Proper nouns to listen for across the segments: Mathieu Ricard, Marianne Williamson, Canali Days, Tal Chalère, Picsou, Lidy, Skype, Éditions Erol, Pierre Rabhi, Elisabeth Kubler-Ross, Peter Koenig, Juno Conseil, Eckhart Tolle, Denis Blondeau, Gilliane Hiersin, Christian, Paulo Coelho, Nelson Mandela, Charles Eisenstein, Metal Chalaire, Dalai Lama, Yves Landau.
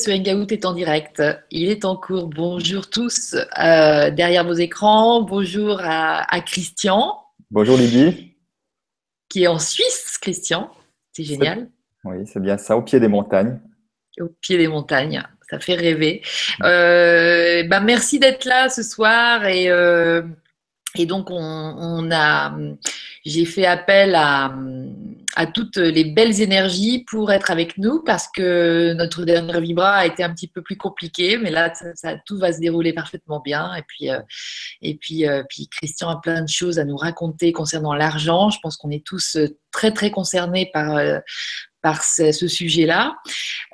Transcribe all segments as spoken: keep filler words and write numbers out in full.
Ce Hangout est en direct, il est en cours. Bonjour tous euh, derrière vos écrans, bonjour à, à Christian. Bonjour Lidy. Qui est en Suisse, Christian, c'est génial. Oui, c'est bien ça, au pied des montagnes. Au pied des montagnes, ça fait rêver. Euh, bah, merci d'être là ce soir et, euh, et donc on, on a, j'ai fait appel à... à toutes les belles énergies pour être avec nous parce que notre dernière vibra a été un petit peu plus compliquée, mais là ça, ça, tout va se dérouler parfaitement bien et puis, euh, et puis, euh, puis Christian a plein de choses à nous raconter concernant l'argent. Je pense qu'on est tous très très concernés par, euh, par ce, ce sujet-là.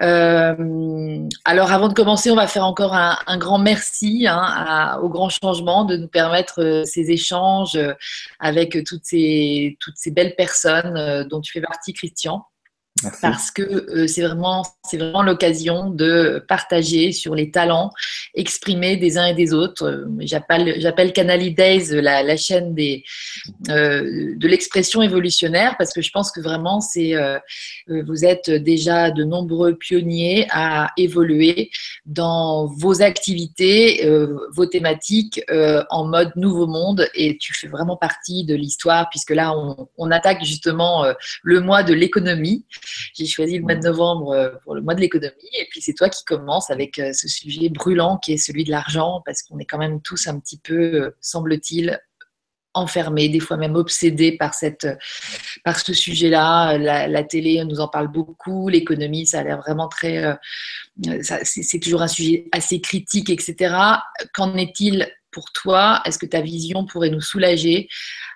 Euh, alors avant de commencer, on va faire encore un, un grand merci hein, à, au grand changement de nous permettre euh, ces échanges euh, avec toutes ces, toutes ces belles personnes euh, dont tu fais partie, Christian. Merci. Parce que euh, c'est vraiment, c'est vraiment l'occasion de partager sur les talents exprimés des uns et des autres. J'appelle, j'appelle Canali Days la, la chaîne des, euh, de l'expression évolutionnaire parce que je pense que vraiment, c'est, euh, vous êtes déjà de nombreux pionniers à évoluer dans vos activités, euh, vos thématiques euh, en mode nouveau monde et tu fais vraiment partie de l'histoire puisque là, on, on attaque justement euh, le mois de l'économie. J'ai choisi le mois de novembre pour le mois de l'économie et puis c'est toi qui commences avec ce sujet brûlant qui est celui de l'argent parce qu'on est quand même tous un petit peu, semble-t-il, enfermés, des fois même obsédés par, cette, par ce sujet-là. La, la télé nous en parle beaucoup, l'économie, ça a l'air vraiment très… C'est toujours un sujet assez critique, et cetera. Qu'en est-il pour toi? Est-ce que ta vision pourrait nous soulager?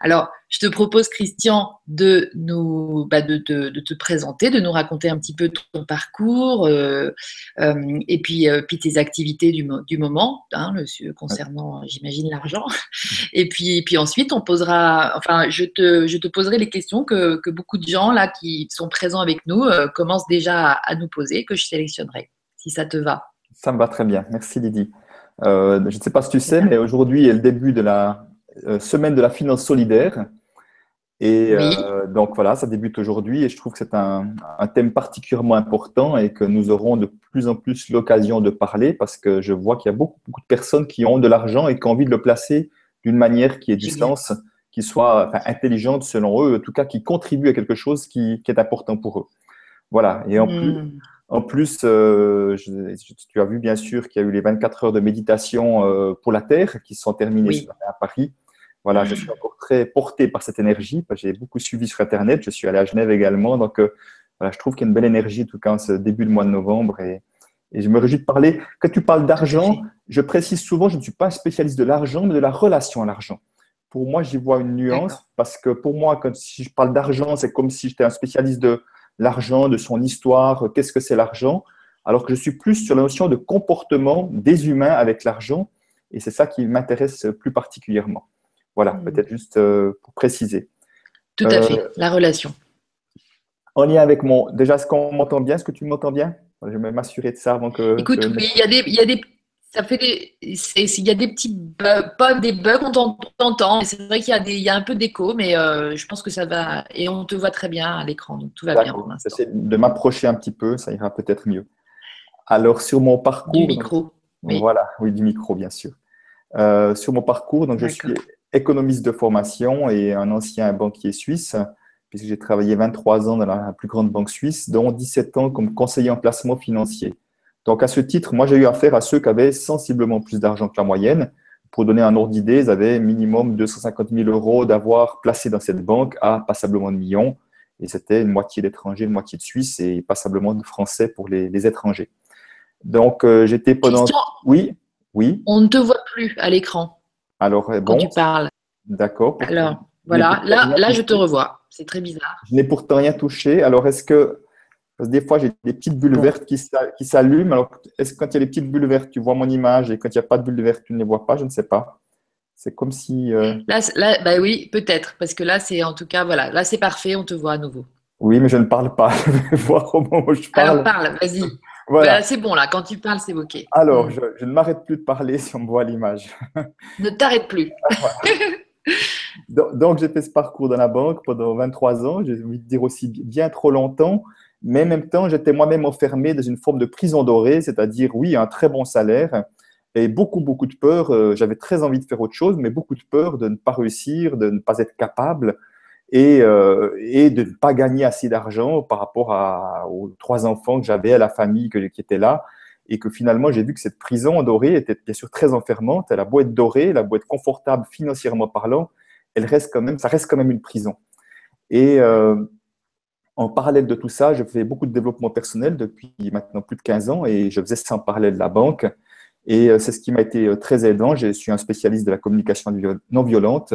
Alors, je te propose, Christian, de, nous, bah de, de, de te présenter, de nous raconter un petit peu ton parcours euh, euh, et puis, euh, puis tes activités du, du moment, hein, le, concernant, j'imagine, l'argent. Et puis, et puis ensuite, on posera, enfin, je te, je te poserai les questions que, que beaucoup de gens là, qui sont présents avec nous euh, commencent déjà à, à nous poser, que je sélectionnerai, si ça te va. Ça me va très bien. Merci, Lidy. Euh, je ne sais pas si tu sais, mais aujourd'hui est le début de la euh, semaine de la finance solidaire. Et oui. euh, donc voilà, ça débute aujourd'hui et je trouve que c'est un, un thème particulièrement important et que nous aurons de plus en plus l'occasion de parler parce que je vois qu'il y a beaucoup, beaucoup de personnes qui ont de l'argent et qui ont envie de le placer d'une manière qui ait du sens, qui soit enfin, intelligente selon eux, en tout cas qui contribue à quelque chose qui, qui est important pour eux. Voilà, et en mmh. plus… En plus, euh, je, je, tu as vu bien sûr qu'il y a eu les vingt-quatre heures de méditation euh, pour la Terre qui sont terminées oui. à Paris. Voilà, mmh. je suis encore très porté par cette énergie. J'ai beaucoup suivi sur Internet. Je suis allé à Genève également. Donc, euh, voilà, je trouve qu'il y a une belle énergie, en tout cas, en ce début de mois de novembre. Et, et je me réjouis de parler. Quand tu parles d'argent, je précise souvent, je ne suis pas un spécialiste de l'argent, mais de la relation à l'argent. Pour moi, j'y vois une nuance parce que pour moi, quand, si je parle d'argent, c'est comme si j'étais un spécialiste de l'argent, de son histoire, qu'est-ce que c'est l'argent, alors que je suis plus sur la notion de comportement des humains avec l'argent, et c'est ça qui m'intéresse plus particulièrement. Voilà, mmh. peut-être juste euh, pour préciser. Tout à euh, fait, la relation. En lien avec mon… Déjà, est-ce qu'on m'entend bien? Est-ce que tu m'entends bien? Je vais m'assurer de ça avant que… Écoute, je... oui, il y a des… Il y a des... Ça fait des, il y a des petits bugs, pas des bugs, on t'entend. C'est vrai qu'il y a des, il y a un peu d'écho, mais euh, je pense que ça va. Et on te voit très bien à l'écran, donc tout va bien pour l'instant. J'essaie de m'approcher un petit peu, ça ira peut-être mieux. Alors sur mon parcours, du micro. Donc, oui. Voilà, oui du micro bien sûr. Euh, sur mon parcours, donc je suis économiste de formation et un ancien banquier suisse, puisque j'ai travaillé vingt-trois ans dans la plus grande banque suisse, dont dix-sept ans comme conseiller en placement financier. Donc, à ce titre, moi, j'ai eu affaire à ceux qui avaient sensiblement plus d'argent que la moyenne. Pour donner un ordre d'idée, ils avaient minimum deux cent cinquante mille euros d'avoir placé dans cette banque à passablement de millions. Et c'était une moitié d'étrangers, une moitié de Suisses et passablement de Français pour les, les étrangers. Donc, euh, j'étais pendant… Christian, oui, oui. On ne te voit plus à l'écran alors quand bon, tu parles. D'accord. Alors, voilà. Là, là je te revois. C'est très bizarre. Je n'ai pourtant rien touché. Alors, est-ce que… Parce que des fois, j'ai des petites bulles vertes qui s'allument. Alors, est-ce que quand il y a des petites bulles vertes, tu vois mon image et quand il n'y a pas de bulles vertes, tu ne les vois pas? Je ne sais pas. C'est comme si… Euh... Là, là bah oui, peut-être. Parce que là, c'est en tout cas, voilà. Là, c'est parfait. On te voit à nouveau. Oui, mais je ne parle pas. Je vais voir au moment où je parle. Alors, parle, vas-y. Voilà. Bah, c'est bon, là. Quand tu parles, c'est OK. Alors, mmh. je, je ne m'arrête plus de parler si on me voit l'image. Ne t'arrête plus. Donc, donc j'ai fait ce parcours dans la banque pendant vingt-trois ans. J'ai envie de dire aussi bien trop longtemps. mais en même temps, j'étais moi-même enfermé dans une forme de prison dorée, c'est-à-dire, oui, un très bon salaire et beaucoup, beaucoup de peur. J'avais très envie de faire autre chose, mais beaucoup de peur de ne pas réussir, de ne pas être capable et, euh, et de ne pas gagner assez d'argent par rapport à, aux trois enfants que j'avais, à la famille que, qui était là. Et que finalement, j'ai vu que cette prison dorée était bien sûr très enfermante. Elle a beau être dorée, elle a beau être confortable financièrement parlant, elle reste quand même, ça reste quand même une prison. Et euh, en parallèle de tout ça, je fais beaucoup de développement personnel depuis maintenant plus de quinze ans et je faisais ça en parallèle de la banque. Et c'est ce qui m'a été très aidant. Je suis un spécialiste de la communication non violente.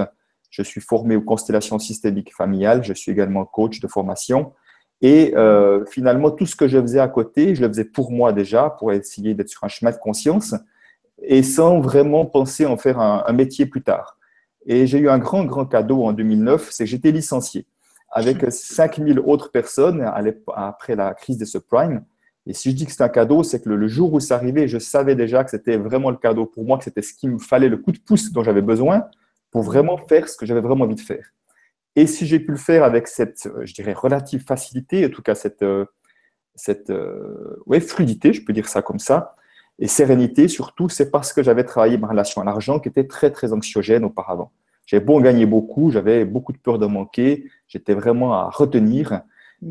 Je suis formé aux constellations systémiques familiales. Je suis également coach de formation. Et euh, finalement, tout ce que je faisais à côté, je le faisais pour moi déjà, pour essayer d'être sur un chemin de conscience et sans vraiment penser en faire un, un métier plus tard. Et j'ai eu un grand, grand cadeau en deux mille neuf, c'est que j'étais licencié avec cinq mille autres personnes à après la crise des subprimes. Et si je dis que c'est un cadeau, c'est que le, le jour où c'est arrivé, je savais déjà que c'était vraiment le cadeau pour moi, que c'était ce qu'il me fallait, le coup de pouce dont j'avais besoin pour vraiment faire ce que j'avais vraiment envie de faire. Et si j'ai pu le faire avec cette, je dirais, relative facilité, en tout cas cette, cette ouais, fluidité, je peux dire ça comme ça, et sérénité surtout, c'est parce que j'avais travaillé ma relation à l'argent qui était très, très anxiogène auparavant. J'avais beau gagner beaucoup, j'avais beaucoup de peur de manquer, j'étais vraiment à retenir.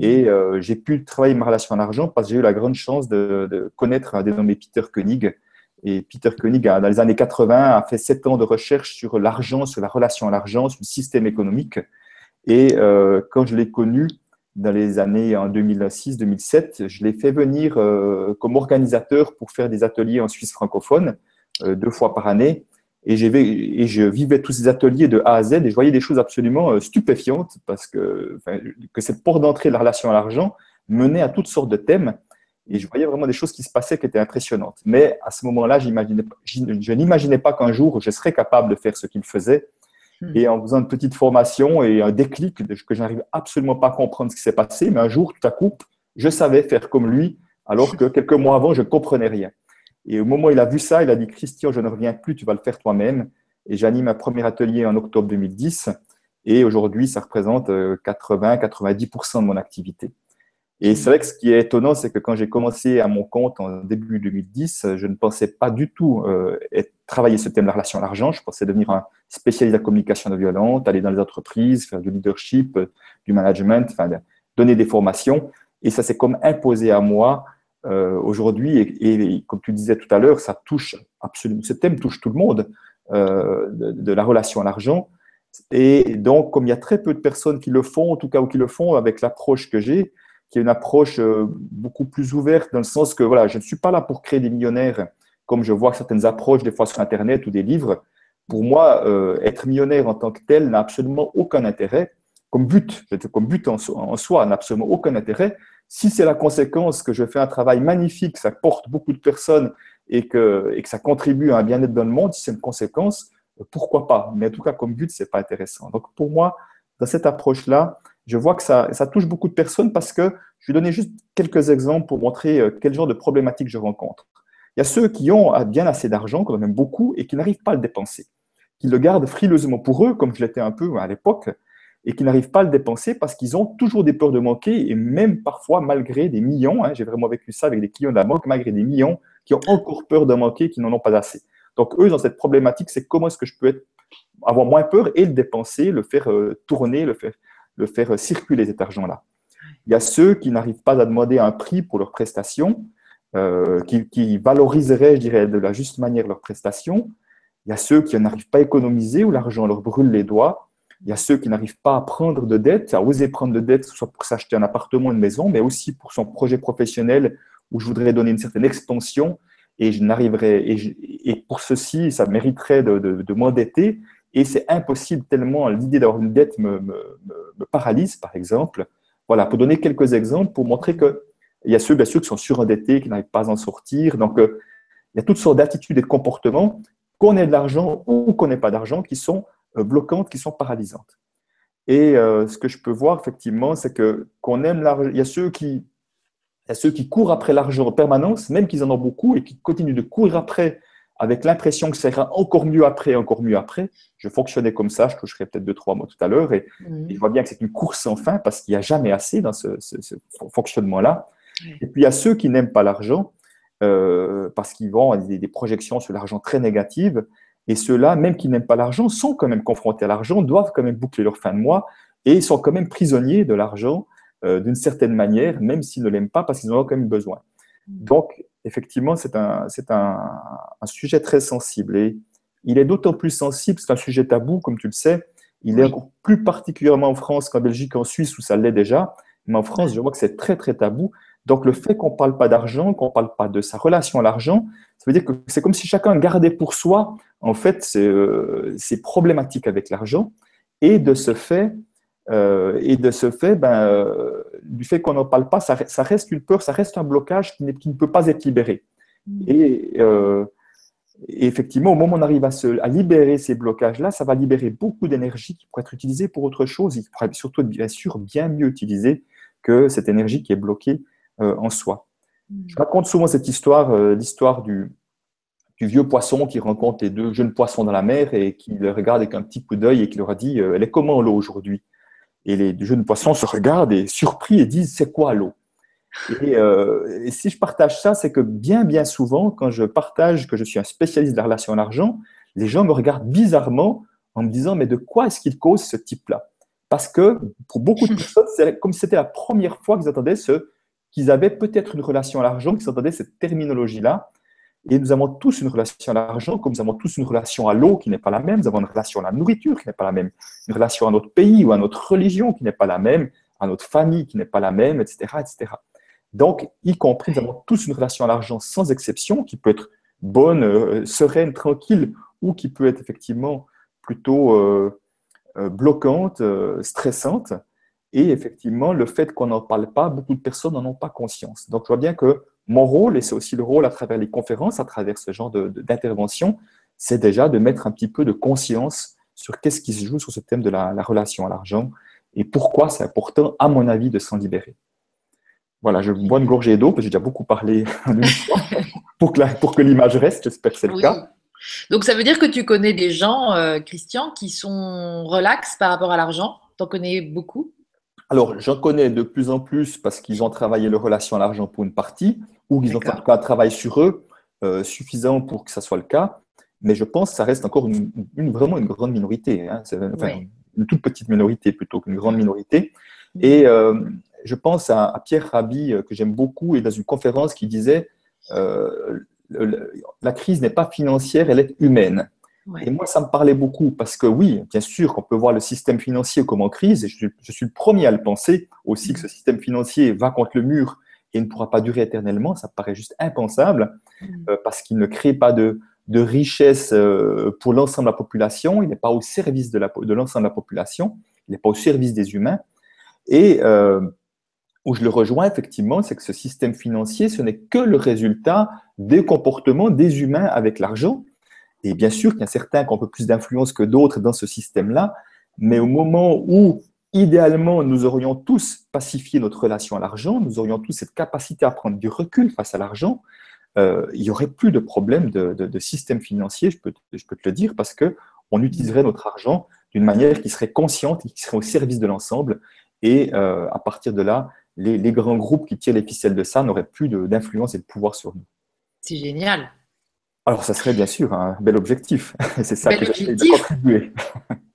Et euh, j'ai pu travailler ma relation à l'argent parce que j'ai eu la grande chance de, de connaître un dénommé Peter Koenig. Et Peter Koenig, a, dans les années quatre-vingt, a fait sept ans de recherche sur l'argent, sur la relation à l'argent, sur le système économique. Et euh, quand je l'ai connu dans les années en deux mille six deux mille sept, je l'ai fait venir euh, comme organisateur pour faire des ateliers en Suisse francophone euh, deux fois par année. Et, et je vivais tous ces ateliers de A à Z et je voyais des choses absolument euh, stupéfiantes parce que, que cette porte d'entrée de la relation à l'argent menait à toutes sortes de thèmes. Et je voyais vraiment des choses qui se passaient qui étaient impressionnantes. Mais à ce moment-là, je n'imaginais pas qu'un jour je serais capable de faire ce qu'il faisait. Et en faisant une petite formation et un déclic que je n'arrive absolument pas à comprendre ce qui s'est passé, mais un jour, tout à coup, je savais faire comme lui, alors que quelques mois avant, je ne comprenais rien. Et au moment où il a vu ça, il a dit « Christian, je ne reviens plus, tu vas le faire toi-même ». Et j'anime un premier atelier en octobre deux mille dix. Et aujourd'hui, ça représente quatre-vingts à quatre-vingt-dix pour cent de mon activité. Et c'est vrai que ce qui est étonnant, c'est que quand j'ai commencé à mon compte en début deux mille dix, je ne pensais pas du tout euh, être, travailler ce thème de la relation à l'argent. Je pensais devenir un spécialiste de la communication non violente, aller dans les entreprises, faire du leadership, euh, du management, enfin, donner des formations. Et ça s'est comme imposé à moi euh, aujourd'hui. Et, et, et comme tu disais tout à l'heure, ça touche absolument, ce thème touche tout le monde euh, de, de la relation à l'argent. Et donc, comme il y a très peu de personnes qui le font, en tout cas ou qui le font avec l'approche que j'ai, qui est une approche beaucoup plus ouverte dans le sens que voilà, je ne suis pas là pour créer des millionnaires comme je vois certaines approches des fois sur Internet ou des livres. Pour moi, euh, être millionnaire en tant que tel n'a absolument aucun intérêt comme but, comme but en soi, en soi n'a absolument aucun intérêt. Si c'est la conséquence que je fais un travail magnifique, ça porte beaucoup de personnes et que, et que ça contribue à un bien-être dans le monde, si c'est une conséquence, pourquoi pas? Mais en tout cas, comme but, ce n'est pas intéressant. Donc pour moi, dans cette approche-là, je vois que ça, ça touche beaucoup de personnes parce que je vais donner juste quelques exemples pour montrer quel genre de problématiques je rencontre. Il y a ceux qui ont bien assez d'argent, quand même beaucoup, et qui n'arrivent pas à le dépenser, qui le gardent frileusement pour eux, comme je l'étais un peu à l'époque, et qui n'arrivent pas à le dépenser parce qu'ils ont toujours des peurs de manquer, et même parfois malgré des millions, hein, j'ai vraiment vécu ça avec des clients de la banque, malgré des millions, qui ont encore peur de manquer, qui n'en ont pas assez. Donc eux, dans cette problématique, c'est comment est-ce que je peux être, avoir moins peur et le dépenser, le faire euh, tourner, le faire... de faire circuler cet argent-là. Il y a ceux qui n'arrivent pas à demander un prix pour leurs prestations, euh, qui, qui valoriseraient, je dirais, de la juste manière leurs prestations. Il y a ceux qui n'arrivent pas à économiser, où l'argent leur brûle les doigts. Il y a ceux qui n'arrivent pas à prendre de dettes, à oser prendre de dettes, soit pour s'acheter un appartement, une maison, mais aussi pour son projet professionnel, où je voudrais donner une certaine expansion, et je n'arriverais, et, et pour ceci, ça mériterait de, de, de m'endetter. Et c'est impossible tellement l'idée d'avoir une dette me, me, me paralyse, par exemple. Voilà, pour donner quelques exemples, pour montrer qu'il y a ceux, bien sûr, qui sont surendettés, qui n'arrivent pas à en sortir. Donc, euh, il y a toutes sortes d'attitudes et de comportements, qu'on ait de l'argent ou qu'on n'ait pas d'argent, qui sont euh, bloquantes, qui sont paralysantes. Et euh, ce que je peux voir, effectivement, c'est que qu'on aime l'argent. Il y a ceux qui, il y a ceux qui courent après l'argent en permanence, même qu'ils en ont beaucoup, et qui continuent de courir après avec l'impression que ça ira encore mieux après, encore mieux après. Je fonctionnais comme ça, je toucherai peut-être deux, trois mois tout à l'heure, et, mmh. et je vois bien que c'est une course sans fin, parce qu'il n'y a jamais assez dans ce, ce, ce fonctionnement-là. Mmh. Et puis, il y a ceux qui n'aiment pas l'argent, euh, parce qu'ils vont des, des projections sur l'argent très négatives, et ceux-là, même qui n'aiment pas l'argent, sont quand même confrontés à l'argent, doivent quand même boucler leur fin de mois, et sont quand même prisonniers de l'argent, euh, d'une certaine manière, même s'ils ne l'aiment pas, parce qu'ils en ont quand même besoin. Donc, effectivement, c'est un, c'est un, un sujet très sensible. Et il est d'autant plus sensible, c'est un sujet tabou, comme tu le sais. Il oui. est encore plus particulièrement en France qu'en Belgique, qu'en Suisse, où ça l'est déjà. Mais en France, je vois que c'est très, très tabou. Donc, le fait qu'on ne parle pas d'argent, qu'on ne parle pas de sa relation à l'argent, ça veut dire que c'est comme si chacun gardait pour soi, en fait, ses, euh, ses problématiques avec l'argent. Et de ce fait, Euh, et de ce fait, ben, euh, du fait qu'on n'en parle pas, ça, ça reste une peur, ça reste un blocage qui, qui ne peut pas être libéré. Et, euh, et effectivement, au moment où on arrive à, se, à libérer ces blocages-là, ça va libérer beaucoup d'énergie qui pourrait être utilisée pour autre chose, et qui pourrait surtout, bien sûr, bien mieux utilisée que cette énergie qui est bloquée euh, en soi. Je raconte souvent cette histoire, euh, l'histoire du, du vieux poisson qui rencontre les deux jeunes poissons dans la mer et qui le regarde avec un petit coup d'œil et qui leur a dit euh, « Elle est comment l'eau aujourd'hui ?» Et les jeunes poissons se regardent et surpris et disent « c'est quoi l'eau ?» et, euh, et si je partage ça, c'est que bien bien souvent, quand je partage que je suis un spécialiste de la relation à l'argent, les gens me regardent bizarrement en me disant « mais de quoi est-ce qu'il cause ce type-là » Parce que pour beaucoup de personnes, c'est comme si c'était la première fois qu'ils entendaient ce, qu'ils avaient peut-être une relation à l'argent, qu'ils entendaient cette terminologie-là. Et nous avons tous une relation à l'argent, comme nous avons tous une relation à l'eau qui n'est pas la même, nous avons une relation à la nourriture qui n'est pas la même, une relation à notre pays ou à notre religion qui n'est pas la même, à notre famille qui n'est pas la même, et cetera, et cetera. Donc, y compris, nous avons tous une relation à l'argent sans exception, qui peut être bonne, euh, sereine, tranquille, ou qui peut être effectivement plutôt euh, euh, bloquante, euh, stressante. Et effectivement, le fait qu'on n'en parle pas, beaucoup de personnes n'en ont pas conscience. Donc, je vois bien que mon rôle, et c'est aussi le rôle à travers les conférences, à travers ce genre d'intervention, c'est déjà de mettre un petit peu de conscience sur qu'est-ce qui se joue sur ce thème de la, la relation à l'argent et pourquoi c'est important, à mon avis, de s'en libérer. Voilà, je bois une gorgée d'eau, parce que j'ai déjà beaucoup parlé pour que, la, pour que l'image reste, j'espère que c'est le oui. cas. Donc, ça veut dire que tu connais des gens, euh, Christian, qui sont relax par rapport à l'argent. Tu en connais beaucoup? Alors, j'en connais de plus en plus parce qu'ils ont travaillé leur relation à l'argent pour une partie, ou qu'ils ont fait un travail sur eux euh, suffisant pour que ça soit le cas. Mais je pense que ça reste encore une, une, vraiment une grande minorité. Hein. C'est, enfin, oui. une toute petite minorité plutôt qu'une grande minorité. Et euh, je pense à, à Pierre Rabhi, que j'aime beaucoup, et dans une conférence qui disait euh, « La crise n'est pas financière, elle est humaine ». Et moi, ça me parlait beaucoup parce que oui, bien sûr qu'on peut voir le système financier comme en crise, et je, je suis le premier à le penser aussi, que ce système financier va contre le mur et ne pourra pas durer éternellement, ça me paraît juste impensable, euh, parce qu'il ne crée pas de, de richesse euh, pour l'ensemble de la population, il n'est pas au service de, la, de l'ensemble de la population, il n'est pas au service des humains. Et euh, où je le rejoins effectivement, c'est que ce système financier, ce n'est que le résultat des comportements des humains avec l'argent. Et bien sûr qu'il y a certains qui ont un peu plus d'influence que d'autres dans ce système-là, mais au moment où, idéalement, nous aurions tous pacifié notre relation à l'argent, nous aurions tous cette capacité à prendre du recul face à l'argent, euh, il n'y aurait plus de problème de, de, de système financier, je peux, je peux te le dire, parce qu'on utiliserait notre argent d'une manière qui serait consciente, et qui serait au service de l'ensemble, et euh, à partir de là, les, les grands groupes qui tirent les ficelles de ça n'auraient plus de, d'influence et de pouvoir sur nous. C'est génial. Alors, ça serait bien sûr un bel objectif. C'est ça bel que j'essaie de contribuer.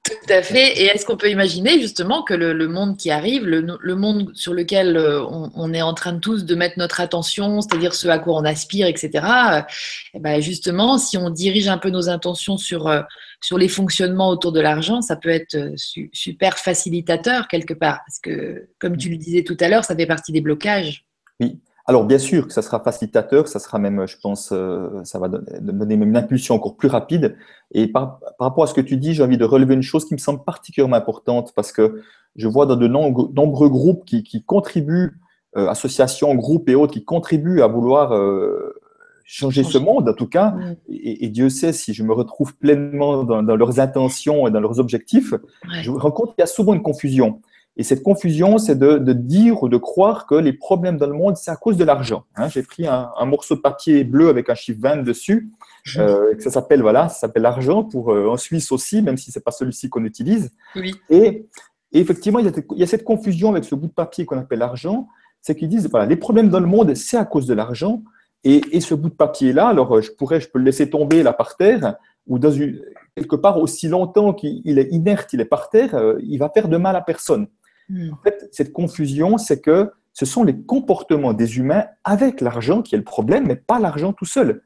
Tout à fait. Et est-ce qu'on peut imaginer justement que le, le monde qui arrive, le, le monde sur lequel on, on est en train de tous de mettre notre attention, c'est-à-dire ce à quoi on aspire, et cetera. Et ben justement, si on dirige un peu nos intentions sur, sur les fonctionnements autour de l'argent, ça peut être su, super facilitateur quelque part. Parce que, comme tu le disais tout à l'heure, ça fait partie des blocages. Oui. Alors, bien sûr que ça sera facilitateur, ça sera même, je pense, euh, ça va donner même une impulsion encore plus rapide. Et par, par rapport à ce que tu dis, j'ai envie de relever une chose qui me semble particulièrement importante parce que je vois dans de nombreux, nombreux groupes qui, qui contribuent, euh, associations, groupes et autres, qui contribuent à vouloir euh, changer ce monde, en tout cas. Et, et Dieu sait si je me retrouve pleinement dans, dans leurs intentions et dans leurs objectifs. Ouais. Je rencontre qu'il y a souvent une confusion. Et cette confusion, c'est de, de dire ou de croire que les problèmes dans le monde, c'est à cause de l'argent. Hein, j'ai pris un, un morceau de papier bleu avec un chiffre vingt dessus, euh, que ça s'appelle voilà, ça s'appelle l'argent pour euh, en Suisse aussi, même si c'est pas celui-ci qu'on utilise. Oui. Et, et effectivement, il y, a, il y a cette confusion avec ce bout de papier qu'on appelle l'argent, c'est qu'ils disent voilà, les problèmes dans le monde, c'est à cause de l'argent. Et, et ce bout de papier-là, alors je pourrais, je peux le laisser tomber là par terre, ou dans une, quelque part aussi longtemps qu'il est inerte, il est par terre, il va faire de mal à personne. En fait, cette confusion, c'est que ce sont les comportements des humains avec l'argent qui est le problème, mais pas l'argent tout seul.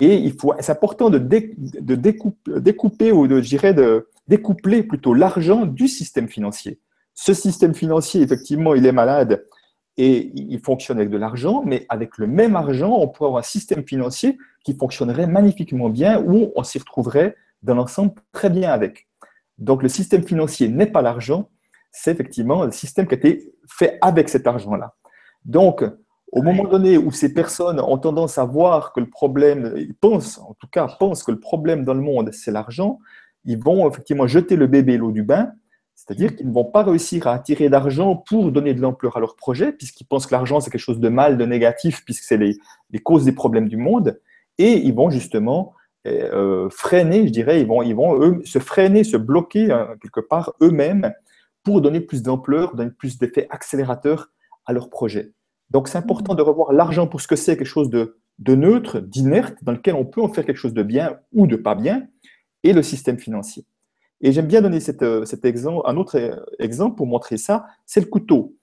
Et il faut, c'est important de, dé, de découper, découper ou de, je dirais de découpler plutôt l'argent du système financier. Ce système financier, effectivement, il est malade et il fonctionne avec de l'argent, mais avec le même argent, on pourrait avoir un système financier qui fonctionnerait magnifiquement bien, où on s'y retrouverait dans l'ensemble très bien avec. Donc, le système financier n'est pas l'argent, c'est effectivement le système qui a été fait avec cet argent-là. Donc, au moment donné où ces personnes ont tendance à voir que le problème, ils pensent, en tout cas, pensent que le problème dans le monde, c'est l'argent, ils vont effectivement jeter le bébé et l'eau du bain, c'est-à-dire qu'ils ne vont pas réussir à attirer d'argent pour donner de l'ampleur à leur projet, puisqu'ils pensent que l'argent, c'est quelque chose de mal, de négatif, puisque c'est les, les causes des problèmes du monde, et ils vont justement euh, freiner, je dirais, ils vont, ils vont eux, se freiner, se bloquer hein, quelque part eux-mêmes, pour donner plus d'ampleur, donner plus d'effet accélérateur à leur projet. Donc, c'est important de revoir l'argent pour ce que c'est, quelque chose de, de neutre, d'inerte, dans lequel on peut en faire quelque chose de bien ou de pas bien, et le système financier. Et j'aime bien donner cette, cet exemple, un autre exemple pour montrer ça, c'est le couteau.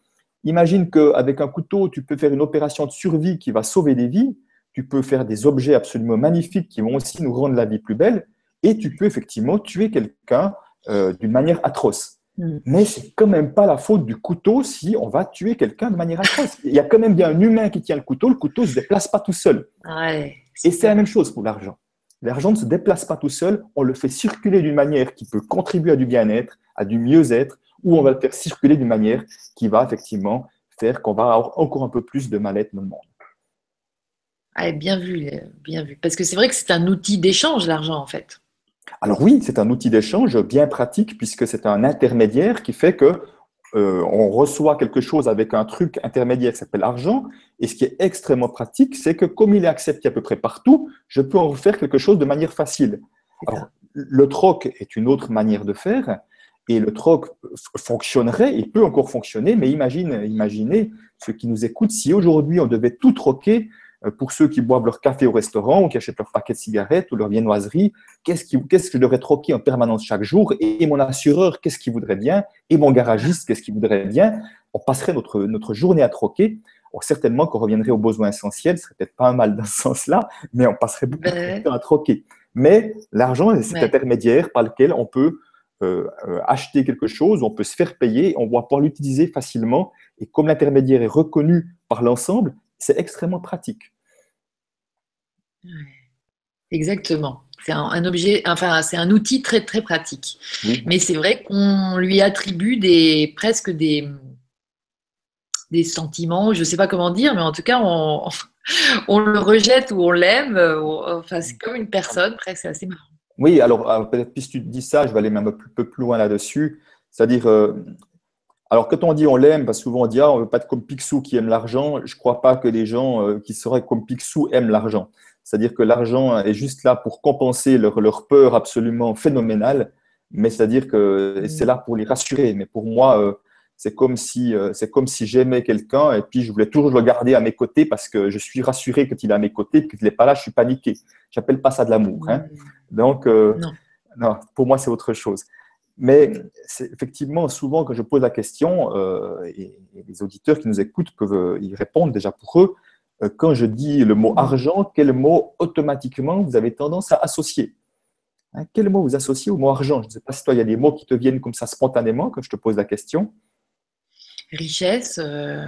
Imagine qu'avec un couteau, tu peux faire une opération de survie qui va sauver des vies, tu peux faire des objets absolument magnifiques qui vont aussi nous rendre la vie plus belle, et tu peux effectivement tuer quelqu'un euh, d'une manière atroce. Mais c'est quand même pas la faute du couteau si on va tuer quelqu'un de manière atroce. Il y a quand même bien un humain qui tient le couteau, le couteau ne se déplace pas tout seul. Ouais, c'est... Et c'est la même chose pour l'argent. L'argent ne se déplace pas tout seul, on le fait circuler d'une manière qui peut contribuer à du bien-être, à du mieux-être, ou on va le faire circuler d'une manière qui va effectivement faire qu'on va avoir encore un peu plus de mal-être dans le monde. Ouais, bien vu, bien vu. Parce que c'est vrai que c'est un outil d'échange, l'argent, en fait. Alors oui, c'est un outil d'échange bien pratique puisque c'est un intermédiaire qui fait que euh, on reçoit quelque chose avec un truc intermédiaire qui s'appelle argent. Et ce qui est extrêmement pratique, c'est que comme il est accepté à peu près partout, je peux en refaire quelque chose de manière facile. Alors, le troc est une autre manière de faire et le troc fonctionnerait et peut encore fonctionner. Mais imagine, imaginez ceux qui nous écoutent, si aujourd'hui on devait tout troquer pour ceux qui boivent leur café au restaurant ou qui achètent leur paquet de cigarettes ou leur viennoiserie, qu'est-ce, qui, qu'est-ce que je devrais troquer en permanence chaque jour? Et mon assureur, qu'est-ce qu'il voudrait bien? Et mon garagiste, qu'est-ce qu'il voudrait bien? On passerait notre, notre journée à troquer. Or, certainement qu'on reviendrait aux besoins essentiels, ce serait peut-être pas mal dans ce sens-là, mais on passerait beaucoup de temps à troquer. Mais l'argent est cet ouais. intermédiaire par lequel on peut euh, euh, acheter quelque chose, on peut se faire payer, on va pouvoir l'utiliser facilement. Et comme l'intermédiaire est reconnu par l'ensemble, c'est extrêmement pratique. Exactement. C'est un, un objet, enfin, c'est un outil très très pratique. Oui. Mais c'est vrai qu'on lui attribue des presque des des sentiments. Je ne sais pas comment dire, mais en tout cas, on on le rejette ou on l'aime. Ou, enfin, c'est comme une personne. Presque, c'est assez marrant. Oui. Alors, peut-être si tu dis ça, je vais aller même un peu plus loin là-dessus. C'est-à-dire. Euh, Alors, quand on dit on l'aime, parce que souvent on dit ah, on ne veut pas être comme Picsou qui aime l'argent. Je ne crois pas que les gens qui seraient comme Picsou aiment l'argent. C'est-à-dire que l'argent est juste là pour compenser leur, leur peur absolument phénoménale, mais c'est-à-dire que c'est là pour les rassurer. Mais pour moi, c'est comme si, c'est comme si j'aimais quelqu'un et puis je voulais toujours le garder à mes côtés parce que je suis rassuré quand il est à mes côtés et qu'il n'est pas là, je suis paniqué. Je n'appelle pas ça de l'amour. Hein. Donc, euh, non. Non, pour moi, c'est autre chose. Mais c'est effectivement, souvent, quand je pose la question, euh, et, et les auditeurs qui nous écoutent peuvent y répondre déjà pour eux, euh, quand je dis le mot argent, quel mot automatiquement vous avez tendance à associer hein, quel mot vous associez au mot argent? Je ne sais pas si toi, il y a des mots qui te viennent comme ça spontanément quand je te pose la question. Richesse. Euh...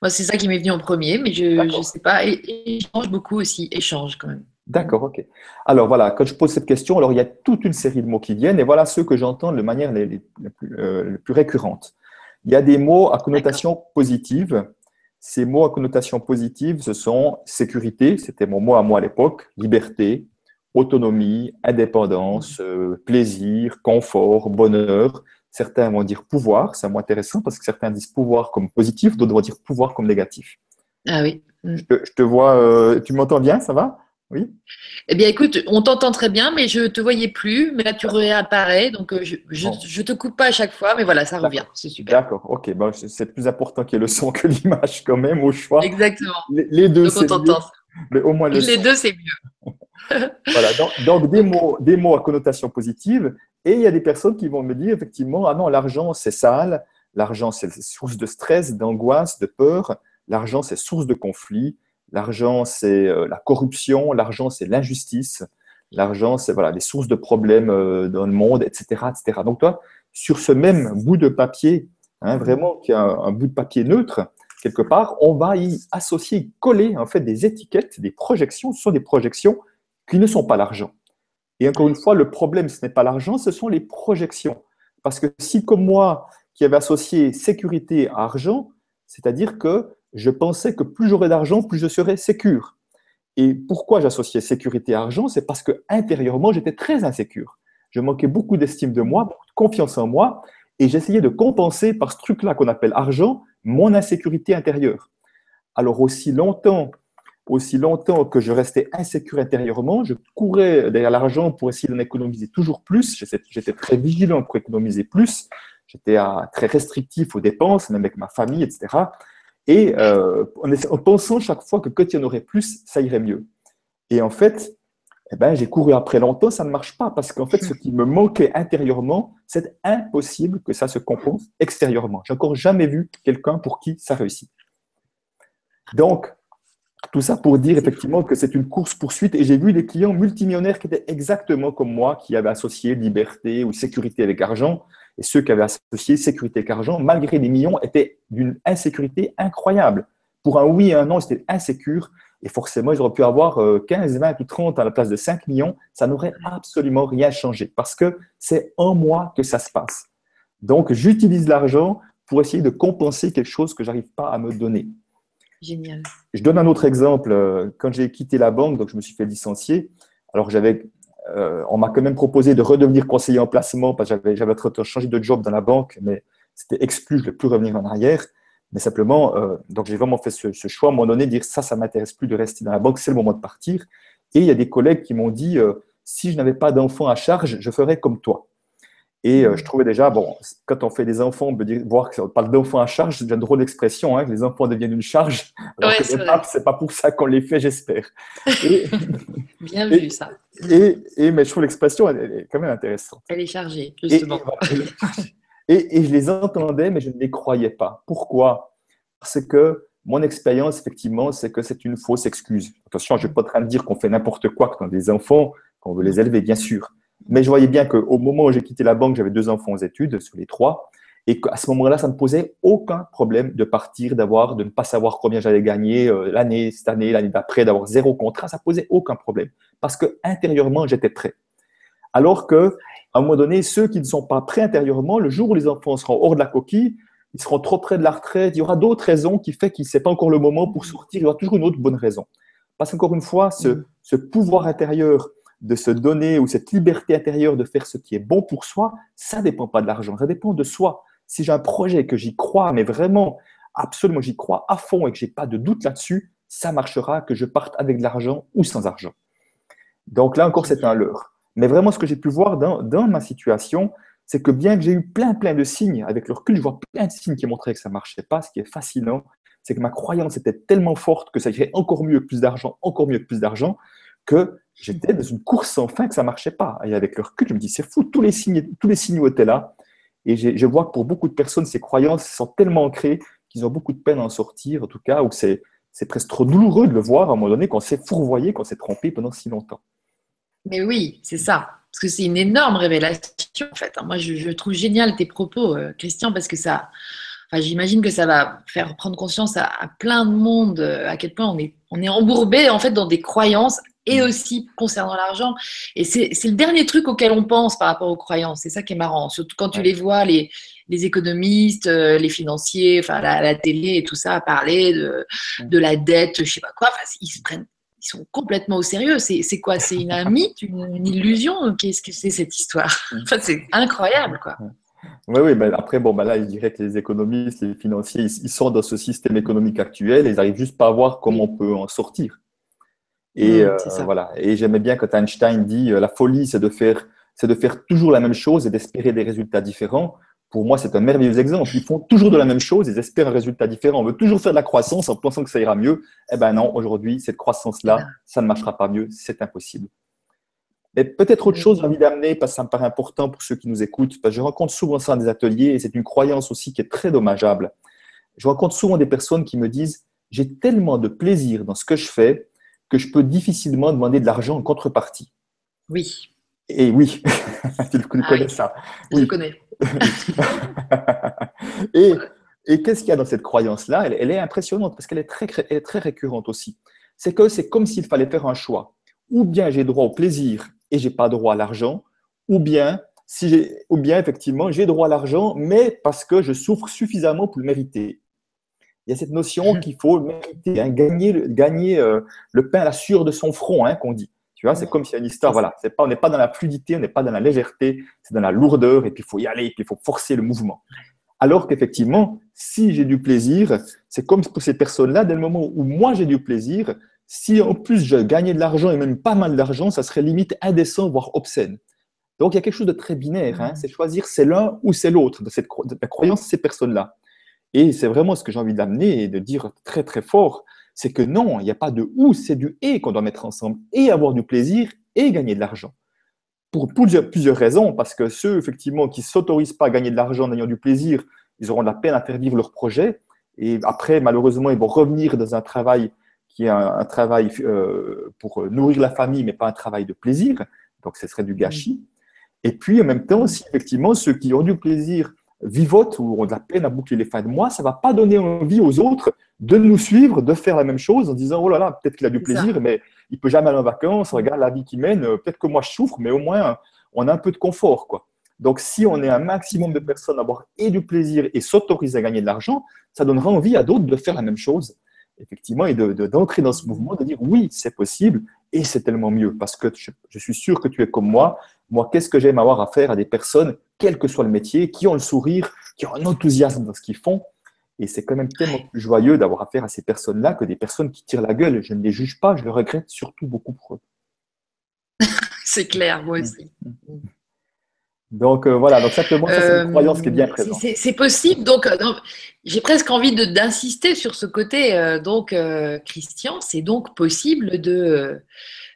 Moi, c'est ça qui m'est venu en premier, mais je ne sais pas. Et, et échange beaucoup aussi, échange quand même. D'accord, ok. Alors voilà, quand je pose cette question, alors il y a toute une série de mots qui viennent et voilà ceux que j'entends de manière les, les, les, plus, euh, les plus récurrentes. Il y a des mots à connotation D'accord. positive. Ces mots à connotation positive, ce sont sécurité, c'était mon mot à moi à l'époque, liberté, autonomie, indépendance, euh, plaisir, confort, bonheur. Certains vont dire pouvoir, c'est moins intéressant parce que certains disent pouvoir comme positif, d'autres vont dire pouvoir comme négatif. Ah oui. Je te, je te vois, euh, tu m'entends bien, ça va? Oui. Eh bien, écoute, on t'entend très bien, mais je ne te voyais plus. Mais là, tu réapparais. Donc, je ne te coupe pas à chaque fois, mais voilà, ça revient. C'est super. D'accord, ok. Bon, c'est plus important qu'il y ait le son que l'image quand même, au choix. Exactement. Les, les deux, c'est mieux. Mais au moins le les son. Deux, c'est mieux. Voilà, donc, donc des, mots, des mots à connotation positive. Et il y a des personnes qui vont me dire, effectivement, ah non, l'argent, c'est sale. L'argent, c'est source de stress, d'angoisse, de peur. L'argent, c'est source de conflit. L'argent, c'est la corruption. L'argent, c'est l'injustice. L'argent, c'est voilà, les sources de problèmes dans le monde, et cetera, et cetera. Donc, toi, sur ce même bout de papier, hein, vraiment, qui est un, un bout de papier neutre, quelque part, on va y associer, coller, en fait, des étiquettes, des projections. Ce sont des projections qui ne sont pas l'argent. Et encore une fois, le problème, ce n'est pas l'argent, ce sont les projections. Parce que si, comme moi, qui avais associé sécurité à argent, c'est-à-dire que je pensais que plus j'aurais d'argent, plus je serais sécure. Et pourquoi j'associais sécurité à argent? C'est parce que intérieurement, j'étais très insécure. Je manquais beaucoup d'estime de moi, beaucoup de confiance en moi, et j'essayais de compenser par ce truc-là qu'on appelle argent, mon insécurité intérieure. Alors aussi longtemps, aussi longtemps que je restais insécure intérieurement, je courais derrière l'argent pour essayer d'en économiser toujours plus. J'étais très vigilant pour économiser plus. J'étais très restrictif aux dépenses, même avec ma famille, et cetera. Et euh, en pensant chaque fois que quand il y en aurait plus, ça irait mieux. Et en fait, eh ben, j'ai couru après longtemps, ça ne marche pas. Parce qu'en fait, ce qui me manquait intérieurement, c'est impossible que ça se compense extérieurement. J'ai encore jamais vu quelqu'un pour qui ça réussit. Donc, tout ça pour dire effectivement que c'est une course-poursuite. Et j'ai vu des clients multimillionnaires qui étaient exactement comme moi, qui avaient associé liberté ou sécurité avec argent. Et ceux qui avaient associé sécurité avec argent, malgré les millions, étaient d'une insécurité incroyable. Pour un oui et un non, c'était insécure. Et forcément, ils auraient pu avoir quinze, vingt ou trente à la place de cinq millions. Ça n'aurait absolument rien changé parce que c'est en moi que ça se passe. Donc, j'utilise l'argent pour essayer de compenser quelque chose que je n'arrive pas à me donner. Génial. Je donne un autre exemple. Quand j'ai quitté la banque, donc je me suis fait licencier. Alors, j'avais... Euh, on m'a quand même proposé de redevenir conseiller en placement parce que j'avais changé de job dans la banque, mais c'était exclu, je ne vais plus revenir en arrière. Mais simplement, euh, donc j'ai vraiment fait ce, ce choix à un moment donné, dire ça, ça ne m'intéresse plus de rester dans la banque, c'est le moment de partir. Et il y a des collègues qui m'ont dit, euh, si je n'avais pas d'enfant à charge, je ferais comme toi. Et euh, je trouvais déjà, bon, quand on fait des enfants, on peut dire, voir qu'on parle d'enfants à charge, c'est déjà une drôle d'expression, hein, que les enfants deviennent une charge. Alors ouais, que c'est pas, c'est pas pour ça qu'on les fait, j'espère. Et, bien et, vu ça. Et, et, mais je trouve l'expression, elle, elle est quand même intéressante. Elle est chargée, justement. Et, et, et je les entendais, mais je ne les croyais pas. Pourquoi? Parce que mon expérience, effectivement, c'est que c'est une fausse excuse. Attention, je ne suis pas en train de dire qu'on fait n'importe quoi quand on a des enfants, qu'on veut les élever, bien sûr. Mais je voyais bien qu'au moment où j'ai quitté la banque, j'avais deux enfants aux études, sur les trois, et qu'à ce moment-là, ça ne posait aucun problème de partir, d'avoir, de ne pas savoir combien j'allais gagner euh, l'année, cette année, l'année d'après, d'avoir zéro contrat, ça ne posait aucun problème. Parce que intérieurement, j'étais prêt. Alors qu'à un moment donné, ceux qui ne sont pas prêts intérieurement, le jour où les enfants seront hors de la coquille, ils seront trop près de la retraite, il y aura d'autres raisons qui font que ce n'est pas encore le moment pour sortir, il y aura toujours une autre bonne raison. Parce qu'encore une fois, ce, ce pouvoir intérieur, de se donner ou cette liberté intérieure de faire ce qui est bon pour soi, ça ne dépend pas de l'argent, ça dépend de soi. Si j'ai un projet que j'y crois, mais vraiment, absolument, j'y crois à fond et que je n'ai pas de doute là-dessus, ça marchera que je parte avec de l'argent ou sans argent. Donc là encore, c'est un leurre. Mais vraiment, ce que j'ai pu voir dans, dans ma situation, c'est que bien que j'ai eu plein, plein de signes, avec le recul, je vois plein de signes qui montraient que ça ne marchait pas, ce qui est fascinant, c'est que ma croyance était tellement forte que ça irait encore mieux que plus d'argent, encore mieux que plus d'argent, que j'étais dans une course sans fin que ça ne marchait pas. Et avec le recul, je me dis, c'est fou, tous les signes, tous les signaux étaient là. Et je vois que pour beaucoup de personnes, ces croyances sont tellement ancrées qu'ils ont beaucoup de peine à en sortir, en tout cas, ou c'est presque trop douloureux de le voir à un moment donné qu'on s'est fourvoyé, qu'on s'est trompé pendant si longtemps. Mais oui, c'est ça. Parce que c'est une énorme révélation, en fait. Moi, je, je trouve génial tes propos, Christian, parce que ça... Enfin, j'imagine que ça va faire prendre conscience à, à plein de monde à quel point on est, on est embourbé en fait, dans des croyances et aussi concernant l'argent. Et c'est le dernier truc auquel on pense par rapport aux croyances. C'est ça qui est marrant. Surtout quand tu les vois, les, les économistes, les financiers, enfin, la, la télé et tout ça, parler de, de la dette, je ne sais pas quoi. Enfin, ils se prennent, ils sont complètement au sérieux. C'est quoi? C'est une mythe, une, une illusion? Qu'est-ce que c'est cette histoire? Enfin, c'est incroyable, quoi. Oui, oui, ben après, bon, ben là, je dirais que les économistes, les financiers, ils, ils sont dans ce système économique actuel, et ils n'arrivent juste pas à voir comment on peut en sortir. Et mmh, euh, voilà. Et j'aimais bien quand Einstein dit euh, la folie, c'est de faire, c'est de faire toujours la même chose et d'espérer des résultats différents. Pour moi, c'est un merveilleux exemple. Ils font toujours de la même chose, ils espèrent un résultat différent. On veut toujours faire de la croissance en pensant que ça ira mieux. Eh ben non, aujourd'hui, cette croissance-là, ça ne marchera pas mieux, c'est impossible. Mais peut-être autre chose, j'ai envie d'amener, parce que ça me paraît important pour ceux qui nous écoutent, parce que je rencontre souvent ça dans des ateliers, et c'est une croyance aussi qui est très dommageable. Je rencontre souvent des personnes qui me disent « j'ai tellement de plaisir dans ce que je fais que je peux difficilement demander de l'argent en contrepartie. » Oui. Et oui, tu le connais ah, ça. Oui. Je le connais. et et qu'est-ce qu'il y a dans cette croyance-là? elle, elle est impressionnante parce qu'elle est très, elle est très récurrente aussi. C'est que c'est comme s'il fallait faire un choix. Ou bien j'ai droit au plaisir et j'ai pas droit à l'argent, ou bien, si j'ai, ou bien effectivement j'ai droit à l'argent, mais parce que je souffre suffisamment pour le mériter. Il y a cette notion mmh. qu'il faut mériter, hein, gagner, gagner euh, le pain à la sueur de son front, hein, qu'on dit. Tu vois, c'est comme s'il y a une histoire, voilà. C'est pas, on n'est pas dans la fluidité, on n'est pas dans la légèreté, c'est dans la lourdeur, et puis il faut y aller, et puis il faut forcer le mouvement. Alors qu'effectivement, si j'ai du plaisir, c'est comme pour ces personnes-là, dès le moment où moi j'ai du plaisir, si en plus je gagnais de l'argent, et même pas mal d'argent, ça serait limite indécent, voire obscène. Donc il y a quelque chose de très binaire, hein. C'est choisir, c'est l'un ou c'est l'autre, de cette de la croyance de ces personnes-là. Et c'est vraiment ce que j'ai envie d'amener et de dire très très fort, c'est que non, il n'y a pas de « ou », c'est du « et » qu'on doit mettre ensemble, et avoir du plaisir, et gagner de l'argent. Pour plusieurs, plusieurs raisons, parce que ceux, effectivement, qui ne s'autorisent pas à gagner de l'argent en ayant du plaisir, ils auront de la peine à faire vivre leur projet, et après, malheureusement, ils vont revenir dans un travail qui est un, un travail euh, pour nourrir la famille, mais pas un travail de plaisir, donc ce serait du gâchis. Et puis, en même temps, si effectivement, ceux qui ont du plaisir vivotent ou ont de la peine à boucler les fins de mois, ça ne va pas donner envie aux autres de nous suivre, de faire la même chose en disant « oh là là, peut-être qu'il a du plaisir, ça. Mais il ne peut jamais aller en vacances, regarde la vie qu'il mène, peut-être que moi je souffre, mais au moins on a un peu de confort. » quoi. Donc si on est un maximum de personnes à avoir et du plaisir et s'autoriser à gagner de l'argent, ça donnera envie à d'autres de faire la même chose, effectivement, et de, de, d'entrer dans ce mouvement, de dire « oui, c'est possible et c'est tellement mieux, parce que je, je suis sûr que tu es comme moi, moi qu'est-ce que j'aime avoir affaire à des personnes, quel que soit le métier, qui ont le sourire, qui ont un enthousiasme dans ce qu'ils font. Et c'est quand même tellement plus joyeux d'avoir affaire à ces personnes-là que des personnes qui tirent la gueule. Je ne les juge pas, je le regrette surtout beaucoup pour eux. C'est clair, moi aussi. Donc euh, voilà, donc simplement, ça, c'est une euh, croyance qui est bien présente. C'est, c'est possible, donc, donc j'ai presque envie de, d'insister sur ce côté. Euh, donc euh, Christian, c'est donc possible de...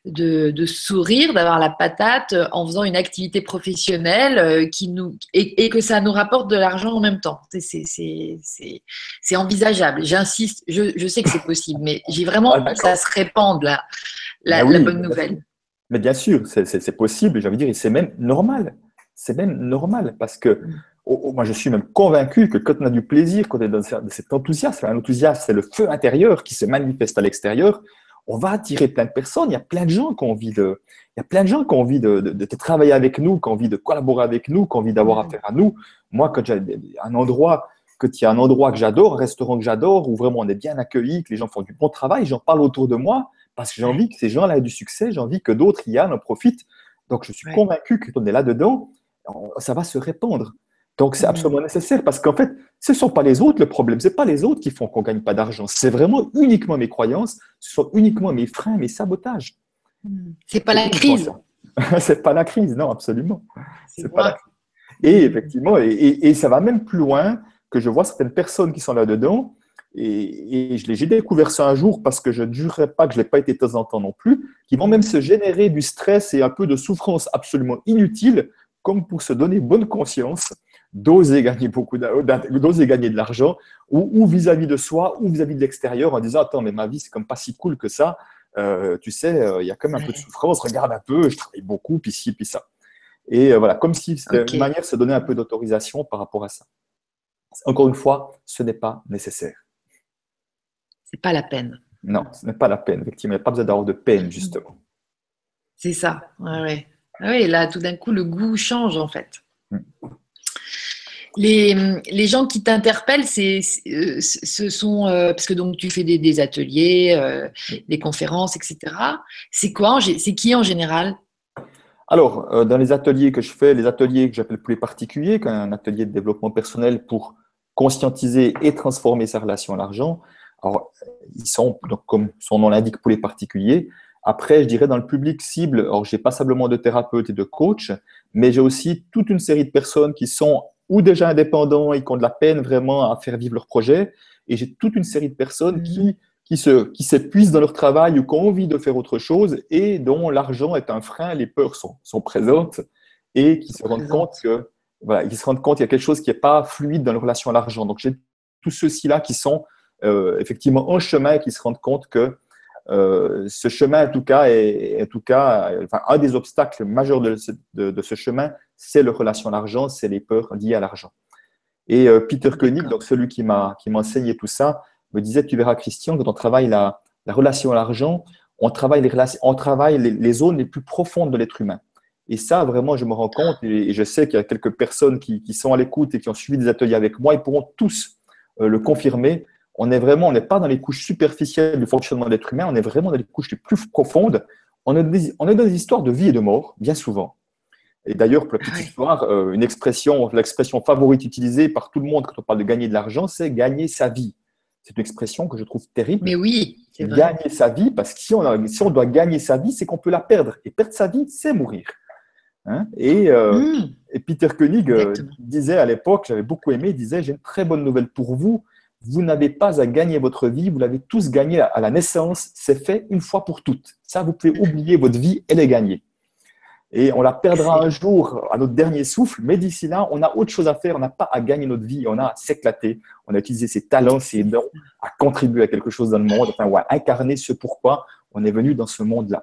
De, de sourire, d'avoir la patate en faisant une activité professionnelle qui nous, et, et que ça nous rapporte de l'argent en même temps. C'est, c'est, c'est, c'est, c'est envisageable. J'insiste, je, je sais que c'est possible, mais j'ai vraiment ah, que ça se répande, la, la, oui, la bonne nouvelle. Mais bien sûr, c'est, c'est, c'est possible, j'ai envie de dire, et c'est même normal. C'est même normal parce que oh, oh, moi, je suis même convaincu que quand on a du plaisir, quand on est dans cet enthousiasme, un enthousiasme, c'est le feu intérieur qui se manifeste à l'extérieur. On va attirer plein de personnes, il y a plein de gens qui ont envie de, il y a plein de gens qui ont envie de, de, de travailler avec nous, qui ont envie de collaborer avec nous, qui ont envie d'avoir affaire à nous. Moi, quand j'ai un endroit, quand il y a un endroit que j'adore, un restaurant que j'adore, où vraiment on est bien accueilli, que les gens font du bon travail, j'en parle autour de moi parce que j'ai envie que ces gens-là aient du succès, j'ai envie que d'autres y aillent, en profitent. Donc, je suis ouais. convaincu que quand on est là-dedans, ça va se répandre. Donc, c'est absolument nécessaire parce qu'en fait, ce ne sont pas les autres le problème. Ce n'est pas les autres qui font qu'on ne gagne pas d'argent. C'est vraiment uniquement mes croyances, ce sont uniquement mes freins, mes sabotages. Ce n'est pas la crise. Ce n'est pas la crise, non, absolument. C'est, c'est pas la crise. Et effectivement, et, et, et ça va même plus loin que je vois certaines personnes qui sont là-dedans. Et, et je l'ai, j'ai découvert ça un jour parce que je ne jurerais pas que je ne l'ai pas été de temps en temps non plus, qui vont même se générer du stress et un peu de souffrance absolument inutile comme pour se donner bonne conscience d'oser gagner beaucoup d'oser gagner de l'argent ou, ou vis-à-vis de soi ou vis-à-vis de l'extérieur en disant attends mais ma vie c'est comme pas si cool que ça, euh, tu sais il euh, y a quand même un peu de souffrance, regarde un peu, je travaille beaucoup puis ci puis ça et euh, voilà comme si c'était okay. une manière de se donner un peu d'autorisation par rapport à ça. Encore une fois, ce n'est pas nécessaire. C'est pas la peine. Non, ce n'est pas la peine effectivement, il n'y a pas besoin d'avoir de peine justement. C'est ça. Ouais, ouais. Oui, là tout d'un coup le goût change en fait. Mm. Les, les gens qui t'interpellent, c'est, c'est, ce sont euh, parce que donc tu fais des, des ateliers, euh, des conférences, et cetera. C'est quoi, c'est qui en général ? Alors, euh, dans les ateliers que je fais, les ateliers que j'appelle plus les particuliers, qu'un atelier de développement personnel pour conscientiser et transformer sa relation à l'argent, alors, ils sont, donc, comme son nom l'indique, pour les particuliers. Après, je dirais dans le public cible, alors j'ai passablement de thérapeutes et de coachs, mais j'ai aussi toute une série de personnes qui sont ou déjà indépendants et qui ont de la peine vraiment à faire vivre leur projet, et j'ai toute une série de personnes qui, qui se, qui s'épuisent dans leur travail ou qui ont envie de faire autre chose et dont l'argent est un frein, les peurs sont, sont présentes et qui se rendent compte que, voilà, qui se rendent compte qu'il y a quelque chose qui n'est pas fluide dans leur relation à l'argent. Donc, j'ai tous ceux-ci-là qui sont euh, effectivement en chemin et qui se rendent compte que Euh, ce chemin, en tout cas, est, en tout cas enfin, un des obstacles majeurs de ce, de, de ce chemin, c'est leur relation à l'argent, c'est les peurs liées à l'argent. Et euh, Peter Koenig, donc celui qui m'a enseigné tout ça, me disait, tu verras Christian, quand on travaille la, la relation à l'argent, on travaille, les, on travaille les, les zones les plus profondes de l'être humain. Et ça, vraiment, je me rends compte, et, et je sais qu'il y a quelques personnes qui, qui sont à l'écoute et qui ont suivi des ateliers avec moi, ils pourront tous euh, le confirmer. On est vraiment, on n'est pas dans les couches superficielles du fonctionnement de l'être humain, on est vraiment dans les couches les plus profondes. On est, des, on est dans des histoires de vie et de mort, bien souvent. Et d'ailleurs, pour la petite histoire, euh, une expression, l'expression favorite utilisée par tout le monde quand on parle de gagner de l'argent, c'est gagner sa vie. C'est une expression que je trouve terrible. Mais oui, c'est vrai. Gagner sa vie, parce que si on, a, si on doit gagner sa vie, c'est qu'on peut la perdre. Et perdre sa vie, c'est mourir. Hein? Et, euh, mmh. et Peter Koenig euh, disait à l'époque, j'avais beaucoup aimé, il disait « J'ai une très bonne nouvelle pour vous. Vous n'avez pas à gagner votre vie, vous l'avez tous gagné à la naissance, c'est fait une fois pour toutes. Ça, vous pouvez oublier votre vie, elle est gagnée. Et on la perdra un jour à notre dernier souffle, mais d'ici là, on a autre chose à faire, on n'a pas à gagner notre vie, on a à s'éclater, on a utilisé ses talents, ses dons, à contribuer à quelque chose dans le monde, enfin, ou à incarner ce pourquoi on est venu dans ce monde-là.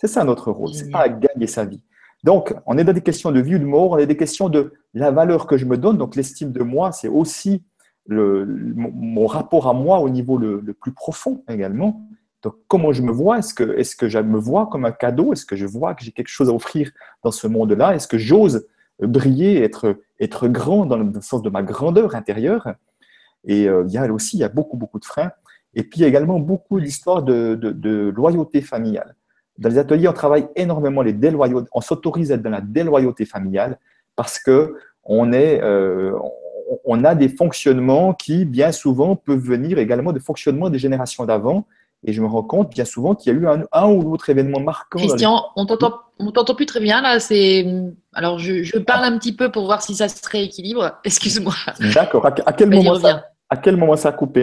C'est ça notre rôle, c'est pas à gagner sa vie. Donc, on est dans des questions de vie ou de mort, on est dans des questions de la valeur que je me donne, donc l'estime de moi, c'est aussi Le, mon, mon rapport à moi au niveau le, le plus profond également. Donc, comment je me vois? Est-ce que, est-ce que je me vois comme un cadeau? Est-ce que je vois que j'ai quelque chose à offrir dans ce monde-là? Est-ce que j'ose briller, être, être grand dans le sens de ma grandeur intérieure? Et euh, il y a aussi, il y a beaucoup, beaucoup de freins. Et puis, il y a également beaucoup d'histoires de, de, de loyauté familiale. Dans les ateliers, on travaille énormément les déloyautés. On s'autorise à être dans la déloyauté familiale parce qu'on est... Euh, on, on a des fonctionnements qui, bien souvent, peuvent venir également des fonctionnements des générations d'avant. Et je me rends compte, bien souvent, qu'il y a eu un, un ou l'autre événement marquant. Christian, les... on ne t'entend plus très bien, là. Alors, je, je parle un petit peu pour voir si ça se rééquilibre. Excuse-moi. D'accord. À, à, à quel moment ça a coupé?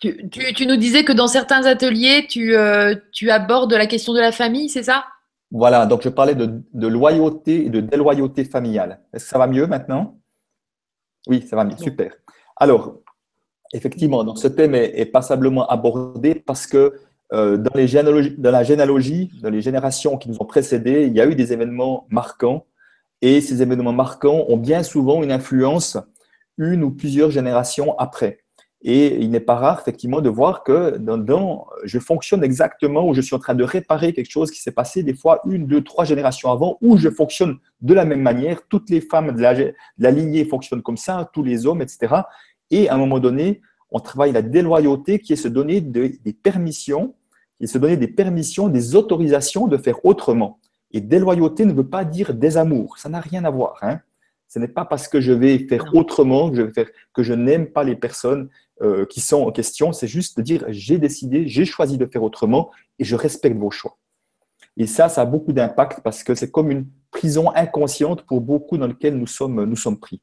tu, tu, tu nous disais que dans certains ateliers, tu, euh, tu abordes la question de la famille, c'est ça? Voilà, donc je parlais de, de loyauté et de déloyauté familiale. Est-ce que ça va mieux maintenant? Oui, ça va mieux, super. Alors, effectivement, donc ce thème est, est passablement abordé parce que euh, dans, les généalogies, dans la généalogie, dans les générations qui nous ont précédés, il y a eu des événements marquants et ces événements marquants ont bien souvent une influence une ou plusieurs générations après. Et il n'est pas rare, effectivement, de voir que dans, dans, je fonctionne exactement où je suis en train de réparer quelque chose qui s'est passé des fois une, deux, trois générations avant, où je fonctionne de la même manière. Toutes les femmes de la, de la lignée fonctionnent comme ça, tous les hommes, et cetera. Et à un moment donné, on travaille la déloyauté qui est se donner de, des permissions, qui est se donner des permissions, des autorisations de faire autrement. Et déloyauté ne veut pas dire désamour, ça n'a rien à voir, hein. Ce n'est pas parce que je vais faire autrement que je, vais faire, que je n'aime pas les personnes euh, qui sont en question. C'est juste de dire « j'ai décidé, j'ai choisi de faire autrement et je respecte vos choix ». Et ça, ça a beaucoup d'impact parce que c'est comme une prison inconsciente pour beaucoup dans laquelle nous sommes, nous sommes pris.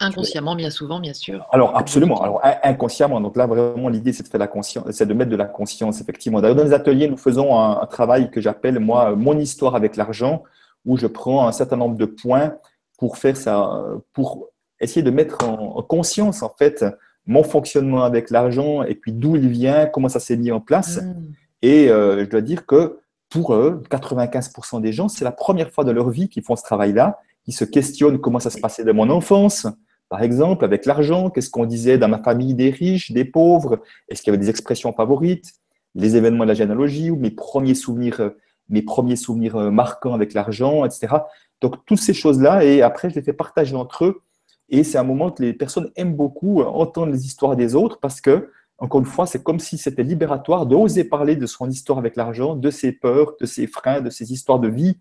Inconsciemment, bien souvent, bien sûr. Alors, absolument. Alors, inconsciemment. Donc là, vraiment, l'idée, c'est de faire la conscience, c'est de mettre de la conscience, effectivement. D'ailleurs, dans les ateliers, nous faisons un, un travail que j'appelle, moi, « Mon histoire avec l'argent ». Où je prends un certain nombre de points pour faire ça, pour essayer de mettre en conscience en fait mon fonctionnement avec l'argent et puis d'où il vient, comment ça s'est mis en place. Mmh. Et euh, je dois dire que pour eux, quatre-vingt-quinze pour cent des gens, c'est la première fois de leur vie qu'ils font ce travail-là, qu'ils se questionnent comment ça se passait dans mon enfance, par exemple avec l'argent, qu'est-ce qu'on disait dans ma famille des riches, des pauvres, est-ce qu'il y avait des expressions favorites, les événements de la généalogie ou mes premiers souvenirs. mes premiers souvenirs marquants avec l'argent, et cetera. Donc, toutes ces choses-là, et après, je les fais partager entre eux. Et c'est un moment que les personnes aiment beaucoup, entendre les histoires des autres, parce que Encore une fois, c'est comme si c'était libératoire d'oser parler de son histoire avec l'argent, de ses peurs, de ses freins, de ses histoires de vie,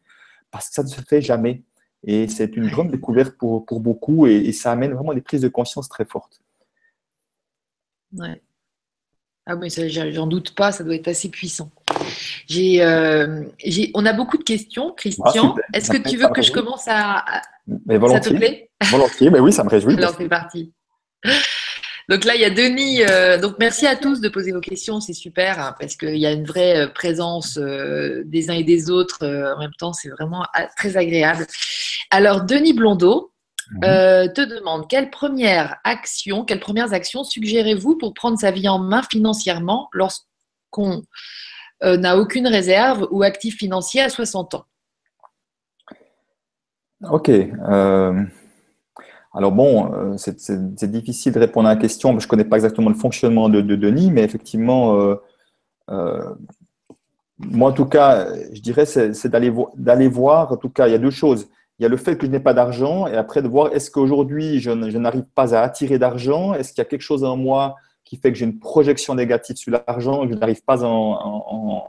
parce que ça ne se fait jamais. Et c'est une grande découverte pour, pour beaucoup, et, et ça amène vraiment des prises de conscience très fortes. Ouais. Ah oui, j'en doute pas, ça doit être assez puissant. J'ai, euh, j'ai, on a beaucoup de questions, Christian. Ah, Est-ce que tu veux que je commence à… Mais volontiers. Ça te plaît ? Volontiers, mais oui, ça me réjouit. Alors, c'est parti. Donc là, il y a Denis. Euh, donc merci à tous de poser vos questions, c'est super, hein, parce qu'il y a une vraie présence euh, des uns et des autres. Euh, en même temps, c'est vraiment très agréable. Alors, Denis Blondeau euh, te demande, quelle première action, quelles premières actions suggérez-vous pour prendre sa vie en main financièrement lorsqu'on euh, n'a aucune réserve ou actif financier à soixante ans? Ok. Euh... Alors bon, c'est difficile de répondre à la question, parce que je ne connais pas exactement le fonctionnement de, de Denis, mais effectivement, euh, euh, moi en tout cas, je dirais c'est d'aller vo d'aller voir, en tout cas, il y a deux choses. Il y a le fait que je n'ai pas d'argent, et après de voir, est-ce qu'aujourd'hui, je n'arrive pas à attirer d'argent? Est-ce qu'il y a quelque chose en moi qui fait que j'ai une projection négative sur l'argent et que je n'arrive pas à en, en, en,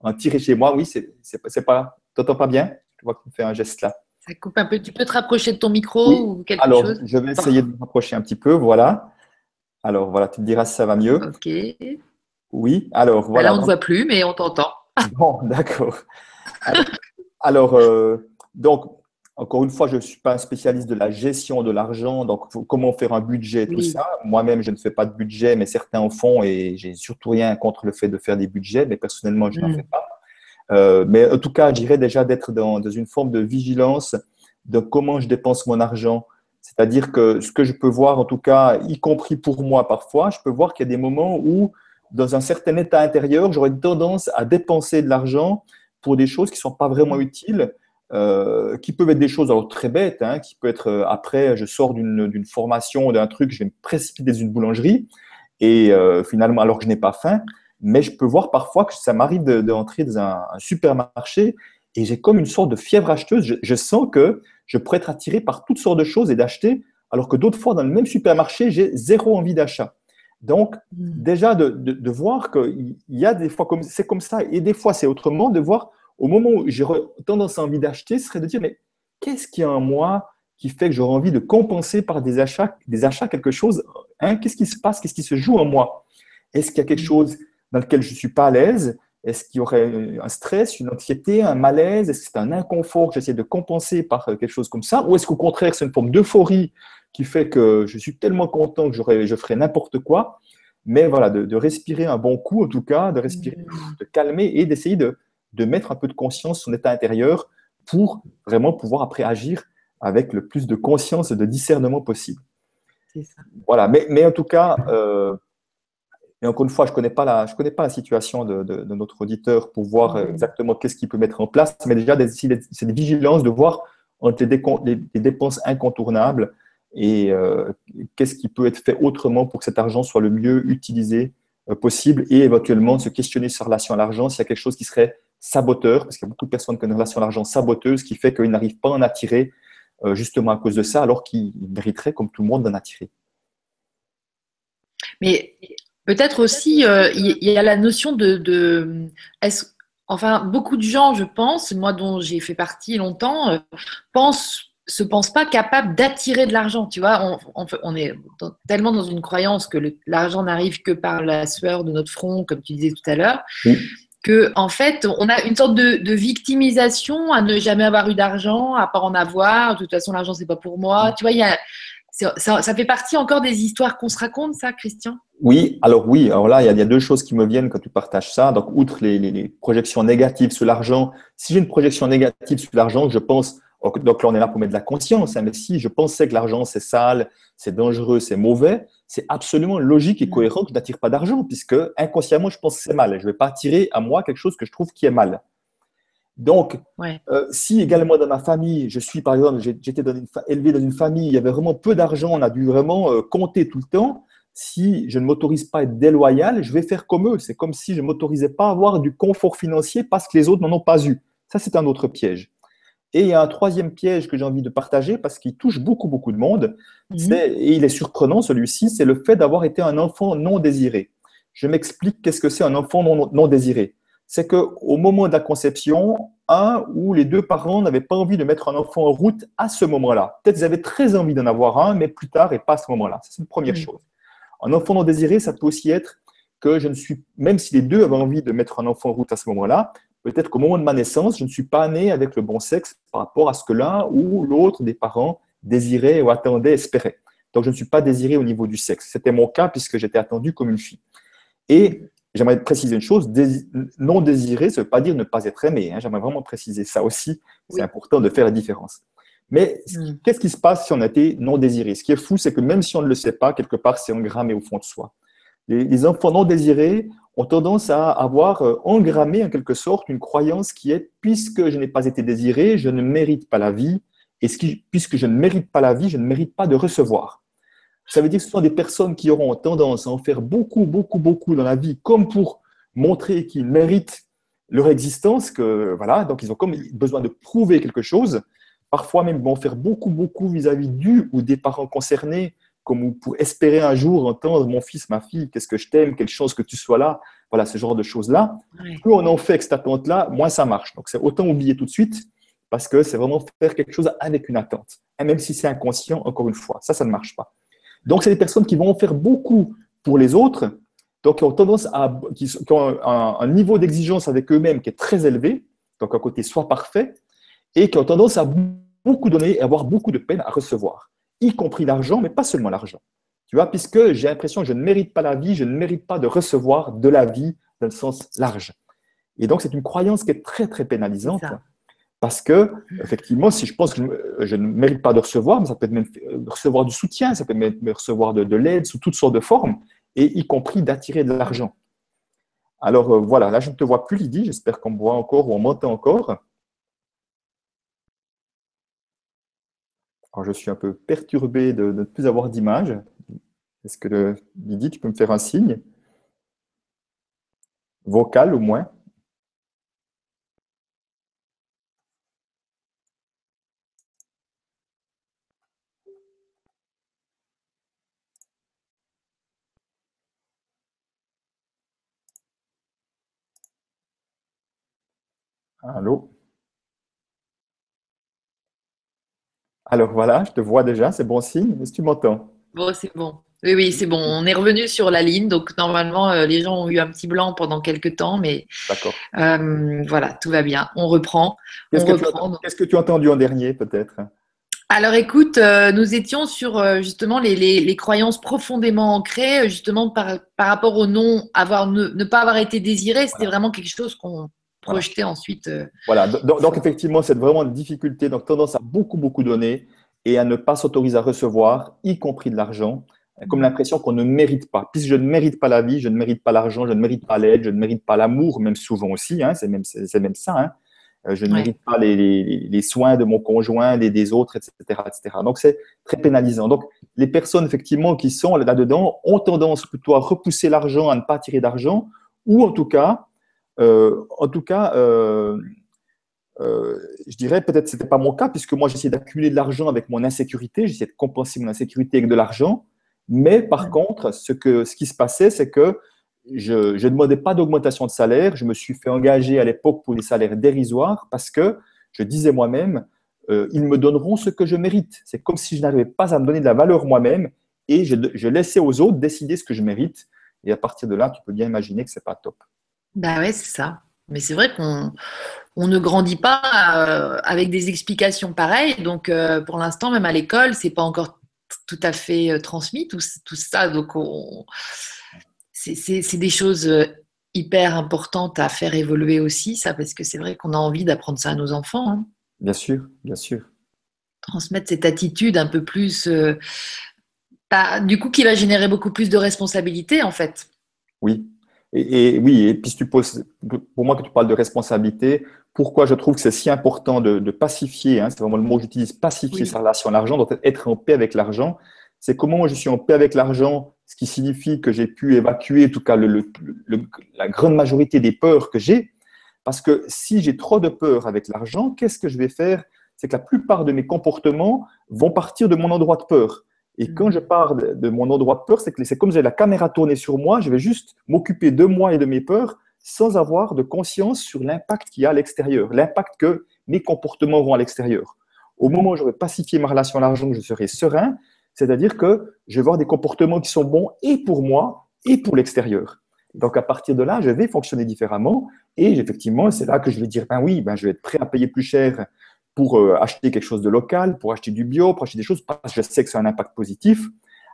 en tirer chez moi? Oui, c'est pas… Tu n'entends pas bien? Je vois que tu me fais un geste là. Ça coupe un peu. Tu peux te rapprocher de ton micro, oui, ou quelque Alors, chose. Alors, je vais essayer de me rapprocher un petit peu. Voilà. Alors, voilà, tu me diras si ça va mieux. OK. Oui, alors, voilà. Là, on ne te voit plus, mais on t'entend. Bon, d'accord. Alors, alors euh, donc, encore une fois, je ne suis pas un spécialiste de la gestion de l'argent. Donc, comment faire un budget, tout oui. ça. Moi-même, je ne fais pas de budget, mais certains en font, et j'ai surtout rien contre le fait de faire des budgets, mais personnellement, je n'en mm. fais pas. Euh, mais en tout cas, je dirais déjà d'être dans, dans une forme de vigilance de comment je dépense mon argent. C'est-à-dire que ce que je peux voir, en tout cas, y compris pour moi parfois, je peux voir qu'il y a des moments où, dans un certain état intérieur, j'aurais tendance à dépenser de l'argent pour des choses qui ne sont pas vraiment utiles, euh, qui peuvent être des choses alors, très bêtes, hein, qui peut être, euh, après, je sors d'une formation, d'un truc, je vais me précipiter dans une boulangerie, et euh, finalement, alors que je n'ai pas faim. Mais je peux voir parfois que ça m'arrive d'entrer dans un, un supermarché et j'ai comme une sorte de fièvre acheteuse. Je, je sens que je pourrais être attiré par toutes sortes de choses et d'acheter, alors que d'autres fois, dans le même supermarché, j'ai zéro envie d'achat. Donc, déjà, de, de, de voir qu'il y a des fois, comme c'est comme ça, et des fois, c'est autrement, de voir au moment où j'ai tendance à envie d'acheter, ce serait de dire, mais qu'est-ce qu'il y a en moi qui fait que j'aurais envie de compenser par des achats, des achats quelque chose, hein, qu'est-ce qui se passe, qu'est-ce qui se joue en moi? Est-ce qu'il y a quelque chose dans lequel je ne suis pas à l'aise? Est-ce qu'il y aurait un stress, une anxiété, un malaise? Est-ce que c'est un inconfort que j'essaie de compenser par quelque chose comme ça? Ou est-ce qu'au contraire, c'est une forme d'euphorie qui fait que je suis tellement content que je ferai n'importe quoi? Mais voilà, de, de respirer un bon coup, en tout cas, de respirer, de calmer et d'essayer de, de mettre un peu de conscience sur son état intérieur pour vraiment pouvoir après agir avec le plus de conscience et de discernement possible. C'est ça. Voilà, mais, mais en tout cas… Euh, Et encore une fois, je ne connais, connais pas la situation de, de, de notre auditeur pour voir mmh. exactement qu'est-ce qu'il peut mettre en place. Mais déjà, c'est des vigilances de voir entre les, les, les dépenses incontournables et euh, qu'est-ce qui peut être fait autrement pour que cet argent soit le mieux utilisé euh, possible, et éventuellement se questionner sur la relation à l'argent, s'il y a quelque chose qui serait saboteur, parce qu'il y a beaucoup de personnes qui ont une relation à l'argent saboteuse qui fait qu'ils n'arrivent pas à en attirer euh, justement à cause de ça, alors qu'ils mériteraient, comme tout le monde, d'en attirer. Mais… Peut-être aussi, euh, il y a la notion de… de est-ce, enfin, beaucoup de gens, je pense, moi dont j'ai fait partie longtemps, euh, pensent, se pensent pas capables d'attirer de l'argent. Tu vois, on, on, on est dans, tellement dans une croyance que l'argent n'arrive que par la sueur de notre front, comme tu disais tout à l'heure, oui. que en fait, on a une sorte de, de victimisation à ne jamais avoir eu d'argent, à pas en avoir. De toute façon, l'argent, c'est pas pour moi. Tu vois, il y a… Ça, ça fait partie encore des histoires qu'on se raconte, ça, Christian? Oui, alors oui. Alors là, il y, a, il y a deux choses qui me viennent quand tu partages ça. Donc, outre les, les, les projections négatives sur l'argent, si j'ai une projection négative sur l'argent, je pense… Donc là, on est là pour mettre de la conscience. Hein, mais si je pensais que l'argent, c'est sale, c'est dangereux, c'est mauvais, c'est absolument logique et cohérent que je n'attire pas d'argent, puisque inconsciemment, je pense que c'est mal. Je ne vais pas attirer à moi quelque chose que je trouve qui est mal. Donc, ouais. euh, si également dans ma famille, je suis par exemple, j'étais élevé dans une famille, il y avait vraiment peu d'argent, on a dû vraiment euh, compter tout le temps. Si je ne m'autorise pas à être déloyal, je vais faire comme eux. C'est comme si je ne m'autorisais pas à avoir du confort financier parce que les autres n'en ont pas eu. Ça, c'est un autre piège. Et il y a un troisième piège que j'ai envie de partager parce qu'il touche beaucoup, beaucoup de monde. Mmh. C'est, et il est surprenant celui-ci, c'est le fait d'avoir été un enfant non désiré. Je m'explique qu'est-ce que c'est un enfant non, non désiré. C'est qu'au moment de la conception, un ou les deux parents n'avaient pas envie de mettre un enfant en route à ce moment-là. Peut-être qu'ils avaient très envie d'en avoir un, mais plus tard et pas à ce moment-là. Ça, c'est une première mmh. chose. Un enfant non désiré, ça peut aussi être que je ne suis, même si les deux avaient envie de mettre un enfant en route à ce moment-là, peut-être qu'au moment de ma naissance, je ne suis pas né avec le bon sexe par rapport à ce que l'un ou l'autre des parents désirait ou attendait, espérait. Donc, je ne suis pas désiré au niveau du sexe. C'était mon cas puisque j'étais attendu comme une fille. Et j'aimerais préciser une chose, non désiré, ça ne veut pas dire ne pas être aimé. Hein. J'aimerais vraiment préciser ça aussi. C'est oui. important de faire la différence. Mais mmh. qu'est-ce qui se passe si on a été non désiré? Ce qui est fou, c'est que même si on ne le sait pas, quelque part, c'est engrammé au fond de soi. Les, les enfants non désirés ont tendance à avoir engrammé en quelque sorte une croyance qui est « puisque je n'ai pas été désiré, je ne mérite pas la vie, et ce qui, puisque je ne mérite pas la vie, je ne mérite pas de recevoir ». Ça veut dire que ce sont des personnes qui auront tendance à en faire beaucoup, beaucoup, beaucoup dans la vie, comme pour montrer qu'ils méritent leur existence, que, voilà, donc ils ont comme besoin de prouver quelque chose, parfois même vont faire beaucoup, beaucoup vis-à-vis du ou des parents concernés, comme pour espérer un jour entendre « mon fils, ma fille, qu'est-ce que je t'aime, quelle chance que tu sois là », voilà, ce genre de choses-là. Oui. Plus on en fait avec cette attente-là, moins ça marche. Donc, c'est autant oublier tout de suite, parce que c'est vraiment faire quelque chose avec une attente. Et même si c'est inconscient, encore une fois, ça, ça ne marche pas. Donc, c'est des personnes qui vont en faire beaucoup pour les autres, donc qui ont tendance à… qui, qui ont un, un niveau d'exigence avec eux-mêmes qui est très élevé, donc un côté soit parfait, et qui ont tendance à beaucoup donner et avoir beaucoup de peine à recevoir. Y compris l'argent, mais pas seulement l'argent. Tu vois, puisque j'ai l'impression que je ne mérite pas la vie, je ne mérite pas de recevoir de la vie dans le sens large. Et donc, c'est une croyance qui est très, très pénalisante. Parce que, effectivement, si je pense que je ne mérite pas de recevoir, ça peut être même recevoir du soutien, ça peut même recevoir de, de l'aide sous toutes sortes de formes, et y compris d'attirer de l'argent. Alors, euh, voilà, là, je ne te vois plus, Lidy, j'espère qu'on me voit encore ou on m'entend encore. Alors, je suis un peu perturbé de ne plus avoir d'image. Est-ce que, Lidy, tu peux me faire un signe? Vocal, au moins. Allô? Alors voilà, je te vois déjà, c'est bon signe. Est-ce que tu m'entends? Bon, c'est bon. Oui, oui, c'est bon. On est revenu sur la ligne, donc normalement, euh, les gens ont eu un petit blanc pendant quelques temps, mais D'accord. Euh, voilà, tout va bien. On reprend. Qu'est-ce, on que, reprend. Tu Qu'est-ce que tu as entendu en dernier, peut-être? Alors, écoute, euh, nous étions sur euh, justement les, les, les croyances profondément ancrées, justement par, par rapport au non, avoir, ne, ne pas avoir été désiré. C'était voilà. vraiment quelque chose qu'on… Voilà. Projeter ensuite. Euh... Voilà, donc, donc effectivement, c'est vraiment une difficulté, donc tendance à beaucoup, beaucoup donner et à ne pas s'autoriser à recevoir, y compris de l'argent, comme l'impression qu'on ne mérite pas. Puisque je ne mérite pas la vie, je ne mérite pas l'argent, je ne mérite pas l'aide, je ne mérite pas l'amour, même souvent aussi, hein, c'est, même, c'est, c'est même ça. Hein. Je ne ouais. mérite pas les, les, les soins de mon conjoint, les, des autres, et cetera, et cetera. Donc, c'est très pénalisant. Donc, les personnes, effectivement, qui sont là-dedans ont tendance plutôt à repousser l'argent, à ne pas tirer d'argent, ou en tout cas… Euh, en tout cas, euh, euh, je dirais, peut-être que ce n'était pas mon cas, puisque moi, j'essayais d'accumuler de l'argent avec mon insécurité, j'essayais de compenser mon insécurité avec de l'argent, mais par contre, ce, que, ce qui se passait, c'est que je ne demandais pas d'augmentation de salaire, je me suis fait engager à l'époque pour des salaires dérisoires, parce que je disais moi-même, euh, ils me donneront ce que je mérite. C'est comme si je n'arrivais pas à me donner de la valeur moi-même, et je, je laissais aux autres décider ce que je mérite, et à partir de là, tu peux bien imaginer que ce n'est pas top. Bah ouais, c'est ça. Mais c'est vrai qu'on on ne grandit pas euh, avec des explications pareilles. Donc, euh, pour l'instant, même à l'école, c'est pas encore t- tout à fait euh, transmis, tout, tout ça. Donc, on, c'est, c'est, c'est des choses hyper importantes à faire évoluer aussi, ça, parce que c'est vrai qu'on a envie d'apprendre ça à nos enfants. Hein. Bien sûr, bien sûr. Transmettre cette attitude un peu plus… Euh, bah, du coup, qui va générer beaucoup plus de responsabilités, en fait. Oui. Et, et oui, et puis tu poses, pour moi, que tu parles de responsabilité, pourquoi je trouve que c'est si important de, de pacifier, hein, c'est vraiment le mot que j'utilise, pacifier sa relation à l'argent, donc être en paix avec l'argent, c'est comment moi je suis en paix avec l'argent, ce qui signifie que j'ai pu évacuer, en tout cas, le, le, le, la grande majorité des peurs que j'ai, parce que si j'ai trop de peur avec l'argent, qu'est-ce que je vais faire? c'est que la plupart de mes comportements vont partir de mon endroit de peur. Et quand je pars de mon endroit de peur, c'est que c'est comme si j'ai la caméra tournée sur moi, je vais juste m'occuper de moi et de mes peurs sans avoir de conscience sur l'impact qu'il y a à l'extérieur, l'impact que mes comportements auront à l'extérieur. Au moment où j'aurai pacifié ma relation à l'argent, je serai serein, c'est-à-dire que je vais avoir des comportements qui sont bons et pour moi et pour l'extérieur. Donc, à partir de là, je vais fonctionner différemment et effectivement, c'est là que je vais dire, ben oui, ben je vais être prêt à payer plus cher pour euh, acheter quelque chose de local, pour acheter du bio, pour acheter des choses, parce que je sais que ça a un impact positif.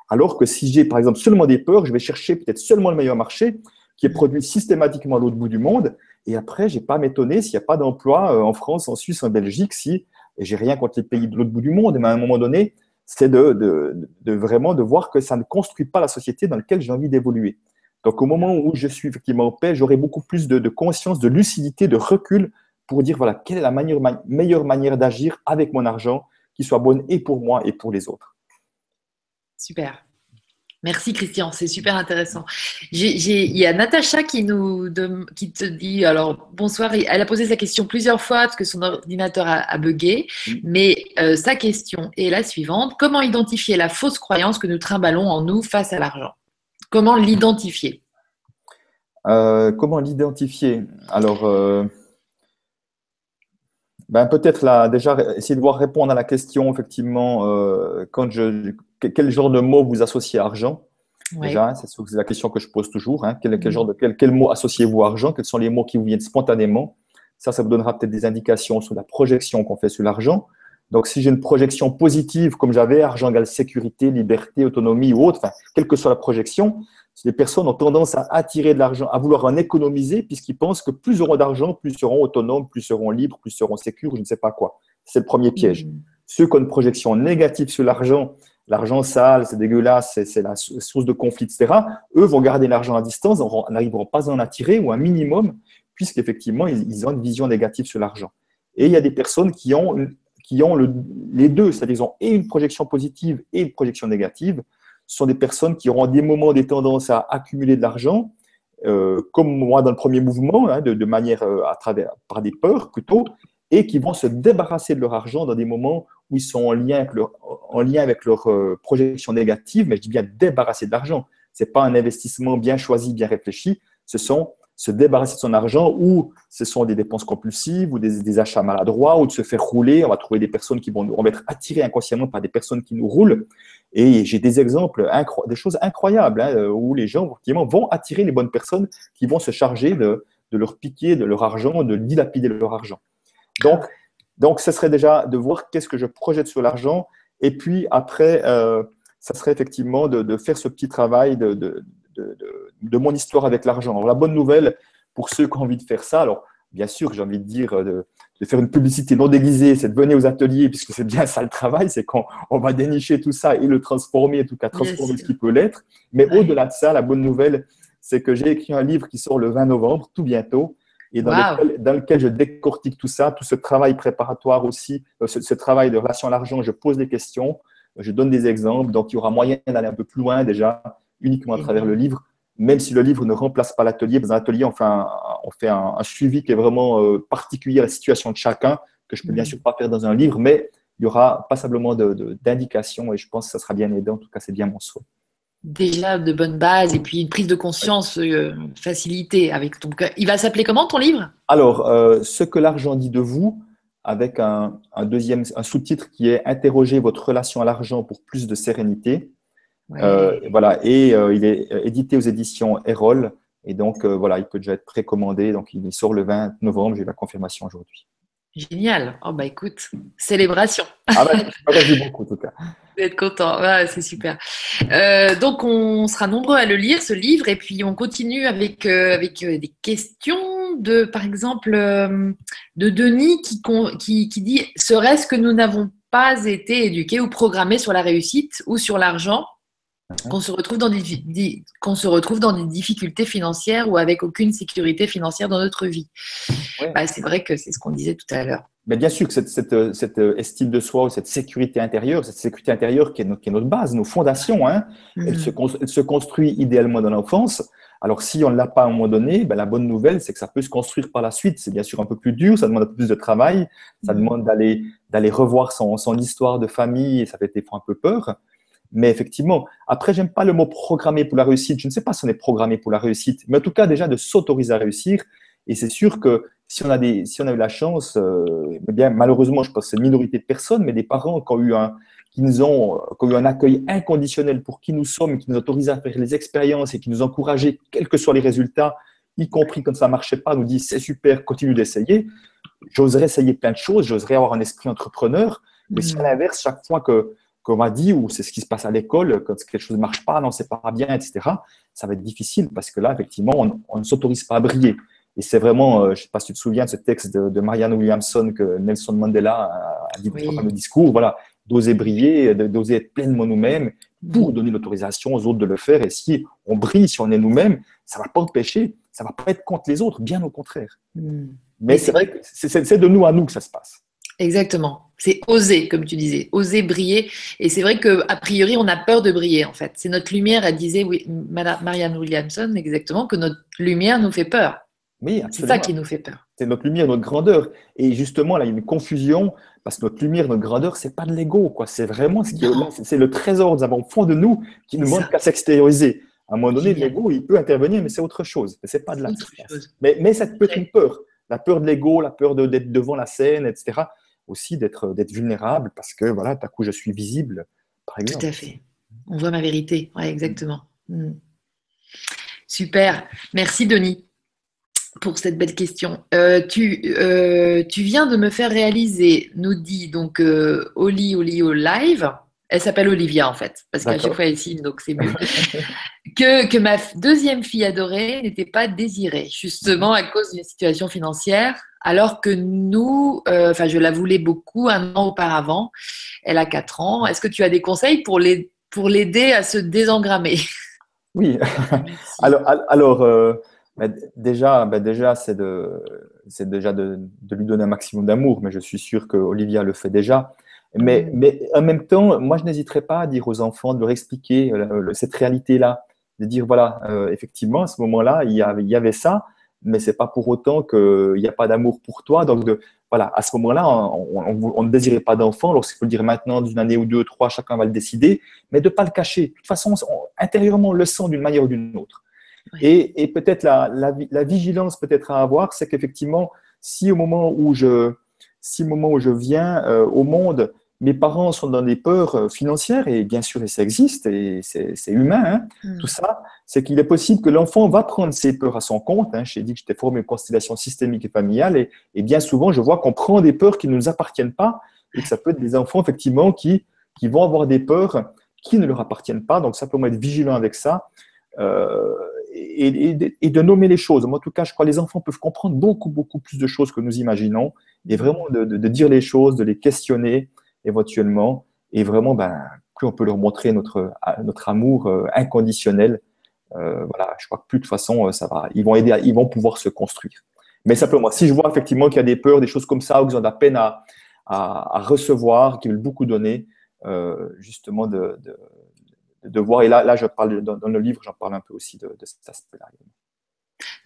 Alors que si j'ai, par exemple, seulement des peurs, je vais chercher peut-être seulement le meilleur marché qui est produit systématiquement à l'autre bout du monde. Et après, je n'ai pas à m'étonner s'il n'y a pas d'emploi euh, en France, en Suisse, en Belgique, si, et j'ai rien contre les pays de l'autre bout du monde, mais à un moment donné, c'est de, de, de vraiment de voir que ça ne construit pas la société dans laquelle j'ai envie d'évoluer. Donc, au moment où je suis effectivement en paix, j'aurai beaucoup plus de, de conscience, de lucidité, de recul pour dire, voilà, quelle est la manière, ma, meilleure manière d'agir avec mon argent qui soit bonne et pour moi et pour les autres. Super. Merci Christian, c'est super intéressant. J'ai, j'ai, il y a Natacha qui, nous, de, qui te dit, alors bonsoir, elle a posé sa question plusieurs fois parce que son ordinateur a, a bugué, mais euh, sa question est la suivante, comment identifier la fausse croyance que nous trimballons en nous face à l'argent ? Comment l'identifier ? euh, Comment l'identifier ? Alors, euh, ben peut-être là, déjà, essayer de voir répondre à la question, effectivement, euh, quand je... Quel genre de mot vous associez à argent ? Ouais. Déjà, hein, c'est la question que je pose toujours. Hein. Quel, quel, genre de, quel, quel mot associez-vous à argent ? Quels sont les mots qui vous viennent spontanément ? Ça, ça vous donnera peut-être des indications sur la projection qu'on fait sur l'argent. Donc, si j'ai une projection positive, comme j'avais, argent égale sécurité, liberté, autonomie ou autre, enfin, quelle que soit la projection, les personnes ont tendance à attirer de l'argent, à vouloir en économiser, puisqu'ils pensent que plus ils auront d'argent, plus ils seront autonomes, plus ils seront libres, plus ils seront sécures, je ne sais pas quoi. C'est le premier piège. Mmh. Ceux qui ont une projection négative sur l'argent, l'argent sale, c'est dégueulasse, c'est la source de conflit, et cetera. Eux vont garder l'argent à distance, n'arriveront pas à en attirer ou un minimum, puisqu'effectivement, ils, ils ont une vision négative sur l'argent. Et il y a des personnes qui ont, qui ont le, les deux, c'est-à-dire qu'ils ont et une projection positive et une projection négative. Ce sont des personnes qui auront des moments, des tendances à accumuler de l'argent, euh, comme moi dans le premier mouvement, hein, de, de manière euh, à travers, par des peurs plutôt, et qui vont se débarrasser de leur argent dans des moments où ils sont en lien avec leur, en lien avec leur euh, projection négative, mais je dis bien débarrasser de l'argent. Ce n'est pas un investissement bien choisi, bien réfléchi, ce sont se débarrasser de son argent ou ce sont des dépenses compulsives ou des, des achats maladroits ou de se faire rouler. On va trouver des personnes qui vont nous, on va être attirés inconsciemment par des personnes qui nous roulent. Et j'ai des exemples, incro- des choses incroyables hein, où les gens vont attirer les bonnes personnes qui vont se charger de, de leur piquer, de leur argent, de dilapider leur argent. Donc, Donc, ce serait déjà de voir qu'est-ce que je projette sur l'argent. Et puis, après, euh, ça serait effectivement de, de faire ce petit travail de, de, de, de, de mon histoire avec l'argent. Alors, la bonne nouvelle pour ceux qui ont envie de faire ça, alors bien sûr, j'ai envie de dire de, de faire une publicité non déguisée, c'est de venir aux ateliers, puisque c'est bien ça le travail, c'est qu'on on va dénicher tout ça et le transformer, en tout cas transformer ce qui peut l'être. Mais ouais. Au-delà de ça, la bonne nouvelle, c'est que j'ai écrit un livre qui sort le vingt novembre, tout bientôt, et dans, wow. lequel, dans lequel je décortique tout ça, tout ce travail préparatoire aussi, ce, ce travail de relation à l'argent, je pose des questions, je donne des exemples, donc il y aura moyen d'aller un peu plus loin déjà, uniquement à travers le livre, même si le livre ne remplace pas l'atelier, parce que dans l'atelier, on fait, un, on fait un, un suivi qui est vraiment euh, particulier à la situation de chacun, que je ne peux bien sûr pas faire dans un livre, mais il y aura passablement de, de, d'indications, et je pense que ça sera bien aidant, en tout cas c'est bien mon souhait. Déjà de bonnes bases et puis une prise de conscience euh, facilitée avec ton cœur. Il va s'appeler comment ton livre ? Alors, euh, ce que l'argent dit de vous, avec un, un deuxième un sous-titre qui est interroger votre relation à l'argent pour plus de sérénité. Ouais. Euh, voilà, et euh, il est édité aux éditions Erol et donc euh, voilà, il peut déjà être précommandé. Donc il sort le vingt novembre. J'ai la confirmation aujourd'hui. Génial. Oh bah écoute, célébration. Ah bah, je beaucoup en tout cas. Vous êtes content, ouais, c'est super. Euh, donc on sera nombreux à le lire ce livre et puis on continue avec euh, avec euh, des questions de par exemple euh, de Denis qui qui qui dit serait-ce que nous n'avons pas été éduqués ou programmés sur la réussite ou sur l'argent mm-hmm. qu'on se retrouve dans des qu'on se retrouve dans des difficultés financières ou avec aucune sécurité financière dans notre vie. Ouais. Bah, c'est vrai que c'est ce qu'on disait tout à l'heure. Mais bien sûr que cette, cette, cette estime de soi ou cette sécurité intérieure, cette sécurité intérieure qui est notre, qui est notre base, nos fondations, hein, mmh. elle, se, elle se construit idéalement dans l'enfance. Alors, si on ne l'a pas à un moment donné, ben, la bonne nouvelle, c'est que ça peut se construire par la suite. C'est bien sûr un peu plus dur, ça demande un peu plus de travail, ça demande d'aller d'aller revoir son, son histoire de famille, et ça fait des fois un peu peur. Mais effectivement, après, j'aime pas le mot « programmer pour la réussite ». Je ne sais pas si on est programmé pour la réussite, mais en tout cas, déjà, de s'autoriser à réussir. Et c'est sûr que si on a, des, si on a eu la chance, euh, eh bien, malheureusement, je pense que c'est une minorité de personnes, mais des parents qui ont eu un... qui nous ont, qui ont eu un accueil inconditionnel pour qui nous sommes, qui nous autorisent à faire les expériences et qui nous encourageaient, quels que soient les résultats, y compris quand ça ne marchait pas, nous dit c'est super, continue d'essayer. J'oserais essayer plein de choses, j'oserais avoir un esprit entrepreneur. Mais si à l'inverse, chaque fois que qu'on m'a dit, ou c'est ce qui se passe à l'école, quand quelque chose ne marche pas, non, c'est pas bien, et cetera, ça va être difficile parce que là, effectivement, on, on ne s'autorise pas à briller. Et c'est vraiment, je ne sais pas si tu te souviens de ce texte de, de Marianne Williamson que Nelson Mandela a dit dans oui. le discours, voilà. D'oser briller, d'oser être pleinement nous-mêmes pour donner l'autorisation aux autres de le faire. Et si on brille, si on est nous-mêmes, ça ne va pas empêcher, ça ne va pas être contre les autres, bien au contraire. Mmh. Mais c'est vrai que c'est de nous à nous que ça se passe. Exactement. C'est oser, comme tu disais, oser briller. Et c'est vrai qu'a priori, on a peur de briller, en fait. C'est notre lumière, elle disait, oui, Madame Marianne Williamson, exactement, que notre lumière nous fait peur. Oui, c'est ça qui nous fait peur. C'est notre lumière, notre grandeur. Et justement, là, il y a une confusion parce que notre lumière, notre grandeur, ce n'est pas de l'ego. C'est vraiment ce qui est là, c'est le trésor que nous avons au fond de nous qui nous manque à s'extérioriser. À un moment donné, l'ego, il peut intervenir, mais c'est autre chose. Ce n'est pas de la chose. Mais, mais ça peut être une peur. La peur de l'ego, la peur d'être devant la scène, et cetera. Aussi d'être vulnérable parce que, voilà, d'un coup, je suis visible, par exemple. Tout à fait. On voit ma vérité. Oui, exactement. Mm. Super. Merci, Denis, pour cette belle question. Euh, tu, euh, tu viens de me faire réaliser, nous dit donc euh, Oli Oli au live, elle s'appelle Olivia en fait, parce qu'à chaque fois elle signe, donc c'est mieux, que, que ma deuxième fille adorée n'était pas désirée, justement à cause d'une situation financière, alors que nous, enfin euh, je la voulais beaucoup un an auparavant, elle a quatre ans. Est-ce que tu as des conseils pour les, pour l'aider à se désengrammer? Oui, alors... alors euh... Ben déjà, ben déjà c'est de, c'est déjà de, de lui donner un maximum d'amour, mais je suis sûr que Olivia le fait déjà. Mais, mais en même temps, moi, je n'hésiterai pas à dire aux enfants, de leur expliquer cette réalité-là, de dire, voilà, euh, effectivement, à ce moment-là, il y avait, il y avait ça, mais ce n'est pas pour autant qu'il n'y a pas d'amour pour toi. Donc, de, voilà, à ce moment-là, on, on, on ne désirait pas d'enfant. Lorsqu'il faut le dire maintenant, d'une année ou deux, trois, chacun va le décider, mais de ne pas le cacher. De toute façon, on, intérieurement, on le sent d'une manière ou d'une autre. Et, et peut-être la, la, la vigilance peut-être à avoir, c'est qu'effectivement, si au moment où je, si au moment où je viens euh, au monde, mes parents sont dans des peurs financières, et bien sûr, et ça existe, et c'est humain, hein, mmh. tout ça, c'est qu'il est possible que l'enfant va prendre ses peurs à son compte. Hein. J'ai dit que j'étais formé aux constellations systémiques et familiales, et, et bien souvent, je vois qu'on prend des peurs qui ne nous appartiennent pas, et que ça peut être des enfants, effectivement, qui, qui vont avoir des peurs qui ne leur appartiennent pas, donc simplement être vigilant avec ça. Euh, Et, et, et de nommer les choses. Moi, en tout cas, je crois que les enfants peuvent comprendre beaucoup, beaucoup plus de choses que nous imaginons, et vraiment de, de, de dire les choses, de les questionner éventuellement, et vraiment, ben, plus on peut leur montrer notre, notre amour inconditionnel, euh, voilà, je crois que plus de façon, ça va, ils vont aider, à, ils vont pouvoir se construire. Mais simplement, si je vois effectivement qu'il y a des peurs, des choses comme ça, ou qu'ils ont de la peine à, à, à recevoir, qu'ils veulent beaucoup donner, euh, justement, de... de de voir, et là, là je parle, dans, dans le livre, j'en parle un peu aussi de, de cet aspect-là.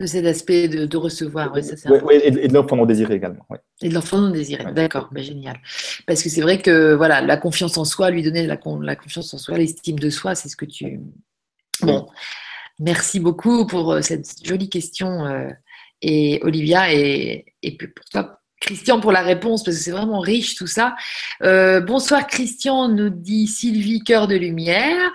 De cet aspect de, de recevoir, oui, ça c'est important. Oui, et, et de l'enfant non désiré également. Oui. Et de l'enfant non désiré, oui. D'accord, ben, génial. Parce que c'est vrai que voilà, la confiance en soi, lui donner la, la confiance en soi, l'estime de soi, c'est ce que tu… Bon, oui. Merci beaucoup pour cette jolie question, euh, et Olivia, et, et pour toi, Christian, pour la réponse, parce que c'est vraiment riche tout ça. Euh, bonsoir Christian, nous dit Sylvie Cœur de Lumière.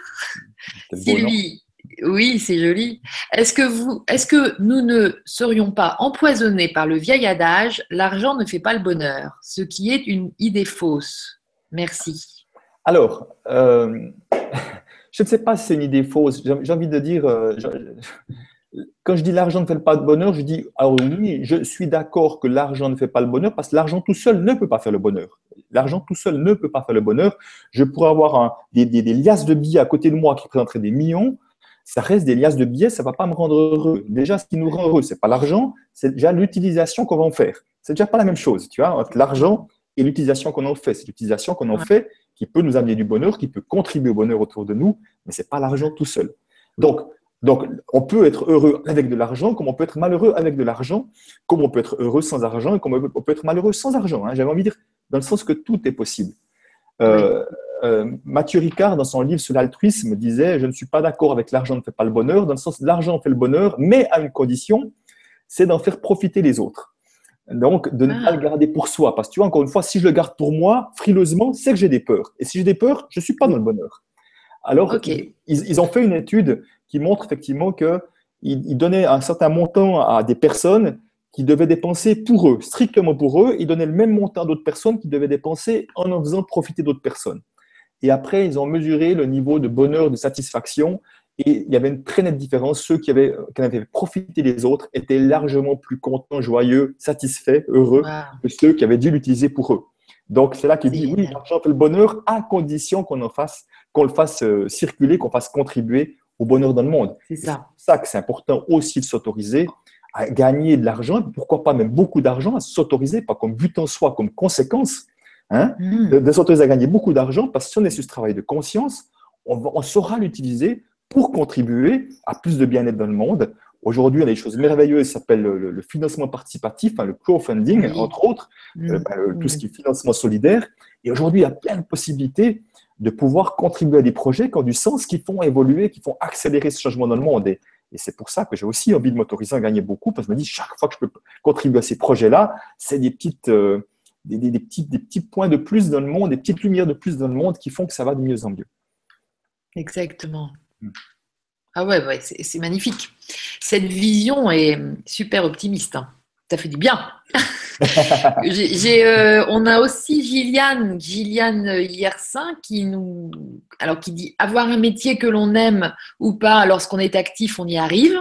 Sylvie, beau, oui, c'est joli. Est-ce que, vous, est-ce que nous ne serions pas empoisonnés par le vieil adage « l'argent ne fait pas le bonheur », ce qui est une idée fausse? Merci. Alors, euh, je ne sais pas si c'est une idée fausse. J'ai envie de dire… Euh, je, je... Quand je dis l'argent ne fait pas le bonheur, je dis, alors oui, je suis d'accord que l'argent ne fait pas le bonheur parce que l'argent tout seul ne peut pas faire le bonheur. L'argent tout seul ne peut pas faire le bonheur. Je pourrais avoir un, des, des, des liasses de billets à côté de moi qui présenteraient des millions. Ça reste des liasses de billets, ça ne va pas me rendre heureux. Déjà, ce qui nous rend heureux, ce n'est pas l'argent, c'est déjà l'utilisation qu'on va en faire. Ce n'est déjà pas la même chose, tu vois, entre l'argent et l'utilisation qu'on en fait. C'est l'utilisation qu'on en fait qui peut nous amener du bonheur, qui peut contribuer au bonheur autour de nous, mais ce n'est pas l'argent tout seul. Donc, Donc, on peut être heureux avec de l'argent, comme on peut être malheureux avec de l'argent, comme on peut être heureux sans argent, et comme on peut être malheureux sans argent. Hein. J'avais envie de dire, dans le sens que tout est possible. Euh, euh, Mathieu Ricard, dans son livre sur l'altruisme, disait « Je ne suis pas d'accord avec l'argent ne fait pas le bonheur », dans le sens l'argent fait le bonheur, mais à une condition, c'est d'en faire profiter les autres. Donc, de ne ah. pas le garder pour soi. Parce que tu vois, encore une fois, si je le garde pour moi, frileusement, c'est que j'ai des peurs. Et si j'ai des peurs, je ne suis pas dans le bonheur. Alors, okay. ils, ils ont fait une étude qui montre effectivement qu'ils ils donnaient un certain montant à des personnes qui devaient dépenser pour eux, strictement pour eux. Ils donnaient le même montant à d'autres personnes qui devaient dépenser en en faisant profiter d'autres personnes. Et après, ils ont mesuré le niveau de bonheur, de satisfaction. Et il y avait une très nette différence. Ceux qui avaient, qui avaient profité des autres étaient largement plus contents, joyeux, satisfaits, heureux wow. que ceux qui avaient dû l'utiliser pour eux. Donc, c'est là qu'il dit, oui, l'argent fait le bonheur à condition qu'on en fasse, qu'on le fasse euh, circuler, qu'on fasse contribuer au bonheur dans le monde. C'est ça. C'est pour ça que c'est important aussi de s'autoriser à gagner de l'argent, pourquoi pas même beaucoup d'argent, à s'autoriser, pas comme but en soi, comme conséquence, hein, mm. de, de s'autoriser à gagner beaucoup d'argent, parce que si on est sur ce travail de conscience, on, va, on saura l'utiliser pour contribuer à plus de bien-être dans le monde. Aujourd'hui, il y a des choses merveilleuses qui s'appellent le, le financement participatif, hein, le crowdfunding, oui. entre autres, oui. euh, bah, le, tout ce qui est financement solidaire. Et aujourd'hui, il y a plein de possibilités de pouvoir contribuer à des projets qui ont du sens, qui font évoluer, qui font accélérer ce changement dans le monde. Et, et c'est pour ça que j'ai aussi envie de m'autoriser à gagner beaucoup, parce que je me dis, chaque fois que je peux contribuer à ces projets-là, c'est des, euh, des, des, des, petits, des petits points de plus dans le monde, des petites lumières de plus dans le monde qui font que ça va de mieux en mieux. Exactement. Hum. Ah ouais, ouais, c'est, c'est magnifique. Cette vision est super optimiste. Hein. Ça fait du bien. j'ai, j'ai, euh, on a aussi Gilliane, Gilliane Hiersin qui nous, alors qui dit avoir un métier que l'on aime ou pas, lorsqu'on est actif, on y arrive.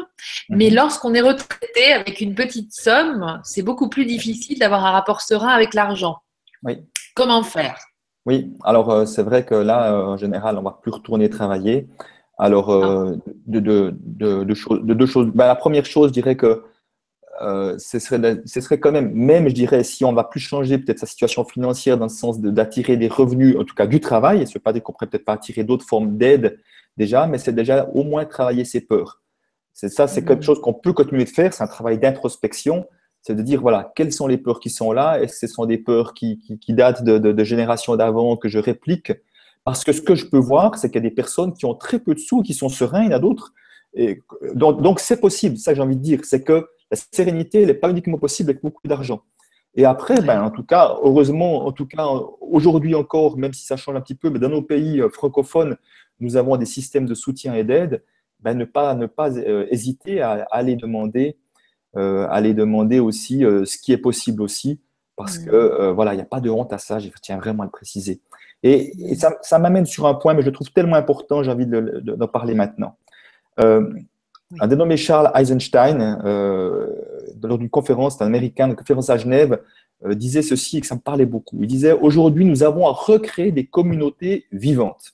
Mais lorsqu'on est retraité avec une petite somme, c'est beaucoup plus difficile d'avoir un rapport serein avec l'argent. Oui. Comment faire ? Oui, alors euh, c'est vrai que là, euh, en général, on va plus retourner travailler. Alors, euh, de, de, de, de, cho- de deux choses. Ben, la première chose, je dirais que euh, ce, serait la, ce serait quand même, même je dirais, si on ne va plus changer peut-être sa situation financière dans le sens de, d'attirer des revenus, en tout cas du travail, et ce n'est pas dire qu'on ne pourrait peut-être pas attirer d'autres formes d'aide déjà, mais c'est déjà au moins travailler ses peurs. C'est ça, c'est mmh. quelque chose qu'on peut continuer de faire, c'est un travail d'introspection, c'est de dire, voilà, quelles sont les peurs qui sont là, est-ce que ce sont des peurs qui, qui, qui datent de, de, de générations d'avant que je réplique? Parce que ce que je peux voir, c'est qu'il y a des personnes qui ont très peu de sous, qui sont sereins, il y en a d'autres. Et donc, donc, c'est possible, ça que j'ai envie de dire, c'est que la sérénité, elle n'est pas uniquement possible avec beaucoup d'argent. Et après, ben, en tout cas, heureusement, en tout cas, aujourd'hui encore, même si ça change un petit peu, mais dans nos pays francophones, nous avons des systèmes de soutien et d'aide, ben, ne pas, ne pas euh, hésiter à aller demander, euh, aller demander aussi euh, ce qui est possible aussi, parce que, euh, voilà, il n'y a pas de honte à ça, je tiens vraiment à le préciser. Et, et ça, ça m'amène sur un point, mais je le trouve tellement important, j'ai envie de, de, d'en parler maintenant. Euh, oui. Un dénommé Charles Eisenstein, euh, lors d'une conférence, un américain, une conférence à Genève, euh, disait ceci, et que ça me parlait beaucoup. Il disait, aujourd'hui, nous avons à recréer des communautés vivantes.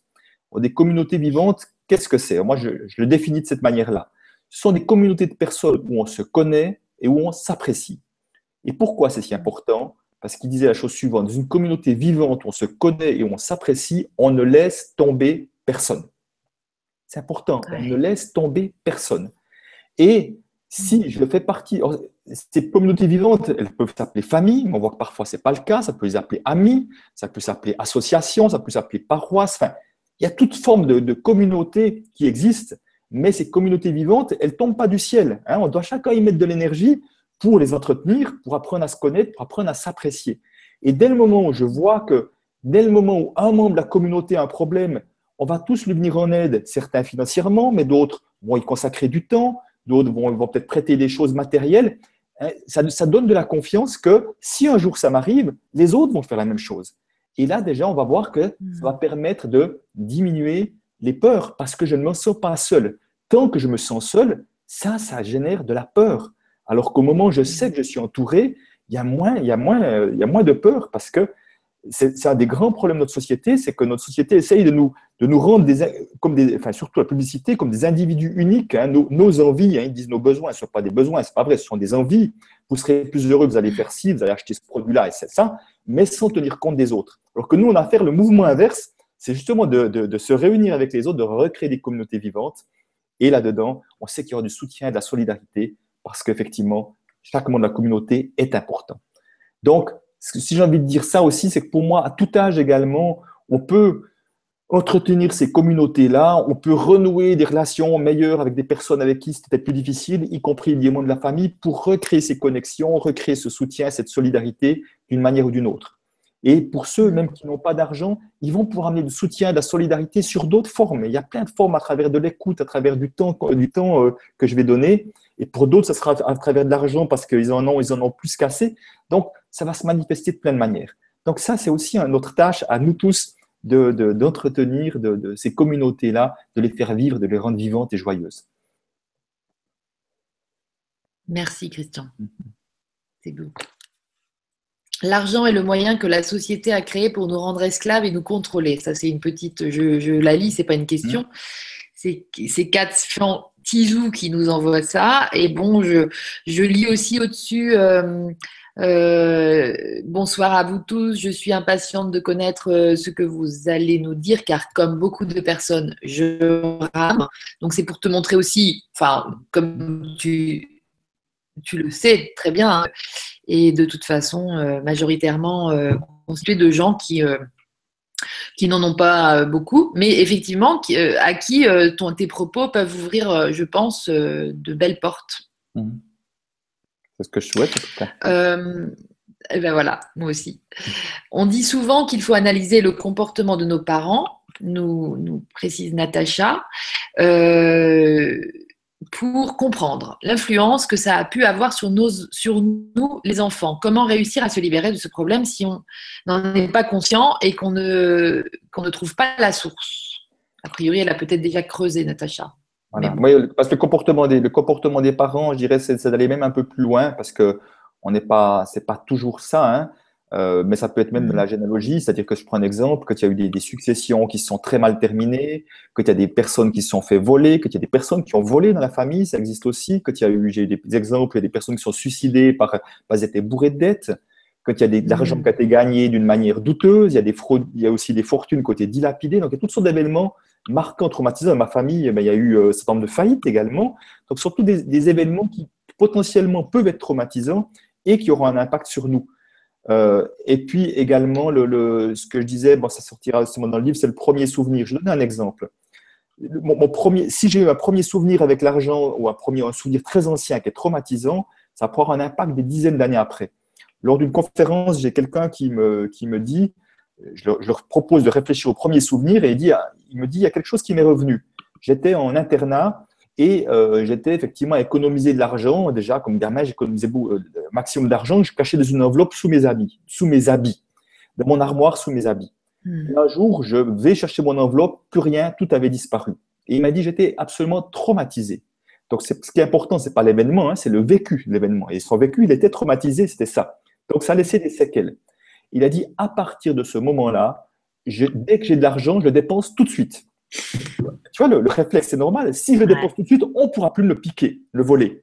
Des communautés vivantes, qu'est-ce que c'est ? Moi, je, je le définis de cette manière-là. Ce sont des communautés de personnes où on se connaît et où on s'apprécie. Et pourquoi c'est si important ? Parce qu'il disait la chose suivante, dans une communauté vivante où on se connaît et où on s'apprécie, on ne laisse tomber personne. C'est important, ouais. on ne laisse tomber personne. Et si je fais partie, ces communautés vivantes, elles peuvent s'appeler famille, mais on voit que parfois ce n'est pas le cas, ça peut les appeler amis, ça peut s'appeler association, ça peut s'appeler paroisse, enfin, il y a toute forme de, de communauté qui existe, mais ces communautés vivantes, elles ne tombent pas du ciel. Hein, on doit chacun y mettre de l'énergie pour les entretenir, pour apprendre à se connaître, pour apprendre à s'apprécier. Et dès le moment où je vois que, dès le moment où un membre de la communauté a un problème, on va tous lui venir en aide, certains financièrement, mais d'autres vont y consacrer du temps, d'autres vont, vont peut-être prêter des choses matérielles. Ça, ça donne de la confiance que si un jour ça m'arrive, les autres vont faire la même chose. Et là, déjà, on va voir que ça va permettre de diminuer les peurs, parce que je ne me sens pas seul. Tant que je me sens seul, ça, ça génère de la peur. Alors qu'au moment où je sais que je suis entouré, il y a moins, il y a moins, il y a moins de peur, parce que c'est, c'est un des grands problèmes de notre société, c'est que notre société essaye de nous, de nous rendre, des, comme des, enfin surtout la publicité, comme des individus uniques. Hein, nos, nos envies, hein, ils disent nos besoins, ce ne sont pas des besoins, ce n'est pas vrai, ce sont des envies. Vous serez plus heureux, vous allez faire ci, vous allez acheter ce produit-là, et c'est ça, mais sans tenir compte des autres. Alors que nous, on a à faire le mouvement inverse, c'est justement de, de, de se réunir avec les autres, de recréer des communautés vivantes. Et là-dedans, on sait qu'il y aura du soutien, de la solidarité, parce qu'effectivement, chaque membre de la communauté est important. Donc, si j'ai envie de dire ça aussi, c'est que pour moi, à tout âge également, on peut entretenir ces communautés-là, on peut renouer des relations meilleures avec des personnes avec qui c'était plus difficile, y compris les membres de la famille, pour recréer ces connexions, recréer ce soutien, cette solidarité d'une manière ou d'une autre. Et pour ceux même qui n'ont pas d'argent, ils vont pouvoir amener du soutien, de la solidarité sur d'autres formes. Il y a plein de formes à travers de l'écoute, à travers du temps, du temps que je vais donner. Et pour d'autres, ça sera à travers de l'argent parce qu'ils en ont, ils en ont plus qu'assez. Donc, ça va se manifester de plein de manières. Donc ça, c'est aussi notre tâche à nous tous de, de, d'entretenir de, de ces communautés-là, de les faire vivre, de les rendre vivantes et joyeuses. Merci, Christian. C'est beau. L'argent est le moyen que la société a créé pour nous rendre esclaves et nous contrôler. Ça, c'est une petite... Je, je la lis, ce n'est pas une question. C'est, c'est quatre champs... Tizou qui nous envoie ça. Et bon, je, je lis aussi au-dessus euh, euh, « Bonsoir à vous tous, je suis impatiente de connaître ce que vous allez nous dire, car comme beaucoup de personnes, je rame. » Donc, c'est pour te montrer aussi, enfin, comme tu, tu le sais très bien, hein, et de toute façon, euh, majoritairement euh, constitué de gens qui… Euh, qui n'en ont pas beaucoup, mais effectivement, qui, euh, à qui euh, ton, tes propos peuvent ouvrir, euh, je pense, euh, de belles portes. Mmh. C'est ce que je souhaite, en tout cas. Euh, et ben voilà, moi aussi. Mmh. On dit souvent qu'il faut analyser le comportement de nos parents, nous, nous précise Natacha, euh, pour comprendre l'influence que ça a pu avoir sur, nos, sur nous, les enfants. Comment réussir à se libérer de ce problème si on n'en est pas conscient et qu'on ne, qu'on ne trouve pas la source? A priori, elle a peut-être déjà creusé, Natacha. Voilà. Bon. Oui, parce que le comportement, des, le comportement des parents, je dirais, c'est, c'est d'aller même un peu plus loin, parce que on n'est pas, c'est pas toujours ça, hein. Euh, mais ça peut être même de la généalogie, c'est-à-dire que je prends un exemple, que tu as eu des, des successions qui se sont très mal terminées, que tu as des personnes qui se sont fait voler, que tu as des personnes qui ont volé dans la famille, ça existe aussi, que tu as eu, j'ai eu des exemples, des personnes qui sont suicidées parce qu'elles étaient bourrées de dettes, que tu as des, de l'argent qui a été gagné d'une manière douteuse, il y a des fraudes, il y a aussi des fortunes qui ont été dilapidées, donc il y a toutes sortes d'événements marquants, traumatisants. Dans ma famille, ben, il y a eu euh, un certain nombre de faillites également, donc surtout des, des événements qui potentiellement peuvent être traumatisants et qui auront un impact sur nous. Euh, et puis également, le, le, ce que je disais, bon, ça sortira justement dans le livre, c'est le premier souvenir. Je donne un exemple. Mon, mon premier, si j'ai eu un premier souvenir avec l'argent ou un, premier, un souvenir très ancien qui est traumatisant, ça pourra avoir un impact des dizaines d'années après. Lors d'une conférence, j'ai quelqu'un qui me, qui me dit, je leur, je leur propose de réfléchir au premier souvenir et il, dit, il me dit, il y a quelque chose qui m'est revenu. J'étais en internat. Et euh, j'étais effectivement à économiser de l'argent. Déjà, comme gamin, j'économisais beaucoup, euh, maximum d'argent. Je cachais dans une enveloppe sous mes habits, sous mes habits, dans mon armoire sous mes habits. Mmh. Un jour, je vais chercher mon enveloppe, plus rien, tout avait disparu. Et il m'a dit, j'étais absolument traumatisé. Donc, c'est, ce qui est important, c'est pas l'événement, hein, c'est le vécu, l'événement. Et son vécu, il était traumatisé, c'était ça. Donc, ça laissait des séquelles. Il a dit, à partir de ce moment-là, je, dès que j'ai de l'argent, je le dépense tout de suite. Tu vois, le, le réflexe, c'est normal. Si je le dépense tout de suite, on ne pourra plus le piquer, le voler.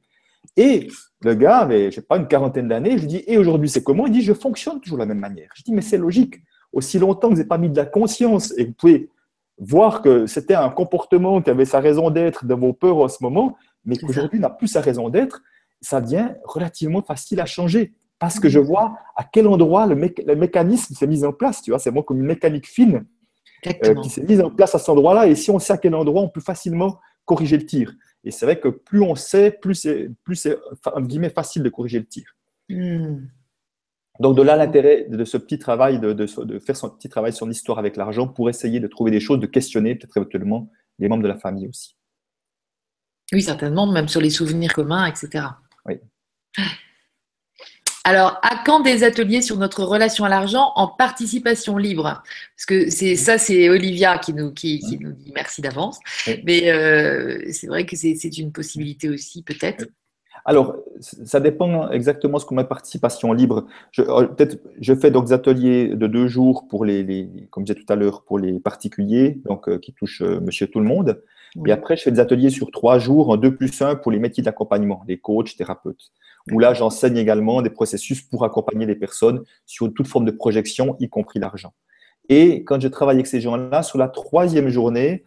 Et le gars avait, je sais pas, une quarantaine d'années. Je lui dis, et aujourd'hui, c'est comment? Il dit, je fonctionne toujours de la même manière. Je dis, mais c'est logique. Aussi longtemps que vous n'avez pas mis de la conscience et que vous pouvez voir que c'était un comportement qui avait sa raison d'être dans vos peurs en ce moment, mais qu'aujourd'hui n'a plus sa raison d'être, ça devient relativement facile à changer. Parce que je vois à quel endroit le, mé- le mécanisme s'est mis en place. Tu vois, c'est vraiment comme une mécanique fine. Euh, qui s'est mise en place à cet endroit-là, et si on sait à quel endroit, on peut facilement corriger le tir. Et c'est vrai que plus on sait, plus c'est, plus c'est entre guillemets, facile de corriger le tir. Mmh. Donc de là l'intérêt de ce petit travail, de, de, de faire son petit travail sur l'histoire avec l'argent pour essayer de trouver des choses, de questionner peut-être éventuellement les membres de la famille aussi. Oui, certainement, même sur les souvenirs communs, et cetera. Oui. Alors, à quand des ateliers sur notre relation à l'argent en participation libre? Parce que c'est, ça, c'est Olivia qui nous, qui, qui nous dit merci d'avance. Mais euh, c'est vrai que c'est, c'est une possibilité aussi, peut-être. Alors, ça dépend exactement ce qu'on met participation libre. Je, peut-être, je fais donc des ateliers de deux jours, pour les, les, comme je disais tout à l'heure, pour les particuliers, donc, euh, qui touchent euh, monsieur tout le monde. Oui. Et après, je fais des ateliers sur trois jours, en deux plus un, pour les métiers d'accompagnement, les coachs, thérapeutes. Où là, j'enseigne également des processus pour accompagner les personnes sur toute forme de projection, y compris l'argent. Et quand je travaille avec ces gens-là, sur la troisième journée,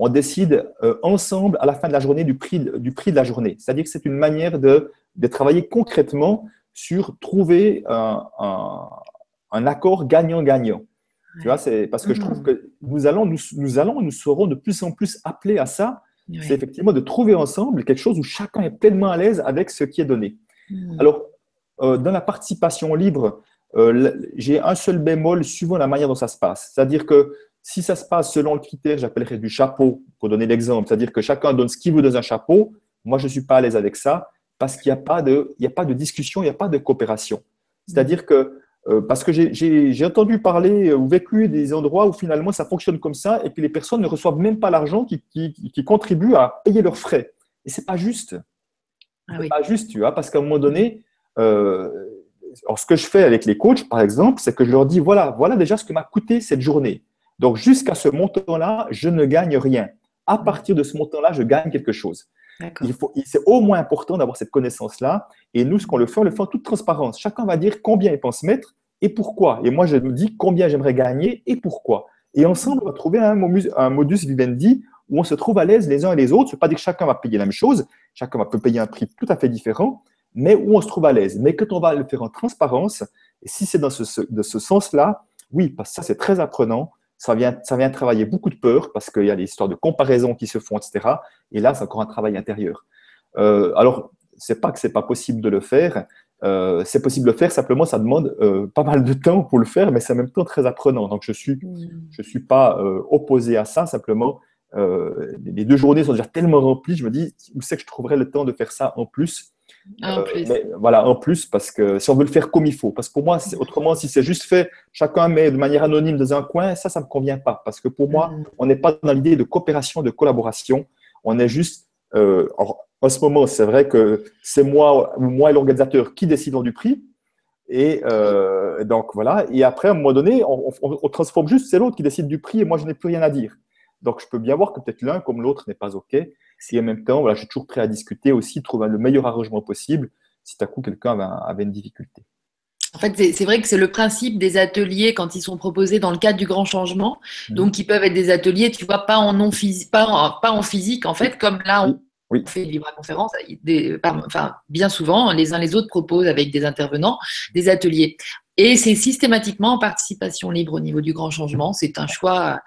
on décide euh, ensemble à la fin de la journée du prix, du prix de la journée. C'est-à-dire que c'est une manière de, de travailler concrètement sur trouver un, un, un accord gagnant-gagnant. Tu vois, c'est parce que je trouve que nous allons, nous, nous allons, nous serons de plus en plus appelés à ça. Oui. C'est effectivement de trouver ensemble quelque chose où chacun est pleinement à l'aise avec ce qui est donné. Mm. Alors, euh, dans la participation libre, euh, j'ai un seul bémol suivant la manière dont ça se passe. C'est-à-dire que si ça se passe selon le critère, j'appellerais du chapeau, pour donner l'exemple. C'est-à-dire que chacun donne ce qu'il veut dans un chapeau. Moi, je ne suis pas à l'aise avec ça parce qu'il n'y a pas de, il n'y a pas de discussion, il n'y a pas de coopération. C'est-à-dire que Euh, parce que j'ai entendu parler ou euh, vécu des endroits où finalement ça fonctionne comme ça et puis les personnes ne reçoivent même pas l'argent qui, qui, qui contribue à payer leurs frais. Et ce n'est pas juste. Ah oui. C'est pas juste, tu vois, parce qu'à un moment donné, euh, alors ce que je fais avec les coachs, par exemple, c'est que je leur dis, voilà, voilà déjà ce que m'a coûté cette journée. Donc, jusqu'à ce montant-là, je ne gagne rien. À partir de ce montant-là, je gagne quelque chose. Il faut, c'est au moins important d'avoir cette connaissance-là. Et nous, ce qu'on le fait, on le fait en toute transparence. Chacun va dire combien il pense mettre et pourquoi. Et moi, je me dis combien j'aimerais gagner et pourquoi. Et ensemble, on va trouver un, un modus vivendi où on se trouve à l'aise les uns et les autres. Ce n'est pas dire que chacun va payer la même chose. Chacun peut payer un prix tout à fait différent, mais où on se trouve à l'aise. Mais quand on va le faire en transparence, et si c'est dans ce, ce, de ce sens-là, oui, parce que ça, c'est très apprenant. Ça vient, ça vient travailler beaucoup de peur parce qu'il y a des histoires de comparaison qui se font, et cetera. Et là, c'est encore un travail intérieur. Euh, alors, ce n'est pas que ce n'est pas possible de le faire. Euh, c'est possible de le faire, simplement, ça demande euh, pas mal de temps pour le faire, mais c'est en même temps très apprenant. Donc, je ne suis, je suis pas euh, opposé à ça, simplement. Euh, les deux journées sont déjà tellement remplies, je me dis, où c'est que je trouverais le temps de faire ça en plus ? En plus. Euh, mais, voilà, en plus, parce que si on veut le faire comme il faut, parce que pour moi, autrement, si c'est juste fait, chacun met de manière anonyme dans un coin, ça, ça ne me convient pas, parce que pour mmh. moi, on n'est pas dans l'idée de coopération, de collaboration, on est juste, euh, alors, en ce moment, c'est vrai que c'est moi ou moi et l'organisateur qui décidons du prix, et euh, donc voilà, et après, à un moment donné, on, on, on transforme juste, c'est l'autre qui décide du prix, et moi, je n'ai plus rien à dire. Donc, je peux bien voir que peut-être l'un comme l'autre n'est pas OK. Si en même temps, voilà, je suis toujours prêt à discuter aussi, trouver le meilleur arrangement possible si tout à coup quelqu'un avait une difficulté. En fait, c'est vrai que c'est le principe des ateliers quand ils sont proposés dans le cadre du grand changement. Mmh. Donc, ils peuvent être des ateliers, tu vois, pas en, non phys... pas en, pas en physique, en fait, comme là, on oui. fait une libre-conférence. Enfin, bien souvent, les uns les autres proposent avec des intervenants des ateliers. Et c'est systématiquement en participation libre au niveau du grand changement. C'est un choix,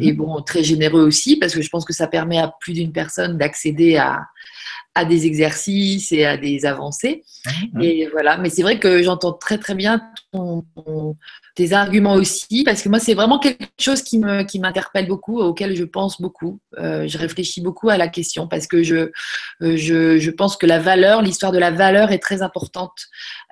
et bon, très généreux aussi, parce que je pense que ça permet à plus d'une personne d'accéder à, à des exercices et à des avancées. Et voilà. Mais c'est vrai que j'entends très, très bien ton, ton, tes arguments aussi, parce que moi, c'est vraiment quelque chose qui me, qui m'interpelle beaucoup, auquel je pense beaucoup. Euh, je réfléchis beaucoup à la question, parce que je, je, je pense que la valeur, l'histoire de la valeur est très importante.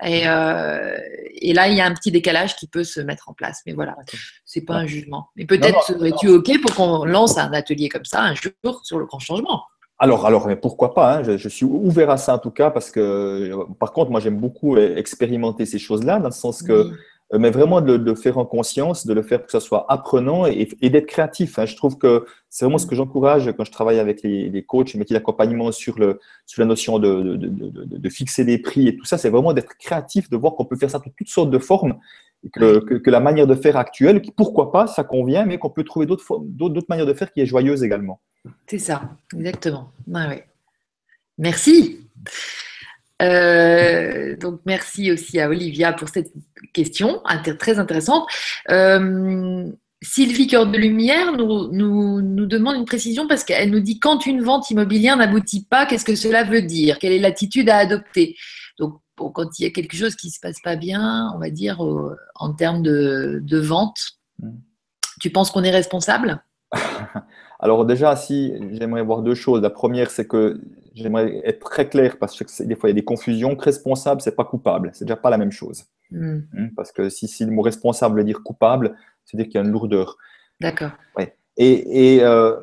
Et, euh, et là, il y a un petit décalage qui peut se mettre en place. Mais voilà, c'est pas un jugement. Mais peut-être serais-tu OK pour qu'on lance un atelier comme ça un jour sur le grand changement ? Alors, alors mais pourquoi pas, hein, je, je suis ouvert à ça en tout cas parce que, par contre, moi, j'aime beaucoup expérimenter ces choses-là dans le sens que… Oui. Mais vraiment de le faire en conscience, de le faire pour que ça soit apprenant et, et d'être créatif. Je trouve que c'est vraiment ce que j'encourage quand je travaille avec les, les coachs, les métiers d'accompagnement sur, le, sur la notion de, de, de, de, de fixer des prix et tout ça. C'est vraiment d'être créatif, de voir qu'on peut faire ça de toutes sortes de formes et que, que, que la manière de faire actuelle, pourquoi pas, ça convient, mais qu'on peut trouver d'autres d'autres manières de faire qui est joyeuse également. C'est ça, exactement. Ouais, ouais. Merci. Euh, donc merci aussi à Olivia pour cette question inter très intéressante. Euh, Sylvie Cœur de Lumière nous, nous, nous demande une précision parce qu'elle nous dit quand une vente immobilière n'aboutit pas, qu'est-ce que cela veut dire? Quelle est l'attitude à adopter? Donc bon, quand il y a quelque chose qui ne se passe pas bien, on va dire euh, en termes de, de vente, mmh. tu penses qu'on est responsable? Alors déjà, si j'aimerais voir deux choses. La première, c'est que j'aimerais être très clair parce que des fois, il y a des confusions. Responsable, c'est pas coupable. C'est déjà pas la même chose. Mm. Parce que si, si le mot responsable veut dire coupable, c'est-à-dire qu'il y a une lourdeur. D'accord. Ouais. Et, et euh,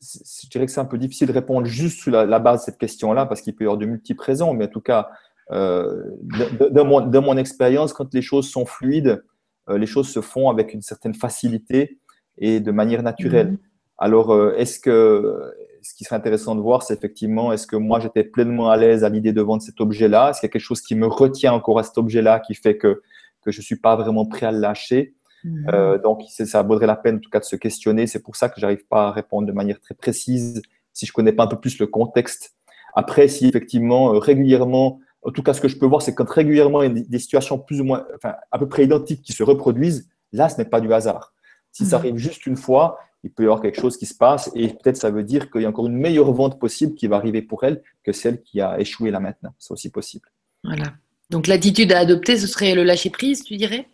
je dirais que c'est un peu difficile de répondre juste sous la, la base de cette question-là parce qu'il peut y avoir de multiples raisons. Mais en tout cas, euh, de, de, de mon, de mon expérience, quand les choses sont fluides, euh, les choses se font avec une certaine facilité et de manière naturelle. Mm. Alors, est-ce que ce qui serait intéressant de voir, c'est effectivement, est-ce que moi, j'étais pleinement à l'aise à l'idée de vendre cet objet-là? Est-ce qu'il y a quelque chose qui me retient encore à cet objet-là qui fait que, que je ne suis pas vraiment prêt à le lâcher? Mmh. Euh, donc, ça vaudrait la peine, en tout cas, de se questionner. C'est pour ça que je n'arrive pas à répondre de manière très précise si je ne connais pas un peu plus le contexte. Après, si effectivement, euh, régulièrement, en tout cas, ce que je peux voir, c'est quand régulièrement, il y a des situations plus ou moins, enfin, à peu près identiques qui se reproduisent, là, ce n'est pas du hasard. Si mmh. ça arrive juste une fois, il peut y avoir quelque chose qui se passe et peut-être ça veut dire qu'il y a encore une meilleure vente possible qui va arriver pour elle que celle qui a échoué là maintenant. C'est aussi possible. Voilà. Donc, l'attitude à adopter, ce serait le lâcher-prise, tu dirais ?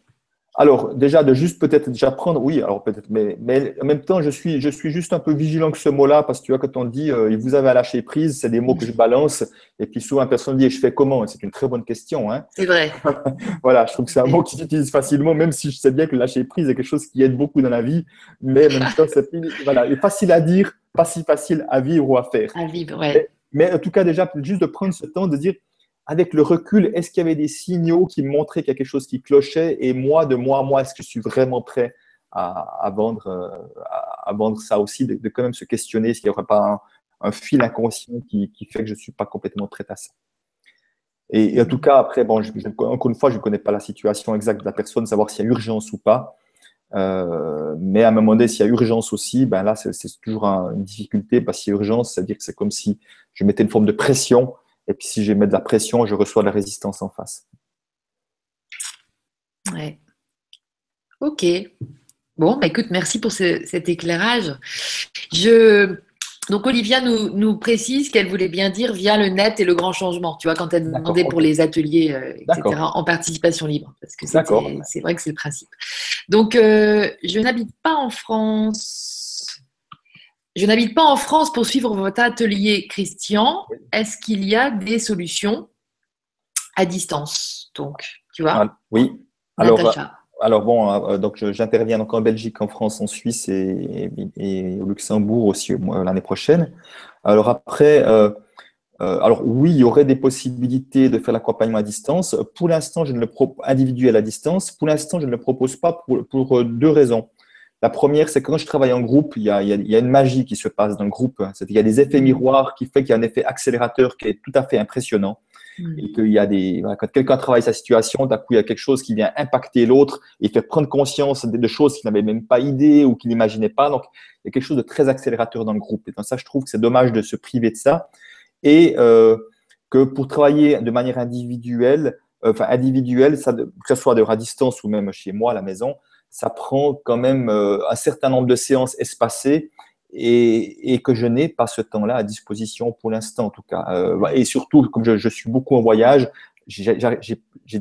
Alors, déjà, de juste peut-être déjà prendre, oui, alors peut-être, mais, mais en même temps, je suis, je suis juste un peu vigilant que ce mot-là, parce que tu vois, quand on dit euh, « vous avez à lâcher prise », c'est des mots que je balance, et puis souvent, personne dit « je fais comment ?» C'est une très bonne question. Hein. C'est vrai. Voilà, je trouve que c'est un mot qui s'utilise facilement, même si je sais bien que lâcher prise est quelque chose qui aide beaucoup dans la vie, mais en même temps, c'est voilà, facile à dire, pas si facile à vivre ou à faire. À vivre, ouais. Mais, mais en tout cas, déjà, juste de prendre ce temps de dire « avec le recul, est-ce qu'il y avait des signaux qui me montraient qu'il y a quelque chose qui clochait ? Et moi, de moi à moi, est-ce que je suis vraiment prêt à, à, vendre, à, à vendre ça aussi ?» de, de quand même se questionner, est-ce qu'il n'y aurait pas un, un fil inconscient qui, qui fait que je ne suis pas complètement prêt à ça. Et, et en tout cas, après, bon, je, je, encore une fois, je ne connais pas la situation exacte de la personne, savoir s'il y a urgence ou pas. Euh, mais à un moment donné, s'il y a urgence aussi, ben là, c'est toujours un, une difficulté. Ben, s'il y a urgence, c'est-à-dire que c'est comme si je mettais une forme de pression. Et puis, si je mets de la pression, je reçois de la résistance en face. Ouais. Ok. Bon, bah écoute, merci pour ce, cet éclairage. Je... Donc, Olivia nous, nous précise qu'elle voulait bien dire via le net et le grand changement, tu vois, quand elle demandait pour les ateliers, euh, et cetera, en participation libre. Parce que c'est vrai que c'est le principe. Donc, euh, je n'habite pas en France. Je n'habite pas en France pour suivre votre atelier, Christian. Est-ce qu'il y a des solutions à distance, donc, tu vois? Ah, oui. Alors, alors bon, donc j'interviens donc en Belgique, en France, en Suisse et, et, et au Luxembourg aussi l'année prochaine. Alors après, euh, euh, alors oui, il y aurait des possibilités de faire l'accompagnement à distance. Pour l'instant, je ne le propose individuel à distance. Pour l'instant, je ne le propose pas pour, pour deux raisons. La première, c'est que quand je travaille en groupe, il y a, il y a, il y a une magie qui se passe dans le groupe. Il y a des effets miroirs qui fait qu'il y a un effet accélérateur qui est tout à fait impressionnant. Mmh. Et qu'il y a des, quand quelqu'un travaille sa situation, d'un coup, il y a quelque chose qui vient impacter l'autre et faire prendre conscience de, de choses qu'il n'avait même pas idée ou qu'il n'imaginait pas. Donc, il y a quelque chose de très accélérateur dans le groupe. Et dans ça, je trouve que c'est dommage de se priver de ça. Et euh, que pour travailler de manière individuelle, euh, enfin individuelle, ça, que ce soit à distance ou même chez moi à la maison, ça prend quand même un certain nombre de séances espacées et, et que je n'ai pas ce temps-là à disposition pour l'instant en tout cas. Et surtout, comme je, je suis beaucoup en voyage, j'ai de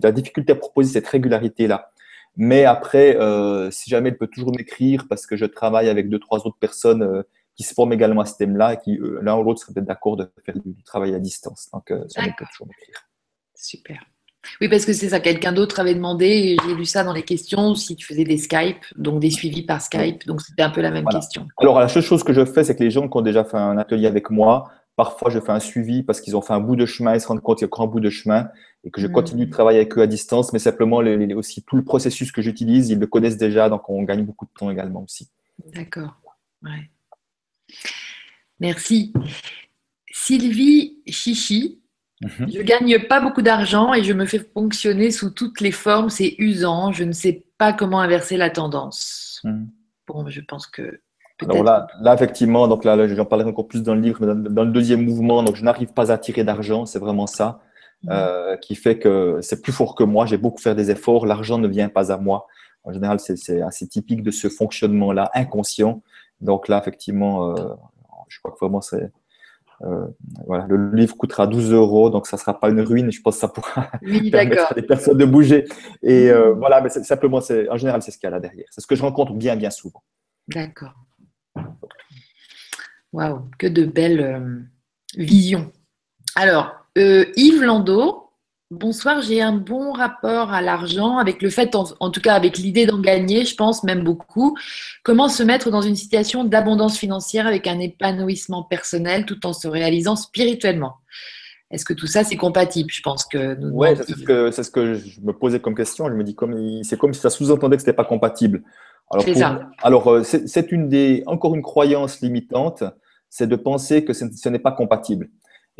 la difficulté à proposer cette régularité-là. Mais après, euh, si jamais elle peut toujours m'écrire parce que je travaille avec deux, trois autres personnes euh, qui se forment également à ce thème-là et qui, euh, l'un ou l'autre, serait peut-être d'accord de faire du, du travail à distance. Donc, euh, ça, elle peut toujours m'écrire. Super. Oui, parce que c'est ça, quelqu'un d'autre avait demandé, j'ai lu ça dans les questions, si tu faisais des Skype, donc des suivis par Skype, donc c'était un peu la même voilà. question. Alors, la seule chose que je fais, c'est que les gens qui ont déjà fait un atelier avec moi, parfois je fais un suivi parce qu'ils ont fait un bout de chemin, ils se rendent compte qu'il y a un grand bout de chemin et que je mmh. continue de travailler avec eux à distance, mais simplement les, les, aussi tout le processus que j'utilise, ils le connaissent déjà, donc on gagne beaucoup de temps également aussi. D'accord, ouais. Merci. Sylvie Chichi. Mmh. Je gagne pas beaucoup d'argent et je me fais ponctionner sous toutes les formes, c'est usant, je ne sais pas comment inverser la tendance. Mmh. Bon, je pense que alors là, là, effectivement, donc là, là j'en parlerai encore plus dans le livre, mais dans, dans le deuxième mouvement, donc je n'arrive pas à attirer d'argent, c'est vraiment ça, mmh. euh, qui fait que c'est plus fort que moi, j'ai beau faire des efforts, l'argent ne vient pas à moi. En général, c'est assez typique de ce fonctionnement-là, inconscient. Donc là, effectivement, euh, je crois que vraiment c'est… Euh, voilà, le livre coûtera douze euros, donc ça ne sera pas une ruine. Je pense que ça pourra oui, permettre à des personnes de bouger. Et euh, voilà, mais simplement, en général, c'est ce qu'il y a là derrière. C'est ce que je rencontre bien, bien souvent. D'accord. Waouh, que de belles euh, visions. Alors, euh, Yves Landau, bonsoir, j'ai un bon rapport à l'argent, avec le fait, en, en tout cas avec l'idée d'en gagner, je pense même beaucoup. Comment se mettre dans une situation d'abondance financière avec un épanouissement personnel tout en se réalisant spirituellement? Est-ce que tout ça, c'est compatible? Je pense que… Oui, c'est ce, ce que je me posais comme question. Je me dis, c'est comme, comme si ça sous-entendait que ce n'était pas compatible. Alors, c'est ça. Alors, c'est une des, encore une croyance limitante, c'est de penser que ce n'est pas compatible.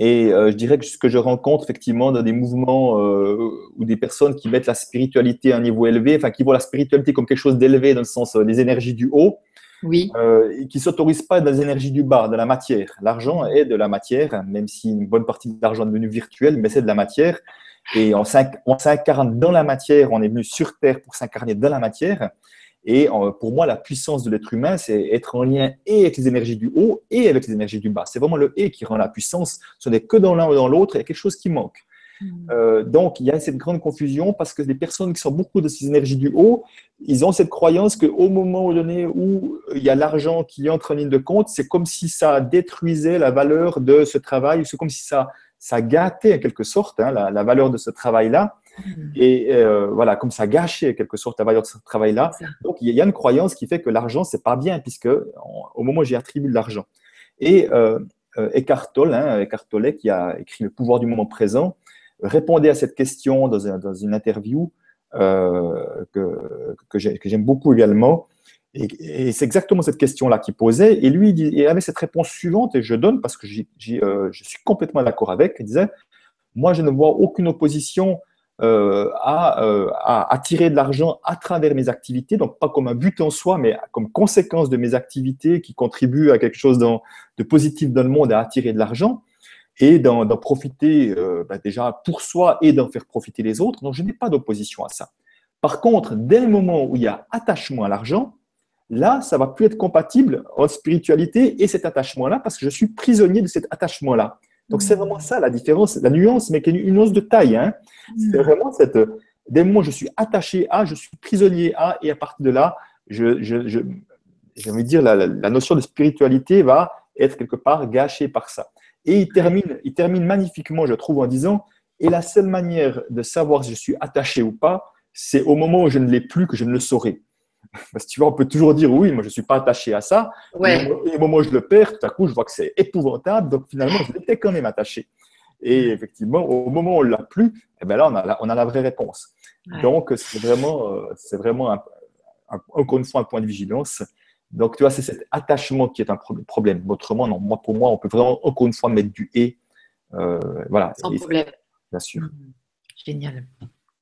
Et euh, je dirais que ce que je rencontre effectivement dans des mouvements euh, ou des personnes qui mettent la spiritualité à un niveau élevé, enfin qui voient la spiritualité comme quelque chose d'élevé dans le sens euh, des énergies du haut, oui. euh, et qui ne s'autorisent pas dans les énergies du bas, dans la matière. L'argent est de la matière, même si une bonne partie de l'argent est devenue virtuelle, mais c'est de la matière. Et on s'incarne dans la matière, on est venu sur Terre pour s'incarner dans la matière. Et pour moi, la puissance de l'être humain, c'est être en lien et avec les énergies du haut et avec les énergies du bas. C'est vraiment le « et » qui rend la puissance. Ce n'est que dans l'un ou dans l'autre, il y a quelque chose qui manque. Mmh. Euh, donc, il y a cette grande confusion parce que les personnes qui sont beaucoup de ces énergies du haut, ils ont cette croyance qu'au moment donné où il y a l'argent qui entre en ligne de compte, c'est comme si ça détruisait la valeur de ce travail, c'est comme si ça… ça gâtait en quelque sorte hein, la, la valeur de ce travail-là. Mmh. Et euh, voilà, comme ça gâchait en quelque sorte la valeur de ce travail-là. Donc, il y a une croyance qui fait que l'argent, c'est pas bien, puisque on, au moment où j'y attribue de l'argent. Et euh, euh, Eckhart Tolle, hein, Eckhart Tolle, qui a écrit Le pouvoir du moment présent, répondait à cette question dans, un, dans une interview euh, que, que j'aime beaucoup également. Et, et c'est exactement cette question-là qu'il posait. Et lui, il avait cette réponse suivante, et je donne parce que j ai, j ai, euh, je suis complètement d'accord avec. Il disait, moi, je ne vois aucune opposition euh, à, euh, à attirer de l'argent à travers mes activités, donc pas comme un but en soi, mais comme conséquence de mes activités qui contribuent à quelque chose dans, de positif dans le monde, à attirer de l'argent et d'en profiter euh, ben déjà pour soi et d'en faire profiter les autres. Donc, je n'ai pas d'opposition à ça. Par contre, dès le moment où il y a attachement à l'argent, là, ça ne va plus être compatible entre spiritualité et cet attachement-là parce que je suis prisonnier de cet attachement-là. Donc, mmh. c'est vraiment ça la différence, la nuance, mais qui est une nuance de taille. Hein. Mmh. C'est vraiment cette… Dès le moment où je suis attaché à, je suis prisonnier à, et à partir de là, je, je, je, j'ai envie de dire, la, la, la notion de spiritualité va être quelque part gâchée par ça. Et il termine, il termine magnifiquement, je trouve, en disant « Et la seule manière de savoir si je suis attaché ou pas, c'est au moment où je ne l'ai plus que je ne le saurai. » Parce que tu vois, on peut toujours dire oui, moi je ne suis pas attaché à ça. Ouais. Et au moment où je le perds, tout à coup je vois que c'est épouvantable. Donc finalement, je l'étais quand même attaché. Et effectivement, au moment où on ne l'a plus, eh bien là on a la, on a la vraie réponse. Ouais. Donc c'est vraiment, c'est vraiment un, un, encore une fois un point de vigilance. Donc tu vois, c'est cet attachement qui est un problème. Autrement, non, moi, pour moi, on peut vraiment encore une fois mettre du et. Euh, voilà. Sans et, problème. Bien sûr. Génial.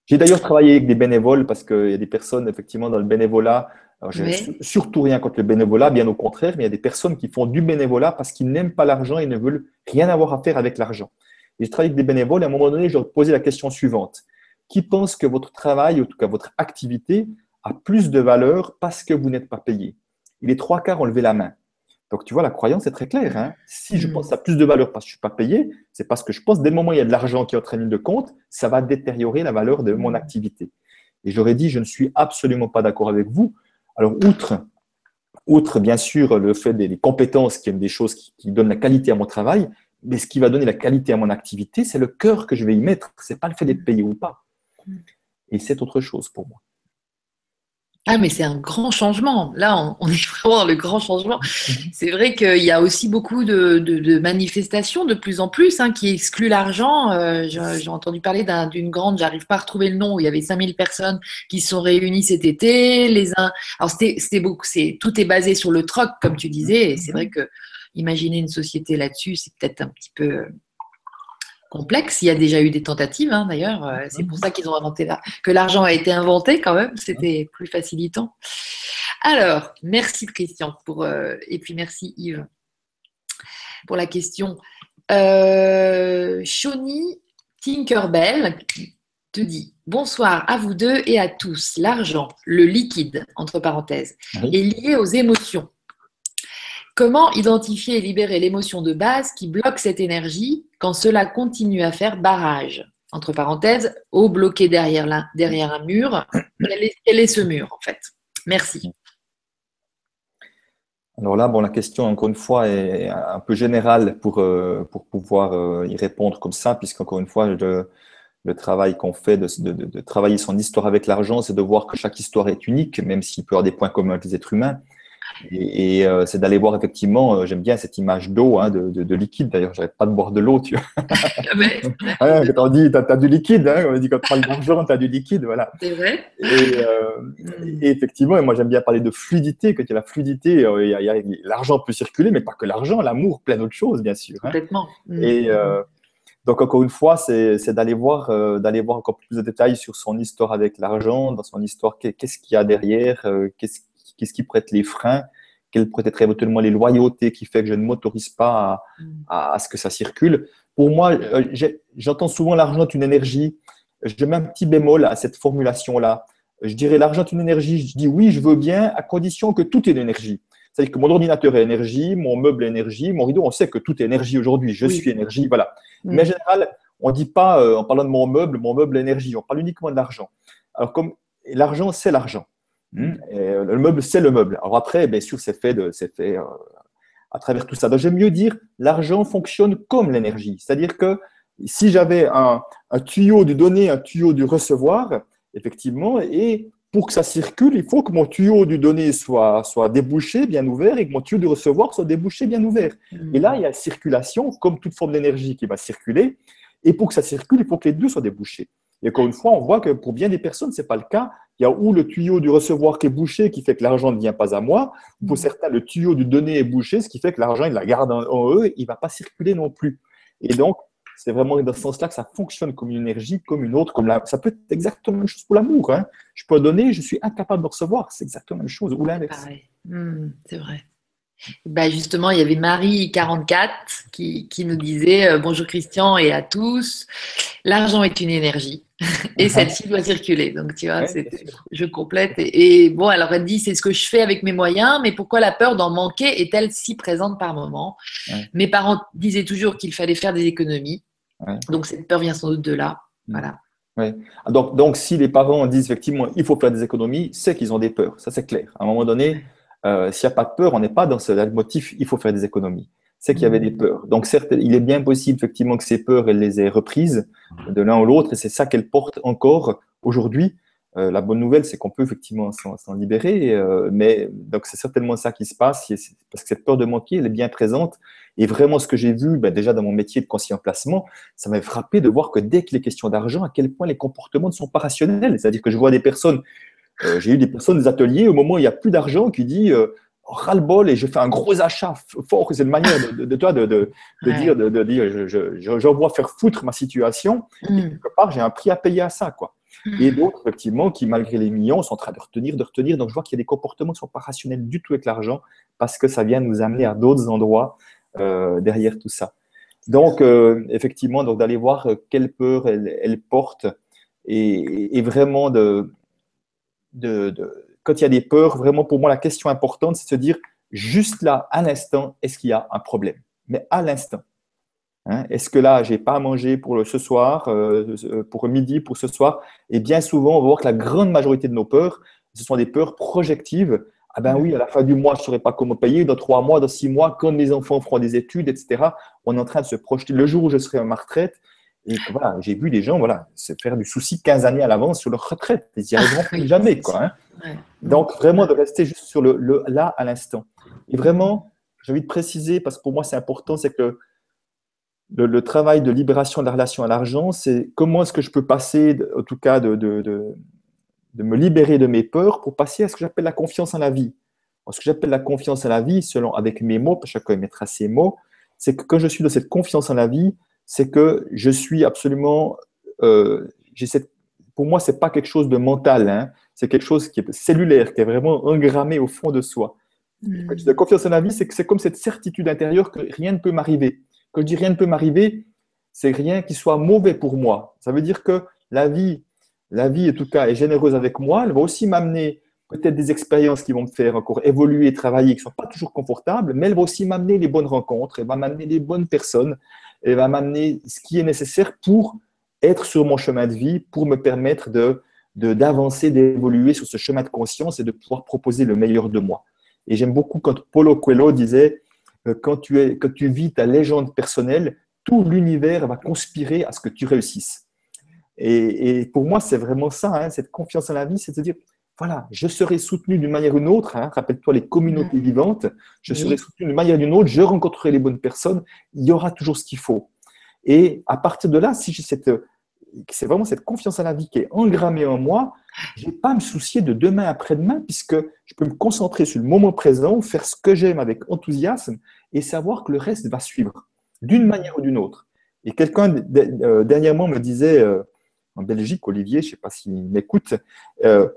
J'ai d'ailleurs travaillé avec des bénévoles parce qu'il y a des personnes effectivement dans le bénévolat. Je n'ai oui. surtout rien contre le bénévolat, bien au contraire, mais il y a des personnes qui font du bénévolat parce qu'ils n'aiment pas l'argent et ne veulent rien avoir à faire avec l'argent. J'ai travaillé avec des bénévoles et à un moment donné, je leur posais la question suivante. Qui pense que votre travail, ou en tout cas votre activité, a plus de valeur parce que vous n'êtes pas payé? Et les trois quarts ont levé la main. Donc tu vois, la croyance est très claire. Hein. Si je pense à plus de valeur parce que je ne suis pas payé, c'est parce que je pense dès le moment où il y a de l'argent qui entraîne une de compte, ça va détériorer la valeur de mon activité. Et j'aurais dit, je ne suis absolument pas d'accord avec vous. Alors outre, outre bien sûr le fait des, des compétences qui est une des choses qui, qui donnent la qualité à mon travail, mais ce qui va donner la qualité à mon activité, c'est le cœur que je vais y mettre. Ce n'est pas le fait d'être payé ou pas. Et c'est autre chose pour moi. Ah, mais c'est un grand changement. Là, on est vraiment dans le grand changement. C'est vrai qu'il y a aussi beaucoup de, de, de manifestations de plus en plus hein, qui excluent l'argent. Euh, J'ai entendu parler d'une un, grande, j'arrive pas à retrouver le nom, où il y avait cinq mille personnes qui se sont réunies cet été. Les uns... Alors, c'était beaucoup. C'est, tout est basé sur le troc, comme tu disais. Et c'est vrai que imaginer une société là-dessus, c'est peut-être un petit peu... complexe. Il y a déjà eu des tentatives, hein, d'ailleurs. C'est pour ça qu'ils ont inventé là, que l'argent a été inventé quand même. C'était plus facilitant. Alors, merci Christian pour euh, et puis merci Yves pour la question. Euh, Shawnee Tinkerbell te dit bonsoir à vous deux et à tous. L'argent, le liquide entre parenthèses, oui. est lié aux émotions. Comment identifier et libérer l'émotion de base qui bloque cette énergie quand cela continue à faire barrage? Entre parenthèses, eau bloquée derrière, la, derrière un mur. Quel est, quel est ce mur, en fait? Merci. Alors là, bon, la question, encore une fois, est un peu générale pour, euh, pour pouvoir euh, y répondre comme ça, puisqu'encore une fois, le, le travail qu'on fait de, de, de, de travailler son histoire avec l'argent, c'est de voir que chaque histoire est unique, même s'il peut y avoir des points communs avec les êtres humains. Et, et euh, c'est d'aller voir effectivement, euh, j'aime bien cette image d'eau, hein, de, de, de liquide, d'ailleurs j'arrête pas de boire de l'eau, tu vois. Hein, quand on dit, tu as, as du liquide, hein, on dit quand tu parles d'argent, tu as du liquide, voilà. C'est vrai. Et, euh, mmh. et effectivement, et moi j'aime bien parler de fluidité, quand il y a la fluidité, euh, l'argent peut circuler, mais pas que l'argent, l'amour, plein d'autres choses bien sûr. Hein. Complètement. Mmh. Et, euh, Donc, encore une fois, c'est d'aller voir, euh, d'aller voir encore plus de détails sur son histoire avec l'argent, dans son histoire, qu'est-ce qu'il y a derrière, euh, qu'est-ce qu'est-ce qui pourrait être les freins, quelles pourraient être éventuellement les loyautés qui font que je ne m'autorise pas à, à, à ce que ça circule. Pour moi, euh, j'entends souvent l'argent est une énergie. Je mets un petit bémol à cette formulation-là. Je dirais l'argent est une énergie. Je dis oui, je veux bien, à condition que tout est une énergie. C'est-à-dire que mon ordinateur est énergie, mon meuble est énergie, mon rideau, on sait que tout est énergie aujourd'hui. Je oui. suis énergie, voilà. Mmh. Mais en général, on ne dit pas, euh, en parlant de mon meuble, mon meuble est énergie. On parle uniquement de l'argent. Alors, comme l'argent, c'est l'argent. Mmh. Euh, le meuble, c'est le meuble. Alors après, bien sûr, c'est fait, de, c'est fait euh, à travers tout ça. Donc, j'aime mieux dire, l'argent fonctionne comme l'énergie. C'est-à-dire que si j'avais un, un tuyau du donner, un tuyau du recevoir, effectivement, et… pour que ça circule, il faut que mon tuyau du donné soit, soit débouché, bien ouvert, et que mon tuyau du recevoir soit débouché, bien ouvert. Mmh. Et là, il y a circulation, comme toute forme d'énergie qui va circuler. Et pour que ça circule, il faut que les deux soient débouchés. Et encore une fois, on voit que pour bien des personnes, ce n'est pas le cas. Il y a ou le tuyau du recevoir qui est bouché, qui fait que l'argent ne vient pas à moi. Pour mmh. certains, le tuyau du donné est bouché, ce qui fait que l'argent, il la garde en, en eux, il ne va pas circuler non plus. Et donc, c'est vraiment dans ce sens-là que ça fonctionne comme une énergie, comme une autre. Comme la... Ça peut être exactement la même chose pour l'amour. Hein. Je peux donner, je suis incapable de recevoir. C'est exactement la même chose. Ou l'inverse. Mmh, c'est vrai. Ben justement, il y avait Marie quarante-quatre qui, qui nous disait euh, « Bonjour Christian et à tous. L'argent est une énergie. » Et celle-ci doit circuler. Donc, tu vois, ouais, je complète. Et, et bon, alors elle dit, c'est ce que je fais avec mes moyens, mais pourquoi la peur d'en manquer est-elle si présente par moment ? Ouais. Mes parents disaient toujours qu'il fallait faire des économies. Ouais. Donc, cette peur vient sans doute de là. Mmh. Voilà. Ouais. Donc, donc, si les parents disent effectivement, il faut faire des économies, c'est qu'ils ont des peurs. Ça, c'est clair. À un moment donné, euh, s'il n'y a pas de peur, on n'est pas dans ce motif, il faut faire des économies. C'est qu'il y avait des peurs. Donc, certes, il est bien possible effectivement que ces peurs, elles les aient reprises de l'un ou l'autre, et c'est ça qu'elles portent encore aujourd'hui. Euh, la bonne nouvelle, c'est qu'on peut effectivement s'en libérer, euh, mais donc c'est certainement ça qui se passe, parce que cette peur de manquer, elle est bien présente. Et vraiment, ce que j'ai vu, ben, déjà dans mon métier de conseiller en placement, ça m'a frappé de voir que dès que les questions d'argent, à quel point les comportements ne sont pas rationnels. C'est-à-dire que je vois des personnes, euh, j'ai eu des personnes des ateliers, au moment où il n'y a plus d'argent, qui dit euh, ras-le-bol et je fais un gros achat fort, c'est une manière de, de, de, de, de, de ouais. dire, de, de dire je, je, je, j'envoie faire foutre ma situation, mm. et quelque part, j'ai un prix à payer à ça, quoi. Mm. Et d'autres, effectivement, qui, malgré les millions, sont en train de retenir, de retenir. Donc, je vois qu'il y a des comportements qui ne sont pas rationnels du tout avec l'argent, parce que ça vient nous amener à d'autres endroits euh, derrière tout ça. Donc, euh, effectivement, donc, d'aller voir quelle peur elle, elle porte, et, et vraiment de... de, de quand il y a des peurs, vraiment pour moi, la question importante, c'est de se dire, juste là, à l'instant, est-ce qu'il y a un problème? Mais à l'instant. Hein, est-ce que là, je n'ai pas à manger pour le, ce soir, euh, pour midi, pour ce soir? Et bien souvent, on va voir que la grande majorité de nos peurs, ce sont des peurs projectives. Ah ben oui, à la fin du mois, je ne saurais pas comment payer, dans trois mois, dans six mois, quand mes enfants feront des études, et cetera. On est en train de se projeter. Le jour où je serai à ma retraite, et voilà, j'ai vu des gens voilà, se faire du souci quinze années à l'avance sur leur retraite. Ils n'y arriveront plus jamais. Quoi, hein. ouais. Donc, vraiment, de rester juste sur le, le là à l'instant. Et vraiment, j'ai envie de préciser, parce que pour moi, c'est important, c'est que le, le travail de libération de la relation à l'argent, c'est comment est-ce que je peux passer, en tout cas, de, de, de, de me libérer de mes peurs pour passer à ce que j'appelle la confiance en la vie. Alors, ce que j'appelle la confiance en la vie, selon avec mes mots, chacun mettra ses mots, c'est que quand je suis dans cette confiance en la vie, c'est que je suis absolument, euh, j'ai cette, pour moi, ce n'est pas quelque chose de mental, hein, c'est quelque chose qui est cellulaire, qui est vraiment engrammé au fond de soi. Mmh. Quand je dis confiance en la vie, c'est que c'est comme cette certitude intérieure que rien ne peut m'arriver. Quand je dis rien ne peut m'arriver, c'est rien qui soit mauvais pour moi. Ça veut dire que la vie, la vie en tout cas, est généreuse avec moi, elle va aussi m'amener peut-être des expériences qui vont me faire encore évoluer, travailler, qui ne sont pas toujours confortables, mais elle va aussi m'amener les bonnes rencontres, elle va m'amener les bonnes personnes, elle va m'amener ce qui est nécessaire pour être sur mon chemin de vie, pour me permettre de, de, d'avancer, d'évoluer sur ce chemin de conscience et de pouvoir proposer le meilleur de moi. Et j'aime beaucoup quand Paulo Coelho disait euh, « quand tu es, quand tu vis ta légende personnelle, tout l'univers va conspirer à ce que tu réussisses ». Et pour moi, c'est vraiment ça, hein, cette confiance en la vie, c'est de dire « voilà, je serai soutenu d'une manière ou d'une autre, hein. Rappelle-toi les communautés vivantes, je serai oui. soutenu d'une manière ou d'une autre, je rencontrerai les bonnes personnes, il y aura toujours ce qu'il faut. » Et à partir de là, si j'ai cette, c'est vraiment cette confiance à la vie qui est engrammée en moi, je n'ai pas à me soucier de demain après-demain, puisque je peux me concentrer sur le moment présent, faire ce que j'aime avec enthousiasme et savoir que le reste va suivre, d'une manière ou d'une autre. Et quelqu'un euh, dernièrement me disait, euh, en Belgique, Olivier, je ne sais pas s'il m'écoute, euh,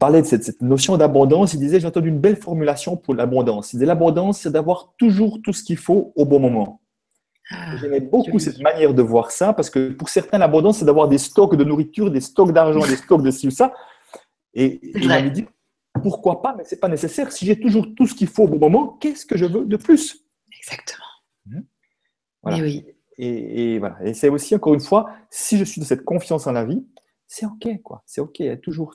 parlait de cette, cette notion d'abondance. Il disait, j'ai entendu une belle formulation pour l'abondance. Il disait, l'abondance, c'est d'avoir toujours tout ce qu'il faut au bon moment. Ah, j'aimais beaucoup cette dit. manière de voir ça, parce que pour certains, l'abondance, c'est d'avoir des stocks de nourriture, des stocks d'argent, des stocks de ci ou ça. Et il m'avait dit, pourquoi pas, mais ce n'est pas nécessaire. Si j'ai toujours tout ce qu'il faut au bon moment, qu'est-ce que je veux de plus? Exactement. Mmh. Voilà. Et oui. Et, et voilà. Et c'est aussi, encore une fois, si je suis de cette confiance en la vie, c'est OK, quoi. C'est OK. Toujours,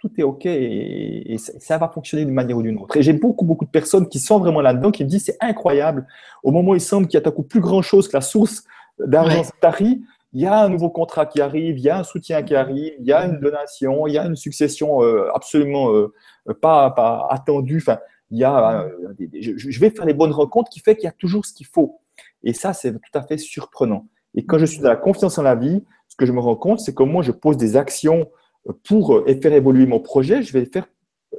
tout est OK et, et ça, ça va fonctionner d'une manière ou d'une autre. Et j'ai beaucoup, beaucoup de personnes qui sont vraiment là-dedans, qui me disent c'est incroyable. Au moment où il semble qu'il y a tout à coup plus grand-chose que la source d'argent tarie, il y a un nouveau contrat qui arrive, il y a un soutien qui arrive, il y a une donation, il y a une succession euh, absolument euh, pas, pas attendue. Enfin, il y a, euh, des, des, je, je vais faire les bonnes rencontres qui fait qu'il y a toujours ce qu'il faut. Et ça, c'est tout à fait surprenant. Et quand je suis dans la confiance en la vie, ce que je me rends compte, c'est que moi, je pose des actions pour faire évoluer mon projet. Je vais faire,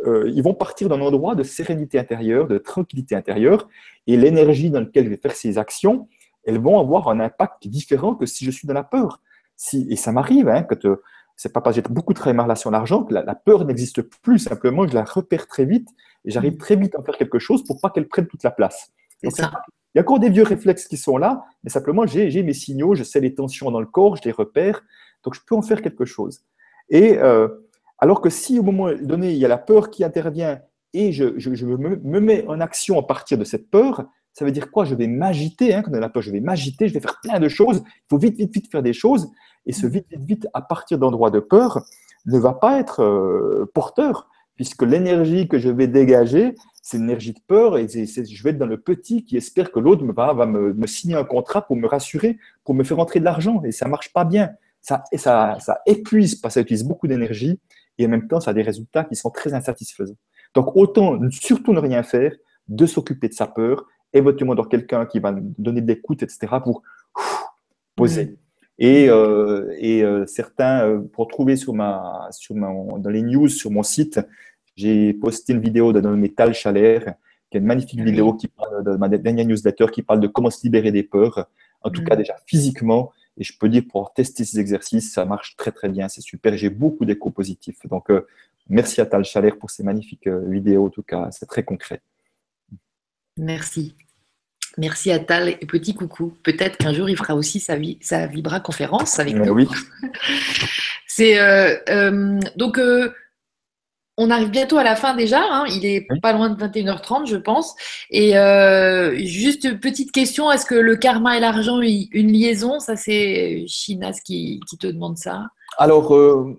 euh, ils vont partir d'un endroit de sérénité intérieure, de tranquillité intérieure. Et l'énergie dans laquelle je vais faire ces actions, elles vont avoir un impact différent que si je suis dans la peur. Si, et ça m'arrive, hein, quand euh, c'est pas parce que j'ai beaucoup travaillé ma relation à l'argent, que la, la peur n'existe plus. Simplement, je la repère très vite et j'arrive très vite à en faire quelque chose pour pas qu'elle prenne toute la place. Donc, c'est ça. Il y a encore des vieux réflexes qui sont là, mais simplement, j'ai mes signaux, je sais les tensions dans le corps, je les repère, donc je peux en faire quelque chose. Et euh, alors que si, au moment donné, il y a la peur qui intervient et je, je, je me, me mets en action à partir de cette peur, ça veut dire quoi? Je vais m'agiter, hein, quand on a la peur, je vais m'agiter, je vais faire plein de choses, il faut vite, vite, vite faire des choses, et ce vite, vite, vite, à partir d'endroits de peur, ne va pas être euh, porteur, puisque l'énergie que je vais dégager, c'est une énergie de peur et je vais être dans le petit qui espère que l'autre va, va me, me signer un contrat pour me rassurer, pour me faire entrer de l'argent. Et ça ne marche pas bien. Ça, et ça, ça épuise, parce que ça utilise beaucoup d'énergie et en même temps, ça a des résultats qui sont très insatisfaisants. Donc, autant surtout ne rien faire, de s'occuper de sa peur, éventuellement dans quelqu'un qui va donner de l'écoute, et cetera, pour ouf, poser. Mmh. Et, euh, et euh, certains, euh, pour trouver sur ma, sur ma, dans les news, sur mon site, j'ai posté une vidéo de Metal Chalaire, qui est une magnifique vidéo qui parle de ma dernière newsletter, qui parle de comment se libérer des peurs, en tout mmh. cas déjà physiquement. Et je peux dire, pour tester ces exercices, ça marche très très bien, c'est super, j'ai beaucoup d'échos positifs. Donc, euh, merci à Tal Chalère pour ces magnifiques euh, vidéos, en tout cas, c'est très concret. Merci. Merci à Tal et petit coucou. Peut-être qu'un jour, il fera aussi sa, vi sa Vibra conférence avec nous. Oui. C'est euh, euh, donc, euh, on arrive bientôt à la fin déjà, hein. Il est pas loin de vingt et une heures trente, je pense. Et euh, juste une petite question, est-ce que le karma et l'argent, une liaison? Ça, c'est Chinas qui, qui te demande ça. Alors, euh,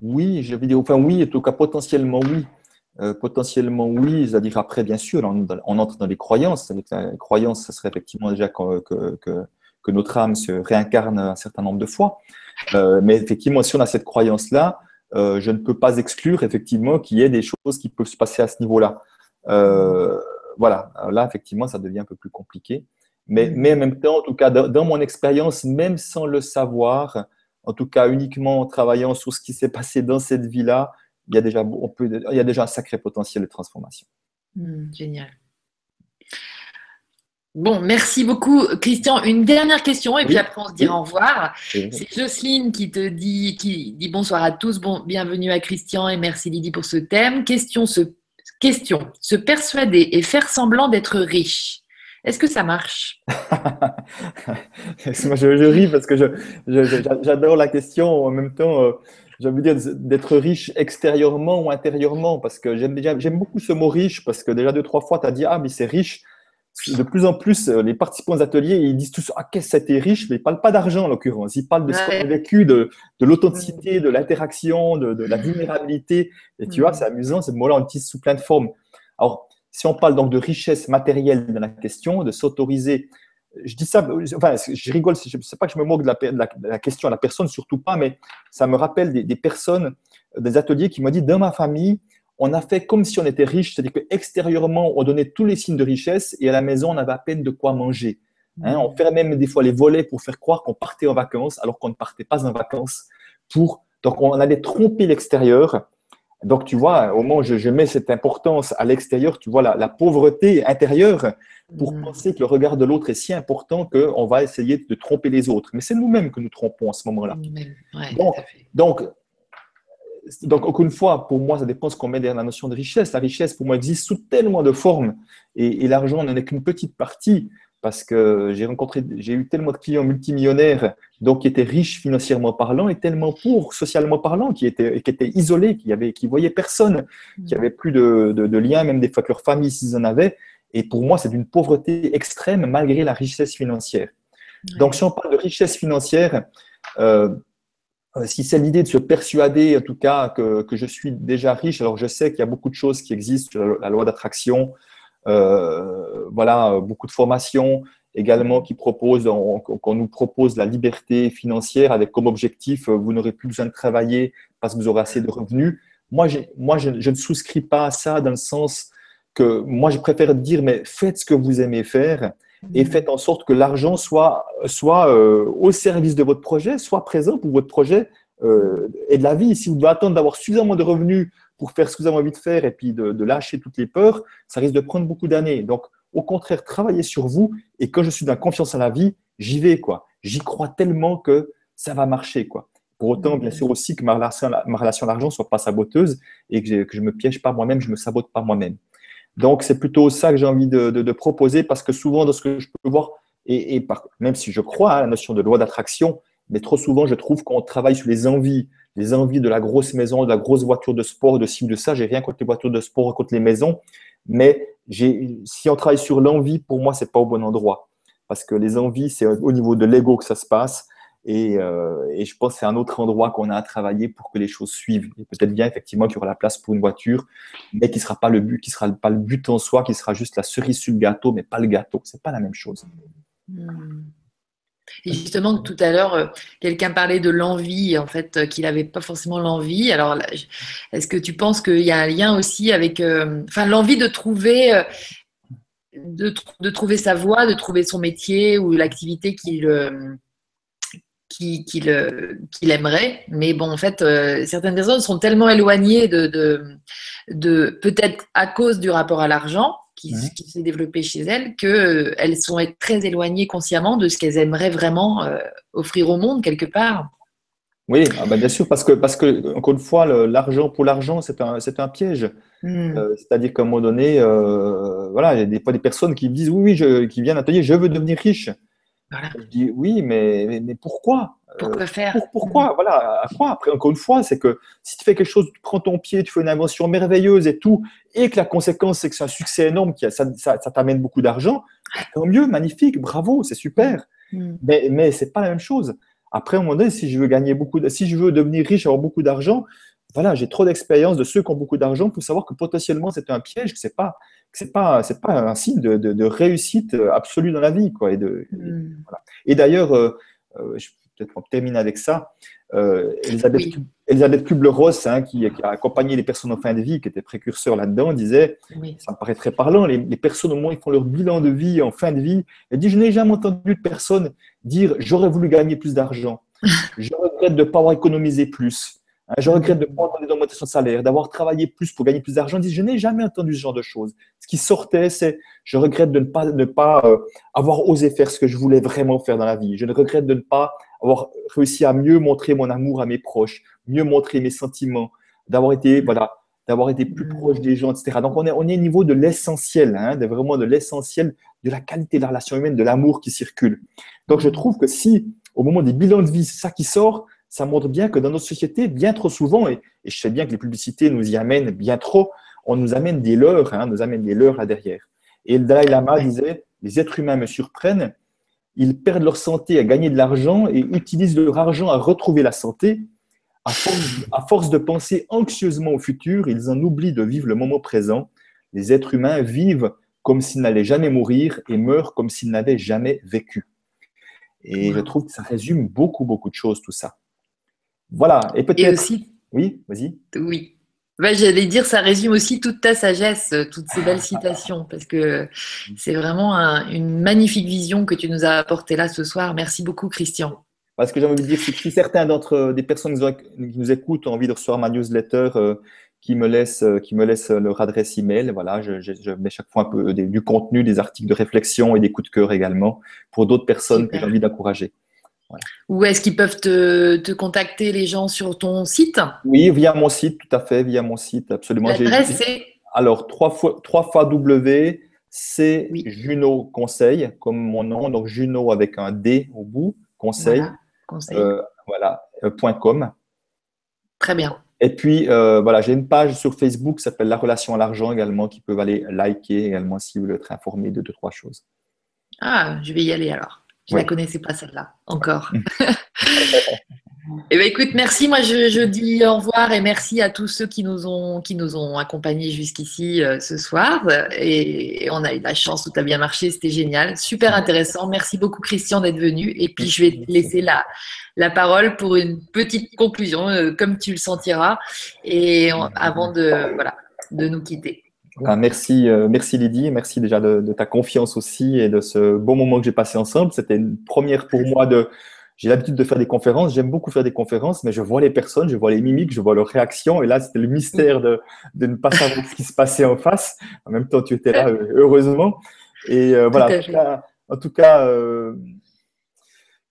oui, je vais dire, enfin oui, en tout cas potentiellement oui. Euh, potentiellement oui, c'est-à-dire après, bien sûr, on, on entre dans les croyances. Les croyances, ça serait effectivement déjà que, que, que, que notre âme se réincarne un certain nombre de fois. Euh, mais effectivement, si on a cette croyance-là, Euh, je ne peux pas exclure effectivement qu'il y ait des choses qui peuvent se passer à ce niveau-là. Euh, voilà, alors là effectivement ça devient un peu plus compliqué. Mais, mais en même temps, en tout cas dans, dans mon expérience, même sans le savoir, en tout cas uniquement en travaillant sur ce qui s'est passé dans cette vie-là, il y a déjà, on peut, il y a déjà un sacré potentiel de transformation. Mmh, génial. Bon, merci beaucoup, Christian. Une dernière question, et oui, puis après, on se dira oui. Au revoir. Oui. C'est Jocelyne qui te dit, qui dit bonsoir à tous, bon, bienvenue à Christian et merci Lidy pour ce thème. Question, se, question, se persuader et faire semblant d'être riche. Est-ce que ça marche? Moi, je, je ris parce que j'adore la question. En même temps, euh, j'ai envie de dire d'être riche extérieurement ou intérieurement, parce que j'aime beaucoup ce mot riche, parce que déjà deux, trois fois, tu as dit « Ah, mais c'est riche ». De plus en plus, les participants aux ateliers, ils disent tous « Ah, qu'est-ce que c'était riche ?» mais ils ne parlent pas d'argent en l'occurrence. Ils parlent de ce qu'on a vécu, de, de l'authenticité, de l'interaction, de, de la vulnérabilité. Et tu vois, c'est amusant, ce mot-là, on l'utilise sous plein de formes. Alors, si on parle donc de richesse matérielle dans la question, de s'autoriser, je dis ça, enfin, je rigole, je ne sais pas que je me moque de la, de, la, de la question à la personne, surtout pas, mais ça me rappelle des, des personnes, des ateliers qui m'ont dit « Dans ma famille, on a fait comme si on était riche, c'est-à-dire qu'extérieurement, on donnait tous les signes de richesse et à la maison, on avait à peine de quoi manger. Hein, on fermait même des fois les volets pour faire croire qu'on partait en vacances alors qu'on ne partait pas en vacances. Pour... Donc, on allait tromper l'extérieur, Donc, tu vois, au moment où je, je mets cette importance à l'extérieur, tu vois, la, la pauvreté intérieure pour mmh. penser que le regard de l'autre est si important qu'on va essayer de tromper les autres. Mais c'est nous-mêmes que nous trompons à ce moment-là. Mmh. Ouais, donc, donc, donc, aucune fois, pour moi, ça dépend de ce qu'on met derrière la notion de richesse. La richesse, pour moi, existe sous tellement de formes et, et l'argent n'en est qu'une petite partie. Parce que j'ai rencontré, j'ai eu tellement de clients multimillionnaires, donc qui étaient riches financièrement parlant et tellement pauvres socialement parlant, qui étaient, qui étaient isolés, qui avaient, qui voyaient personne, qui n'avaient plus de, de, de liens, même des fois que leur famille s'ils en avaient. Et pour moi, c'est d'une pauvreté extrême malgré la richesse financière. Ouais. Donc, si on parle de richesse financière, euh, si c'est l'idée de se persuader, en tout cas, que, que je suis déjà riche, alors je sais qu'il y a beaucoup de choses qui existent, la loi d'attraction. Euh, voilà, beaucoup de formations également qui proposent, on, qu'on nous propose la liberté financière avec comme objectif, vous n'aurez plus besoin de travailler parce que vous aurez assez de revenus. Moi, j'ai, moi je, je ne souscris pas à ça dans le sens que moi, je préfère dire, mais faites ce que vous aimez faire et faites en sorte que l'argent soit, soit euh, au service de votre projet, soit présent pour votre projet euh, et de la vie. Si vous devez attendre d'avoir suffisamment de revenus pour faire ce que vous avez envie de faire et puis de, de lâcher toutes les peurs, ça risque de prendre beaucoup d'années. Donc, au contraire, travaillez sur vous et quand je suis dans la confiance à la vie, j'y vais, quoi. J'y crois tellement que ça va marcher, quoi. Pour autant, bien sûr aussi, que ma relation, ma relation à l'argent ne soit pas saboteuse et que, que je ne me piège pas moi-même, je ne me sabote pas moi-même. Donc, c'est plutôt ça que j'ai envie de, de, de proposer parce que souvent, dans ce que je peux voir, et, et par, même si je crois à la notion de loi d'attraction, mais trop souvent, je trouve qu'on travaille sur les envies, les envies de la grosse maison, de la grosse voiture de sport, de ci, de ça. J'ai rien contre les voitures de sport, contre les maisons. Mais j'ai, si on travaille sur l'envie, pour moi, c'est pas au bon endroit. Parce que les envies, c'est au niveau de l'ego que ça se passe. Et, euh, et je pense que c'est un autre endroit qu'on a à travailler pour que les choses suivent. Et peut-être bien, effectivement, qu'il y aura la place pour une voiture, mais qui ne sera pas le but, qui sera pas le but en soi, qui sera juste la cerise sur le gâteau, mais pas le gâteau. C'est pas la même chose. Mmh. Et justement, tout à l'heure, quelqu'un parlait de l'envie, en fait, qu'il n'avait pas forcément l'envie. Alors, est-ce que tu penses qu'il y a un lien aussi avec, euh, enfin, l'envie de trouver, de, de trouver sa voie, de trouver son métier ou l'activité qu'il, euh, qu'il, qu'il, qu'il aimerait. Mais bon, en fait, euh, certaines personnes sont tellement éloignées de, de, de, peut-être à cause du rapport à l'argent, qui, mmh. qui s'est développée chez elles, qu'elles euh, sont très éloignées consciemment de ce qu'elles aimeraient vraiment euh, offrir au monde quelque part. Oui, ah ben bien sûr, parce que, parce que encore une fois, le, l'argent pour l'argent, c'est un, c'est un piège. Mmh. Euh, c'est-à-dire qu'à un moment donné, euh, voilà, il y a des, des personnes qui me disent, oui, oui, je, qui viennent à l'atelier, je veux devenir riche. Voilà. Je dis, oui, mais, mais, mais pourquoi ? Pourquoi faire ? Pour, pourquoi ? Voilà, à quoi ? Après, encore une fois, c'est que si tu fais quelque chose, tu prends ton pied, tu fais une invention merveilleuse et tout, et que la conséquence, c'est que c'est un succès énorme, qui, ça, ça, ça t'amène beaucoup d'argent, tant mieux, magnifique, bravo, c'est super. Mm. Mais, mais c'est pas la même chose. Après, à un moment donné, si je veux gagner beaucoup, de, si je veux devenir riche, avoir beaucoup d'argent, voilà, j'ai trop d'expérience de ceux qui ont beaucoup d'argent pour savoir que potentiellement, c'est un piège, que c'est pas, que c'est pas, c'est pas un signe de, de, de réussite absolue dans la vie, quoi. Et, de, mm. et, voilà. Et d'ailleurs, euh, euh, je peut-être qu'on termine avec ça, euh, Elisabeth, oui. Elisabeth Kubler-Ross, hein, qui, qui a accompagné les personnes en fin de vie, qui était précurseur là-dedans, disait, oui. ça me paraît très parlant, les, les personnes au moment où ils font leur bilan de vie en fin de vie, elle dit, je n'ai jamais entendu de personne dire, j'aurais voulu gagner plus d'argent, je regrette de ne pas avoir économisé plus, hein, je regrette de ne pas avoir entendu d'augmentation de salaire, d'avoir travaillé plus pour gagner plus d'argent, elle dit, je n'ai jamais entendu ce genre de choses. Ce qui sortait, c'est, je regrette de ne pas, de ne pas euh, avoir osé faire ce que je voulais vraiment faire dans la vie, je ne regrette de ne pas avoir réussi à mieux montrer mon amour à mes proches, mieux montrer mes sentiments, d'avoir été, voilà, d'avoir été plus proche des gens, et cetera. Donc, on est, on est au niveau de l'essentiel, hein, de vraiment de l'essentiel de la qualité de la relation humaine, de l'amour qui circule. Donc, je trouve que si, au moment des bilans de vie, c'est ça qui sort, ça montre bien que dans notre société, bien trop souvent, et, et je sais bien que les publicités nous y amènent bien trop, on nous amène des leurres, hein, nous amène des leurres là derrière. Et le Dalai Lama disait, les êtres humains me surprennent, ils perdent leur santé à gagner de l'argent et utilisent leur argent à retrouver la santé. À force, à force de penser anxieusement au futur, ils en oublient de vivre le moment présent. Les êtres humains vivent comme s'ils n'allaient jamais mourir et meurent comme s'ils n'avaient jamais vécu. Et je trouve que ça résume beaucoup, beaucoup de choses, tout ça. Voilà. Et peut-être… Et aussi… Oui, vas-y. Oui. Ben, j'allais dire, ça résume aussi toute ta sagesse, toutes ces belles citations, parce que c'est vraiment un, une magnifique vision que tu nous as apportée là ce soir. Merci beaucoup, Christian. Ce que j'ai envie de dire, c'est que si certains d'entre des personnes qui nous écoutent ont envie de recevoir ma newsletter euh, qui me laissent, qui me laissent leur adresse email. Voilà, je, je, je mets chaque fois un peu des, du contenu, des articles de réflexion et des coups de cœur également pour d'autres personnes Super. que j'ai envie d'encourager. Voilà. Ou est-ce qu'ils peuvent te, te contacter, les gens, sur ton site? Oui, via mon site, tout à fait, via mon site, absolument. L'adresse c'est alors trois fois W, c'est oui. Juno Conseil, comme mon nom, donc Juno avec un D au bout, Conseil, voilà, conseil. Euh, voilà euh, point com. Très bien. Et puis, euh, voilà, j'ai une page sur Facebook qui s'appelle La Relation à l'argent également, qui peuvent aller liker également si vous voulez être informé de deux, trois choses. Ah, je vais y aller alors. Je ne ouais. la connaissais pas celle-là, encore. Eh bien, écoute, merci. Moi, je, je dis au revoir et merci à tous ceux qui nous ont, qui nous ont accompagnés jusqu'ici euh, ce soir. Et, et on a eu de la chance, tout a bien marché, c'était génial. Super intéressant. Merci beaucoup, Christian, d'être venu. Et puis, je vais te laisser la, la parole pour une petite conclusion, euh, comme tu le sentiras, et on, avant de, voilà, de nous quitter. Ah, merci, euh, merci Lidy, merci déjà de, de ta confiance aussi et de ce bon moment que j'ai passé ensemble. C'était une première pour moi. De, j'ai l'habitude de faire des conférences, j'aime beaucoup faire des conférences, mais je vois les personnes, je vois les mimiques, je vois leurs réactions. Et là, c'était le mystère de, de ne pas savoir ce qui se passait en face. En même temps, tu étais là, heureusement. Et euh, voilà, en tout cas, en tout cas euh,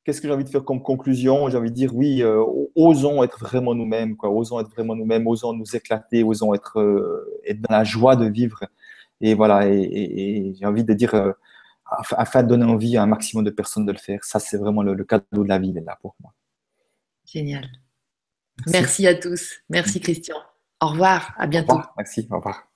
qu'est-ce que j'ai envie de faire comme conclusion? J'ai envie de dire oui, euh, osons être vraiment nous-mêmes, quoi. Osons être vraiment nous-mêmes, osons nous éclater, osons être, euh, être dans la joie de vivre. Et voilà, et, et, et j'ai envie de dire, euh, afin de donner envie à un maximum de personnes de le faire, ça c'est vraiment le, le cadeau de la vie, il est là pour moi. Génial. Merci. Merci à tous. Merci Christian. Au revoir, à bientôt. Au revoir. Merci, au revoir.